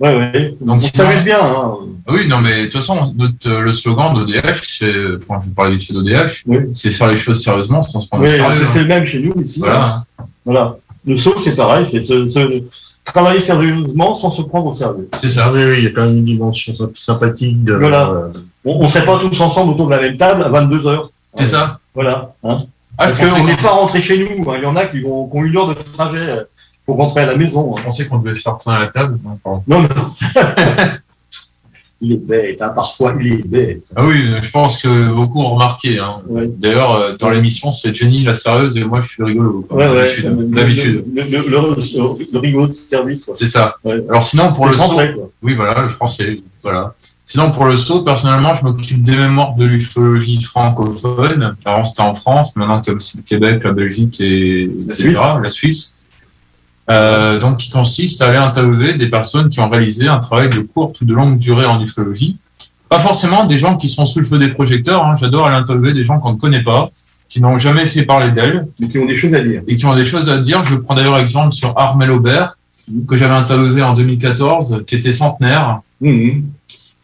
ouais, ouais. ouais. Donc, on s'amuse bien. Hein. Oui, non, mais de toute façon, notre, le slogan d'O D H, c'est... Enfin, je vous parlais vite fait d'O D H, oui. c'est faire les choses sérieusement sans se prendre au sérieux. Oui, c'est le même chez nous ici. Voilà. Hein. voilà. Le S C E A U, c'est pareil, c'est ce... ce... travailler sérieusement sans se prendre au sérieux. C'est ça, oui, oui, il y a quand même une dimension sympathique. De, voilà. Euh... On ne serait pas tous ensemble autour de la même table à vingt-deux heures. C'est hein. ça. Voilà. Hein. Ah, parce qu'on n'est pas rentré chez nous. Hein. Il y en a qui, vont, qui ont une heure de trajet pour rentrer à la maison. Hein. Je pensais qu'on devait se retourner à la table. Non, pardon. non. non. Il est bête. Hein. Parfois, il est bête. Ah oui, je pense que beaucoup ont remarqué. Hein. Ouais. D'ailleurs, dans l'émission, c'est Jenny la sérieuse et moi, je suis rigolo. Ouais, ouais, je suis d'habitude. Le, le, le, le rigolo de service. Quoi. C'est ça. Ouais. Alors sinon, pour le, le français. So... Quoi. Oui, voilà, le français. Voilà. Sinon, pour le S C E A U, personnellement, je m'occupe des mémoires de l'ufologie francophone. Avant, c'était en France. Maintenant, comme c'est le Québec, la Belgique, et la Suisse. La Suisse. Euh, donc, qui consiste à aller interviewer des personnes qui ont réalisé un travail de courte ou de longue durée en ufologie. pas forcément des gens qui sont sous le feu des projecteurs. Hein. J'adore aller interviewer des gens qu'on ne connaît pas, qui n'ont jamais fait parler d'elles. Mais qui ont des choses à dire. Et qui ont des choses à dire. Je prends d'ailleurs exemple sur Armel Aubert, mmh. que j'avais interviewé en deux mille quatorze, qui était centenaire, mmh.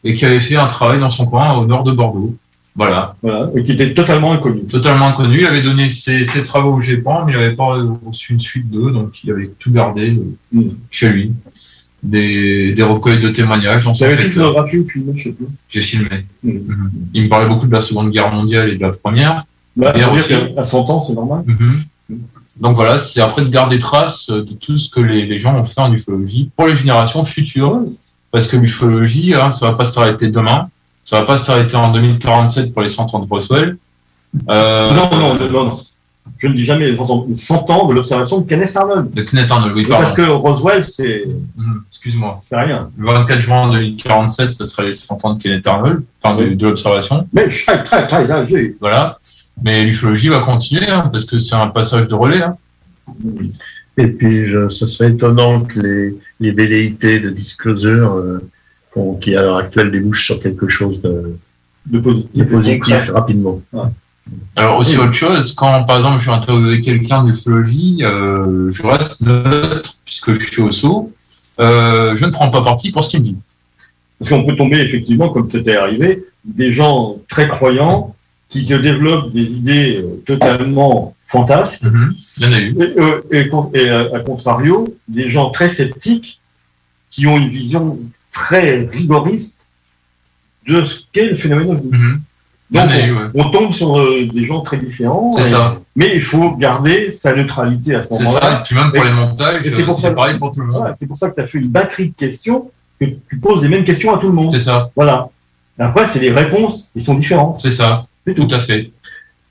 et qui avait fait un travail dans son coin au nord de Bordeaux. Voilà. Voilà. Et qui était totalement inconnu. Totalement inconnu. Il avait donné ses, ses travaux au G P A M, mais il n'avait pas reçu une suite d'eux, donc il avait tout gardé mmh. chez lui. Des, des recueils de témoignages. Vous avez fait photographié ou filmé, je sais plus. J'ai filmé. Mmh. Mmh. Il me parlait beaucoup de la Seconde Guerre mondiale et de la Première. Bah, et aussi... À cent ans, c'est normal. Mmh. Mmh. Donc voilà, c'est après de garder trace de tout ce que les, les gens ont fait en ufologie pour les générations futures. Mmh. Parce que l'ufologie, hein, ça ne va pas s'arrêter demain. Ça ne va pas s'arrêter en deux mille quarante-sept pour les cent ans de Roswell. Euh... Non, non, non, non. Je ne dis jamais les cent ans de l'observation de Kenneth Arnold. De Kenneth Arnold, oui, pardon. Parce que Roswell, c'est... Mmh, excuse-moi. C'est rien. Le vingt-quatre juin deux mille quarante-sept, ça serait les cent ans de Kenneth Arnold, enfin de, de l'observation. Mais très, très, très âgé. Voilà. Mais l'ufologie va continuer, hein, parce que c'est un passage de relais. Hein. Et puis, je, ce serait étonnant que les, les velléités de disclosure euh, font, qui, à l'heure actuelle, débouchent sur quelque chose de, de positif, de positif rapidement. Ouais. Alors aussi autre chose, quand par exemple je suis interviewé quelqu'un d'ufologie, euh, je reste neutre puisque je suis au S C E A U, euh, je ne prends pas parti pour ce qu'il me dit. Parce qu'on peut tomber effectivement, comme c'était arrivé, des gens très croyants qui développent des idées totalement fantasques, mm-hmm. Il y en a eu. et, euh, et, et à, à contrario, des gens très sceptiques qui ont une vision très rigoriste de ce qu'est le phénomène ovni. Mm-hmm. Donc, on, ouais. on tombe sur euh, des gens très différents. C'est et, ça. Mais il faut garder sa neutralité à ce moment-là. C'est ça, et puis même pour et, les montages, et c'est, pour c'est ça, pareil pour tout le monde. Voilà, c'est pour ça que tu as fait une batterie de questions, que tu poses les mêmes questions à tout le monde. C'est ça. Voilà. Après, c'est les réponses, elles sont différentes. C'est ça. C'est tout. Tout à fait.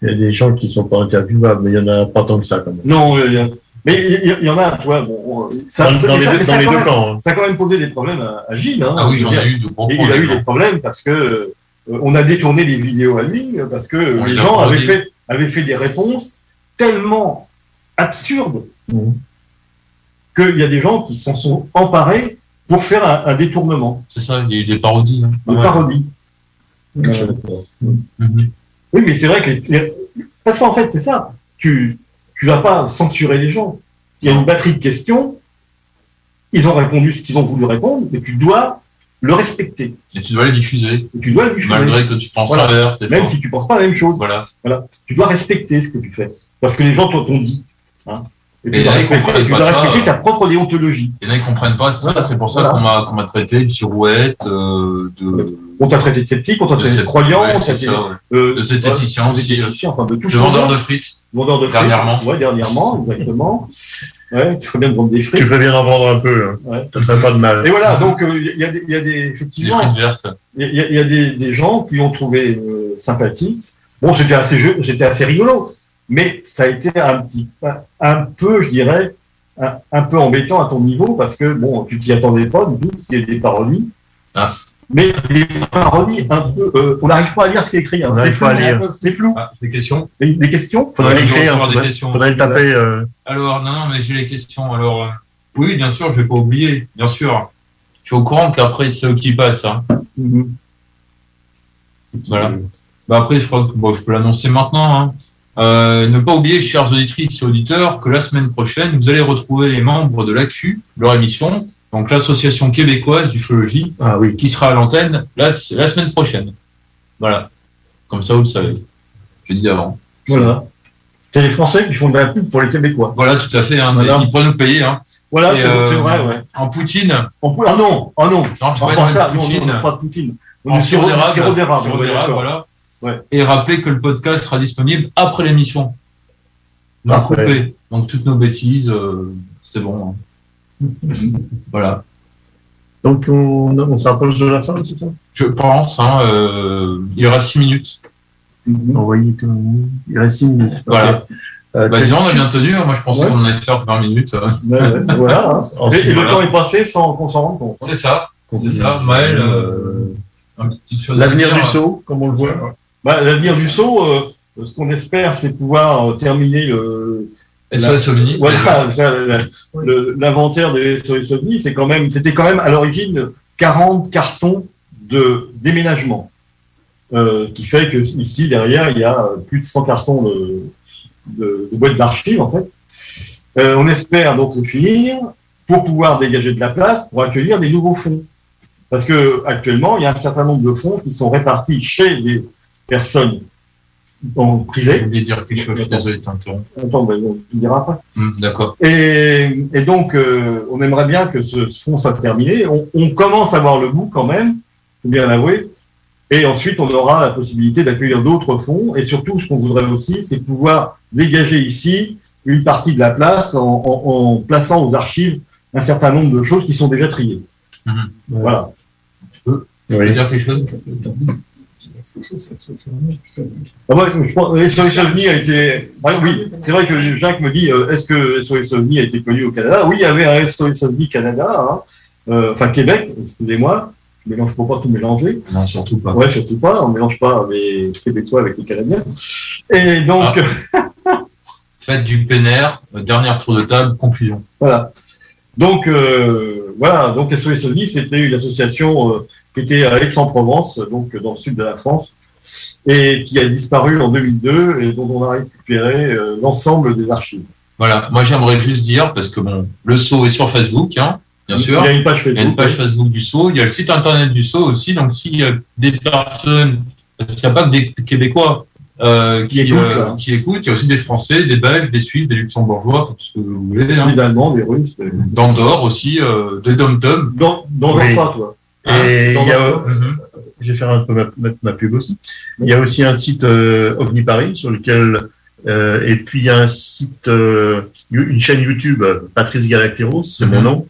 Il y a des gens qui ne sont pas interviewables, mais il n'y en a pas tant que ça, quand même. Non, il y a... mais il y, y en a, tu vois, bon, ça, dans, ça, dans les, ça, deux, ça, dans les deux même, camps. Ça a quand même posé des problèmes à, à Gilles. Hein, ah oui, j'en ai eu de gros problèmes. Il a eu des problèmes parce que. On a détourné les vidéos à lui parce que on les gens avaient fait, avaient fait des réponses tellement absurdes mmh. qu'il y a des gens qui s'en sont emparés pour faire un, un détournement. C'est ça, il y a eu des parodies. Hein. Des ouais. parodies. Mmh. Euh, mmh. Oui, mais c'est vrai que... Les, les, parce qu'en fait, c'est ça. Tu ne vas pas censurer les gens. Il y a une batterie de questions. Ils ont répondu ce qu'ils ont voulu répondre, mais tu dois... le respecter. Et tu dois le diffuser. Et tu dois le diffuser. Malgré que tu penses l'inverse. Voilà. Même fort. Si tu ne penses pas la même chose. Voilà. Voilà. Tu dois respecter ce que tu fais. Parce que les gens t'ont dit. Hein. Et, et tu dois respecter, tu dois respecter ta propre déontologie. Et là, ils ne comprennent pas ça. Voilà. C'est pour ça voilà. qu'on, m'a, qu'on m'a traité de girouette, euh, de... On t'a traité de sceptique, on t'a traité de, de croyant, ouais, ça, ouais. euh, de zététicien euh, aussi. Enfin, de, de vendeur de frites. Vendeur de frites. Dernièrement. Oui, dernièrement, exactement. Ouais, tu ferais bien de vendre des frites. Tu ferais bien en vendre un peu, hein. Ouais. Ça ferait pas de mal. Et voilà, donc il euh, y a des, y a des effectivement, il y a, y a des, des gens qui ont trouvé euh, sympathique. Bon, c'était assez, jeu, c'était assez rigolo, mais ça a été un petit, un, un peu, je dirais, un, un peu embêtant à ton niveau parce que bon, tu t'y attendais pas du tout. Il y a des parodies, ah. mais des parodies un peu, euh, on n'arrive pas à lire ce qui est écrit. Hein. C'est flou. Peu, c'est flou. Ah, des questions. Des, des questions. Faudrait ouais, l'écrire. Faudrait, des questions. Faudrait le taper. Euh... Alors, non, non, mais j'ai les questions. Alors, euh, oui, bien sûr, je vais pas oublier, bien sûr. Je suis au courant qu'après, c'est eux qui passent. Hein. Mm-hmm. Voilà. Bah, après, je crois que bon, je peux l'annoncer maintenant. Hein. Euh, ne pas oublier, chers auditrices et auditeurs, que la semaine prochaine, vous allez retrouver les membres de l'A C U, leur émission, donc l'Association québécoise d'ufologie, ah, oui. qui sera à l'antenne la, la semaine prochaine. Voilà. Comme ça, vous le savez. Je l'ai dit avant. Voilà. C'est les Français qui font de la pub pour les Québécois. Voilà, tout à fait. Hein, voilà. Ils peuvent nous payer. Hein. Voilà, c'est, euh, c'est vrai. Ouais. En Poutine. En pou- ah non, ah non. Non, tu vois, ça, Poutine. Non, non, pas de Poutine. On en sirop d'érable. Sirop d'érable, sirop d'érable, voilà. Ouais. Et rappelez que le podcast sera disponible après l'émission. Donc, après. Coupé. Donc toutes nos bêtises, euh, c'est bon. Hein. Voilà. Donc on, on s'approche de la fin, c'est ça ? Je pense. Hein, euh, il reste six minutes. Envoyez tout le monde. Il reste six minutes. Voilà. Euh, bah, disons, on a bien tenu. Moi, je pensais ouais. qu'on allait faire vingt minutes. Ouais, ouais. Voilà. Hein. En fait, et voilà. Le temps est passé sans qu'on s'en rende compte. C'est ça. C'est ça. Maël, euh, l'avenir du S C E A U, comme on le voit. Ouais. Bah, l'avenir du S C E A U, euh, ce qu'on espère, c'est pouvoir euh, terminer le. S O S OVNI. Voilà. Ouais, ouais. L'inventaire de S O S OVNI, c'est quand même. C'était quand même à l'origine quarante cartons de déménagement, euh, qui fait que ici derrière il y a plus de cent cartons de, de, de boîtes d'archives en fait. Euh, on espère donc le finir pour pouvoir dégager de la place pour accueillir des nouveaux fonds, parce que actuellement il y a un certain nombre de fonds qui sont répartis chez les personnes en privé. Je voulais dire quelque chose, je suis désolé, t'interromps. Attends, ben, tu ne diras pas. Mmh, d'accord. Et, et donc, euh, on aimerait bien que ce, ce fonds soit terminé. On, on commence à voir le bout quand même, il faut bien l'avouer. Et ensuite, on aura la possibilité d'accueillir d'autres fonds. Et surtout, ce qu'on voudrait aussi, c'est pouvoir dégager ici une partie de la place en, en, en plaçant aux archives un certain nombre de choses qui sont déjà triées. Mmh. Voilà. Tu peux, tu oui. peux dire quelque chose? Ah ouais, je pense, S O S OVNI a été. Ah, oui, c'est vrai que Jacques me dit euh, est-ce que S O S OVNI a été connu au Canada? Oui, il y avait un S O S OVNI Canada, hein, euh, enfin Québec, excusez-moi, je ne mélange pas, pas tout mélanger. Non, surtout pas. Ouais, surtout pas, on ne mélange pas les Québécois avec les Canadiens. Et donc. Ah. Faites du P N R, dernier tour de table, conclusion. Voilà. Donc, euh, voilà, donc S O S OVNI, c'était une association. Euh, qui était à Aix-en-Provence, donc dans le sud de la France, et qui a disparu en deux mille deux, et dont on a récupéré euh, l'ensemble des archives. Voilà, moi j'aimerais juste dire, parce que bon, le S C E A U est sur Facebook, hein, bien sûr. Il y a une page Facebook, il y a une page Facebook du S C E A U, il y a le site internet du S C E A U aussi, donc s'il y a des personnes, parce qu'il n'y a pas que des Québécois euh, qui, écoute, euh, qui écoutent, il y a aussi des Français, des Belges, des Suisses, des Luxembourgeois, tout ce que vous voulez. Des hein. Allemands, des Russes. Des... D'Andorre aussi, euh, des Dom-Tom. Dans, dans oui. pas, toi. Et il y a, euh, je vais faire un peu ma, ma pub aussi. Il y a aussi un site euh, OVNI Paris sur lequel, euh, et puis il y a un site, euh, une chaîne YouTube, Patrice Galeteros, c'est mm-hmm. mon nom,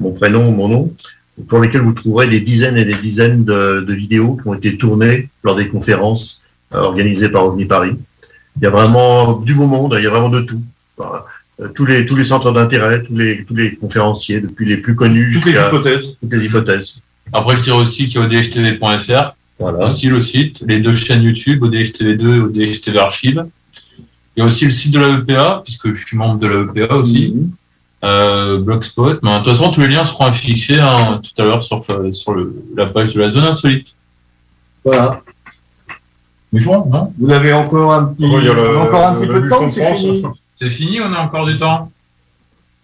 mon prénom, mon nom, pour lequel vous trouverez des dizaines et des dizaines de, de vidéos qui ont été tournées lors des conférences euh, organisées par OVNI Paris. Il y a vraiment du beau monde, il y a vraiment de tout. Voilà. Tous les, tous les centres d'intérêt, tous les, tous les conférenciers, depuis les plus connus. Toutes les hypothèses. Toutes les hypothèses. Après, je dirais aussi qu'il y a O D H T V point F R, voilà. Aussi le site, les deux chaînes YouTube, O D H T V deux et O D H T V Archive. Il y a aussi le site de la E P A, puisque je suis membre de la E P A aussi, mm-hmm. euh, Blogspot. Mais, de toute façon, tous les liens seront affichés hein, tout à l'heure sur, sur le, la page de la zone insolite. Voilà. Mais je vois, non ? Vous avez encore un petit, oh, le, encore un le, petit le, peu de temps, c'est France. fini. C'est fini, on a encore du temps.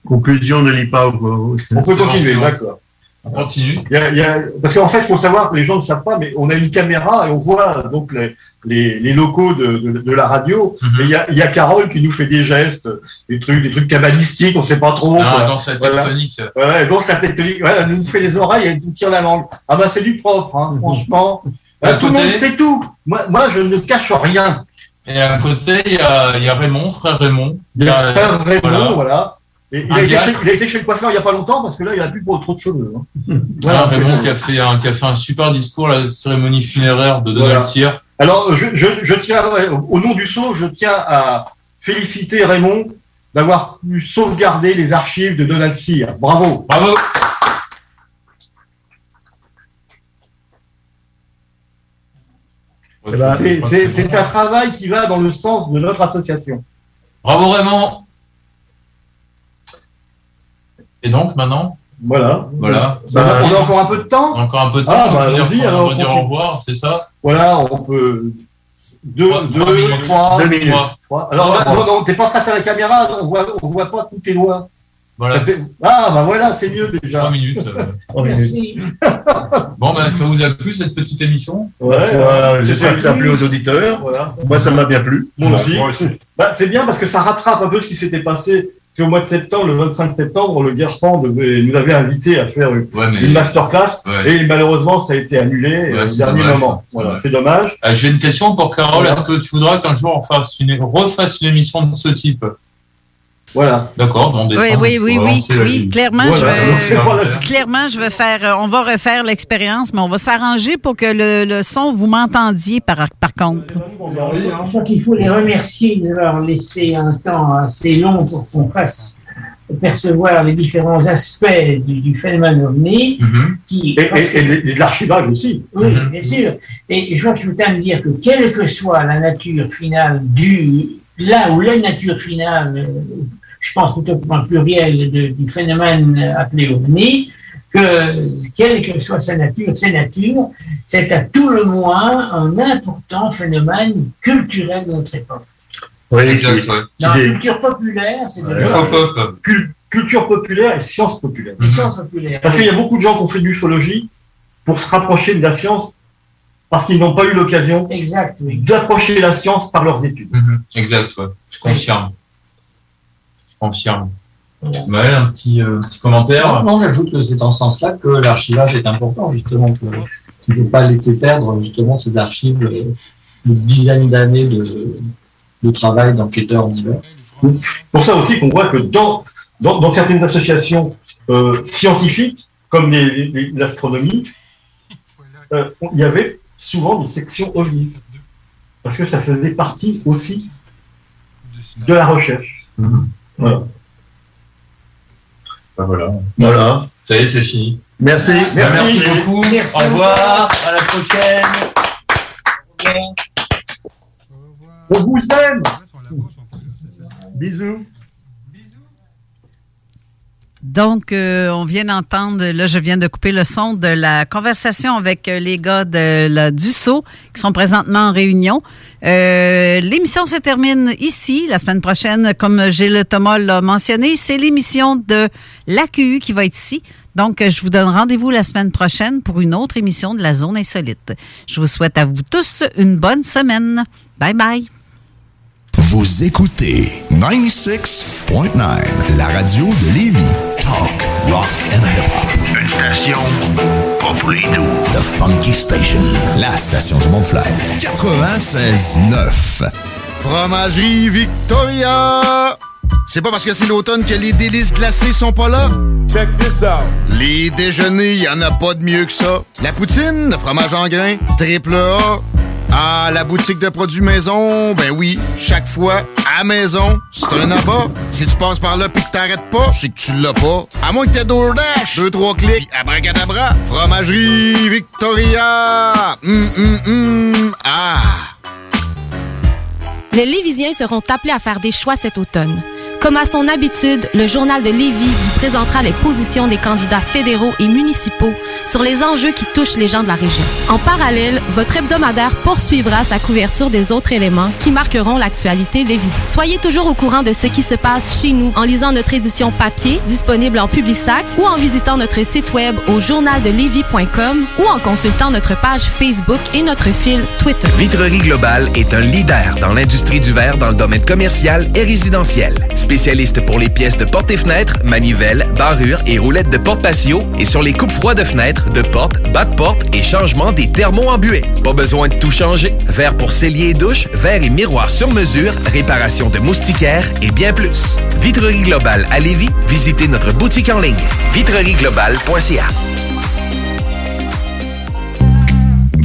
Conclusion de l'I P A. On peut continuer, d'accord. On continue. Il y a, il y a, parce qu'en fait, il faut savoir que les gens ne savent pas, mais on a une caméra et on voit donc les, les, les locaux de, de, de la radio. Mm-hmm. Et il y, a, il y a Carole qui nous fait des gestes, des trucs, des trucs cabalistiques, on ne sait pas trop. Ah, voilà. Dans sa tectonique. Voilà, voilà dans sa tectonique. Voilà, elle nous fait les oreilles et elle nous tire la langue. Ah ben, c'est du propre, hein, franchement. Là, tout le monde sait tout. Moi, moi, je ne cache rien. Et à côté, il y a, il y a Raymond, frère Raymond. Il y a frère Raymond, voilà. voilà. Et il, a été chez, il a été chez le coiffeur il n'y a pas longtemps parce que là, il n'a plus trop de cheveux. Hein. Voilà, ah, Raymond qui a, fait un, qui a fait un super discours à la cérémonie funéraire de Donald voilà. Cyr. Alors, je, je, je tiens, au nom du S C E A U, je tiens à féliciter Raymond d'avoir pu sauvegarder les archives de Donald Cyr. Bravo. Bravo. Eh ben, c'est, c'est, c'est un travail qui va dans le sens de notre association. Bravo Raymond. Et donc maintenant, voilà, voilà. Bah, on a encore un peu de temps. Encore un peu de temps. Ah, bah, allons-y, alors, on peut dire au revoir, c'est ça. Voilà, on peut deux, trois, deux, minutes, trois, deux minutes. Trois. Trois. Alors, trois. Non, non, t'es pas face à la caméra, on voit, on voit pas tous tes doigts. Voilà. Ah, bah voilà, c'est mieux déjà. Trois minutes. Euh, Merci. Bon, ben, ça vous a plu cette petite émission? Ouais, euh, j'espère que ça a plu aux auditeurs. Voilà. Moi, ça m'a bien plu. Moi aussi. Moi aussi. Bah, c'est bien parce que ça rattrape un peu ce qui s'était passé. Au mois de septembre, le vingt-cinq septembre, le Guerchand nous avait invité à faire une, ouais, mais... une masterclass ouais. et malheureusement, ça a été annulé ouais, au dernier dommage, moment. Voilà, c'est, c'est dommage. Ah, j'ai une question pour Carole. Voilà. Est-ce que tu voudras qu'un jour on fasse une, refasse une émission de ce type? Voilà. D'accord. Bon, oui, oui, oui, oui, oui. Clairement, voilà. je veux, voilà. clairement, je veux faire. On va refaire l'expérience, mais on va s'arranger pour que le, le son vous m'entendiez par, par contre. Je crois qu'il faut les remercier de leur laisser un temps assez long pour qu'on fasse percevoir les différents aspects du, du phénomène OVNI. Mm-hmm. Qui, et, et, et de l'archivage aussi. Oui, mm-hmm. bien sûr. Et je crois que je voudrais me dire que quelle que soit la nature finale du là où la nature finale, je pense plutôt en pluriel, de, du phénomène appelé OVNI, que, quelle que soit sa nature, ses natures, c'est à tout le moins un important phénomène culturel de notre époque. Oui, exactement. Dans la culture populaire, c'est ouais. la Cul- culture populaire et science populaire. Et science populaire. Parce oui. qu'il y a beaucoup de gens qui ont fait de l'ufologie pour se rapprocher de la science, parce qu'ils n'ont pas eu l'occasion exact, oui. d'approcher la science par leurs études. Mm-hmm. Exact, ouais. Je confirme. Je confirme. Voilà. Ouais, un petit, euh, petit commentaire. Non, j'ajoute que c'est en ce sens-là que l'archivage est important, justement, pour ne faut pas laisser perdre, justement, ces archives euh, de dizaines d'années de, de travail d'enquêteurs divers. Pour ça aussi qu'on voit que dans, dans, dans certaines associations euh, scientifiques, comme les, les, l'astronomie, euh, il y avait souvent des sections O V N I, parce que ça faisait partie aussi de la recherche. Mmh. Voilà. Ben voilà. Voilà. Ça y est, c'est fini. Merci. Merci, merci beaucoup. Merci. Au revoir. À la prochaine. Au revoir. On vous aime. Bisous. Donc, euh, on vient d'entendre, là, je viens de couper le son de la conversation avec les gars de la, du S C E A U qui sont présentement en réunion. Euh, l'émission se termine ici. La semaine prochaine, comme Gilles Thomas l'a mentionné, c'est l'émission de l'A Q U qui va être ici. Donc, je vous donne rendez-vous la semaine prochaine pour une autre émission de la Zone Insolite. Je vous souhaite à vous tous une bonne semaine. Bye bye. Vous écoutez quatre-vingt-seize virgule neuf, la radio de Lévis. Talk, rock and hip-hop. Une station pas pour les doux. The Funky Station, la station du Mont-Flair. quatre-vingt-seize virgule neuf. Fromagerie Victoria. C'est pas parce que c'est l'automne que les délices glacées sont pas là. Check this out. Les déjeuners, y en a pas de mieux que ça. La poutine, le fromage en grains, triple A. Ah, la boutique de produits maison, ben oui, chaque fois, à maison, c'est un abat. Si tu passes par là pis que t'arrêtes pas, c'est que tu l'as pas. À moins que t'aies DoorDash, deux, trois clics, abracadabra. Fromagerie Victoria, hum, hum, hum, ah. Les Lévisiens seront appelés à faire des choix cet automne. Comme à son habitude, le Journal de Lévis vous présentera les positions des candidats fédéraux et municipaux sur les enjeux qui touchent les gens de la région. En parallèle, votre hebdomadaire poursuivra sa couverture des autres éléments qui marqueront l'actualité lévisienne. Soyez toujours au courant de ce qui se passe chez nous en lisant notre édition papier, disponible en Publisac, ou en visitant notre site web au journal de lévis point com ou en consultant notre page Facebook et notre fil Twitter. Vitrerie Globale est un leader dans l'industrie du verre dans le domaine commercial et résidentiel. Spécialiste pour les pièces de portes et fenêtres, manivelles, barrures et roulettes de porte patio et sur les coupes froides de fenêtres, de portes, bas de portes et changement des thermos embués. Pas besoin de tout changer. Verre pour cellier et douche, verre et miroir sur mesure, réparation de moustiquaires et bien plus. Vitrerie Globale à Lévis, visitez notre boutique en ligne. vitrerie globale point c a.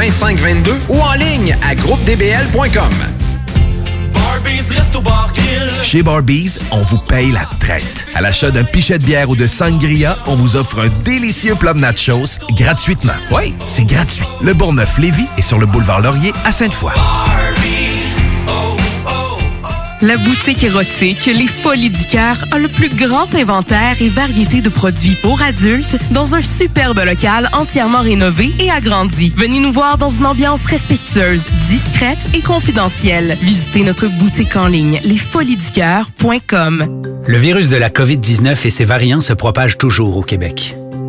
deux cinq deux deux ou en ligne à groupe d b l point com. Chez Barbies, on vous paye la traite. À l'achat d'un pichet de bière ou de sangria, on vous offre un délicieux plat de nachos gratuitement. Oui, c'est gratuit. Le Bourneuf-Lévis est sur le boulevard Laurier à Sainte-Foy. Barbies, oh, oh, oh. La boutique érotique Les Folies du Cœur a le plus grand inventaire et variété de produits pour adultes dans un superbe local entièrement rénové et agrandi. Venez nous voir dans une ambiance respectueuse, discrète et confidentielle. Visitez notre boutique en ligne, les folies du cœur point com. Le virus de la covid dix-neuf et ses variants se propagent toujours au Québec.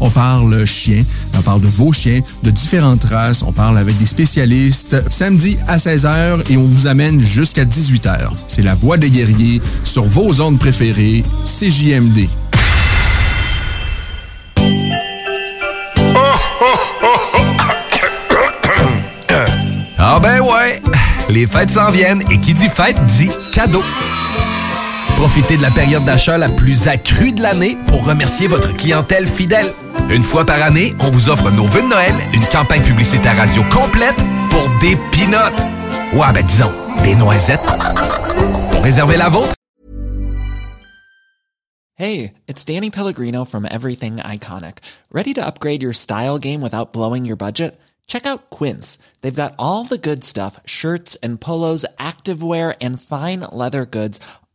On parle chien, on parle de vos chiens, de différentes races, on parle avec des spécialistes. Samedi à seize heures et on vous amène jusqu'à dix-huit heures. C'est La Voix des guerriers sur vos ondes préférées, C J M D. Oh, oh, oh, oh. Ah ben ouais, les fêtes s'en viennent et qui dit fête dit cadeau. Profitez de la période d'achat la plus accrue de l'année pour remercier votre clientèle fidèle. Une fois par année, on vous offre nos vœux de Noël, une campagne publicitaire radio complète pour des pinottes. Ouais, ben disons, des noisettes. Pour réserver la vôtre. Hey, it's Danny Pellegrino from Everything Iconic. Ready to upgrade your style game without blowing your budget? Check out Quince. They've got all the good stuff, shirts and polos, activewear and fine leather goods,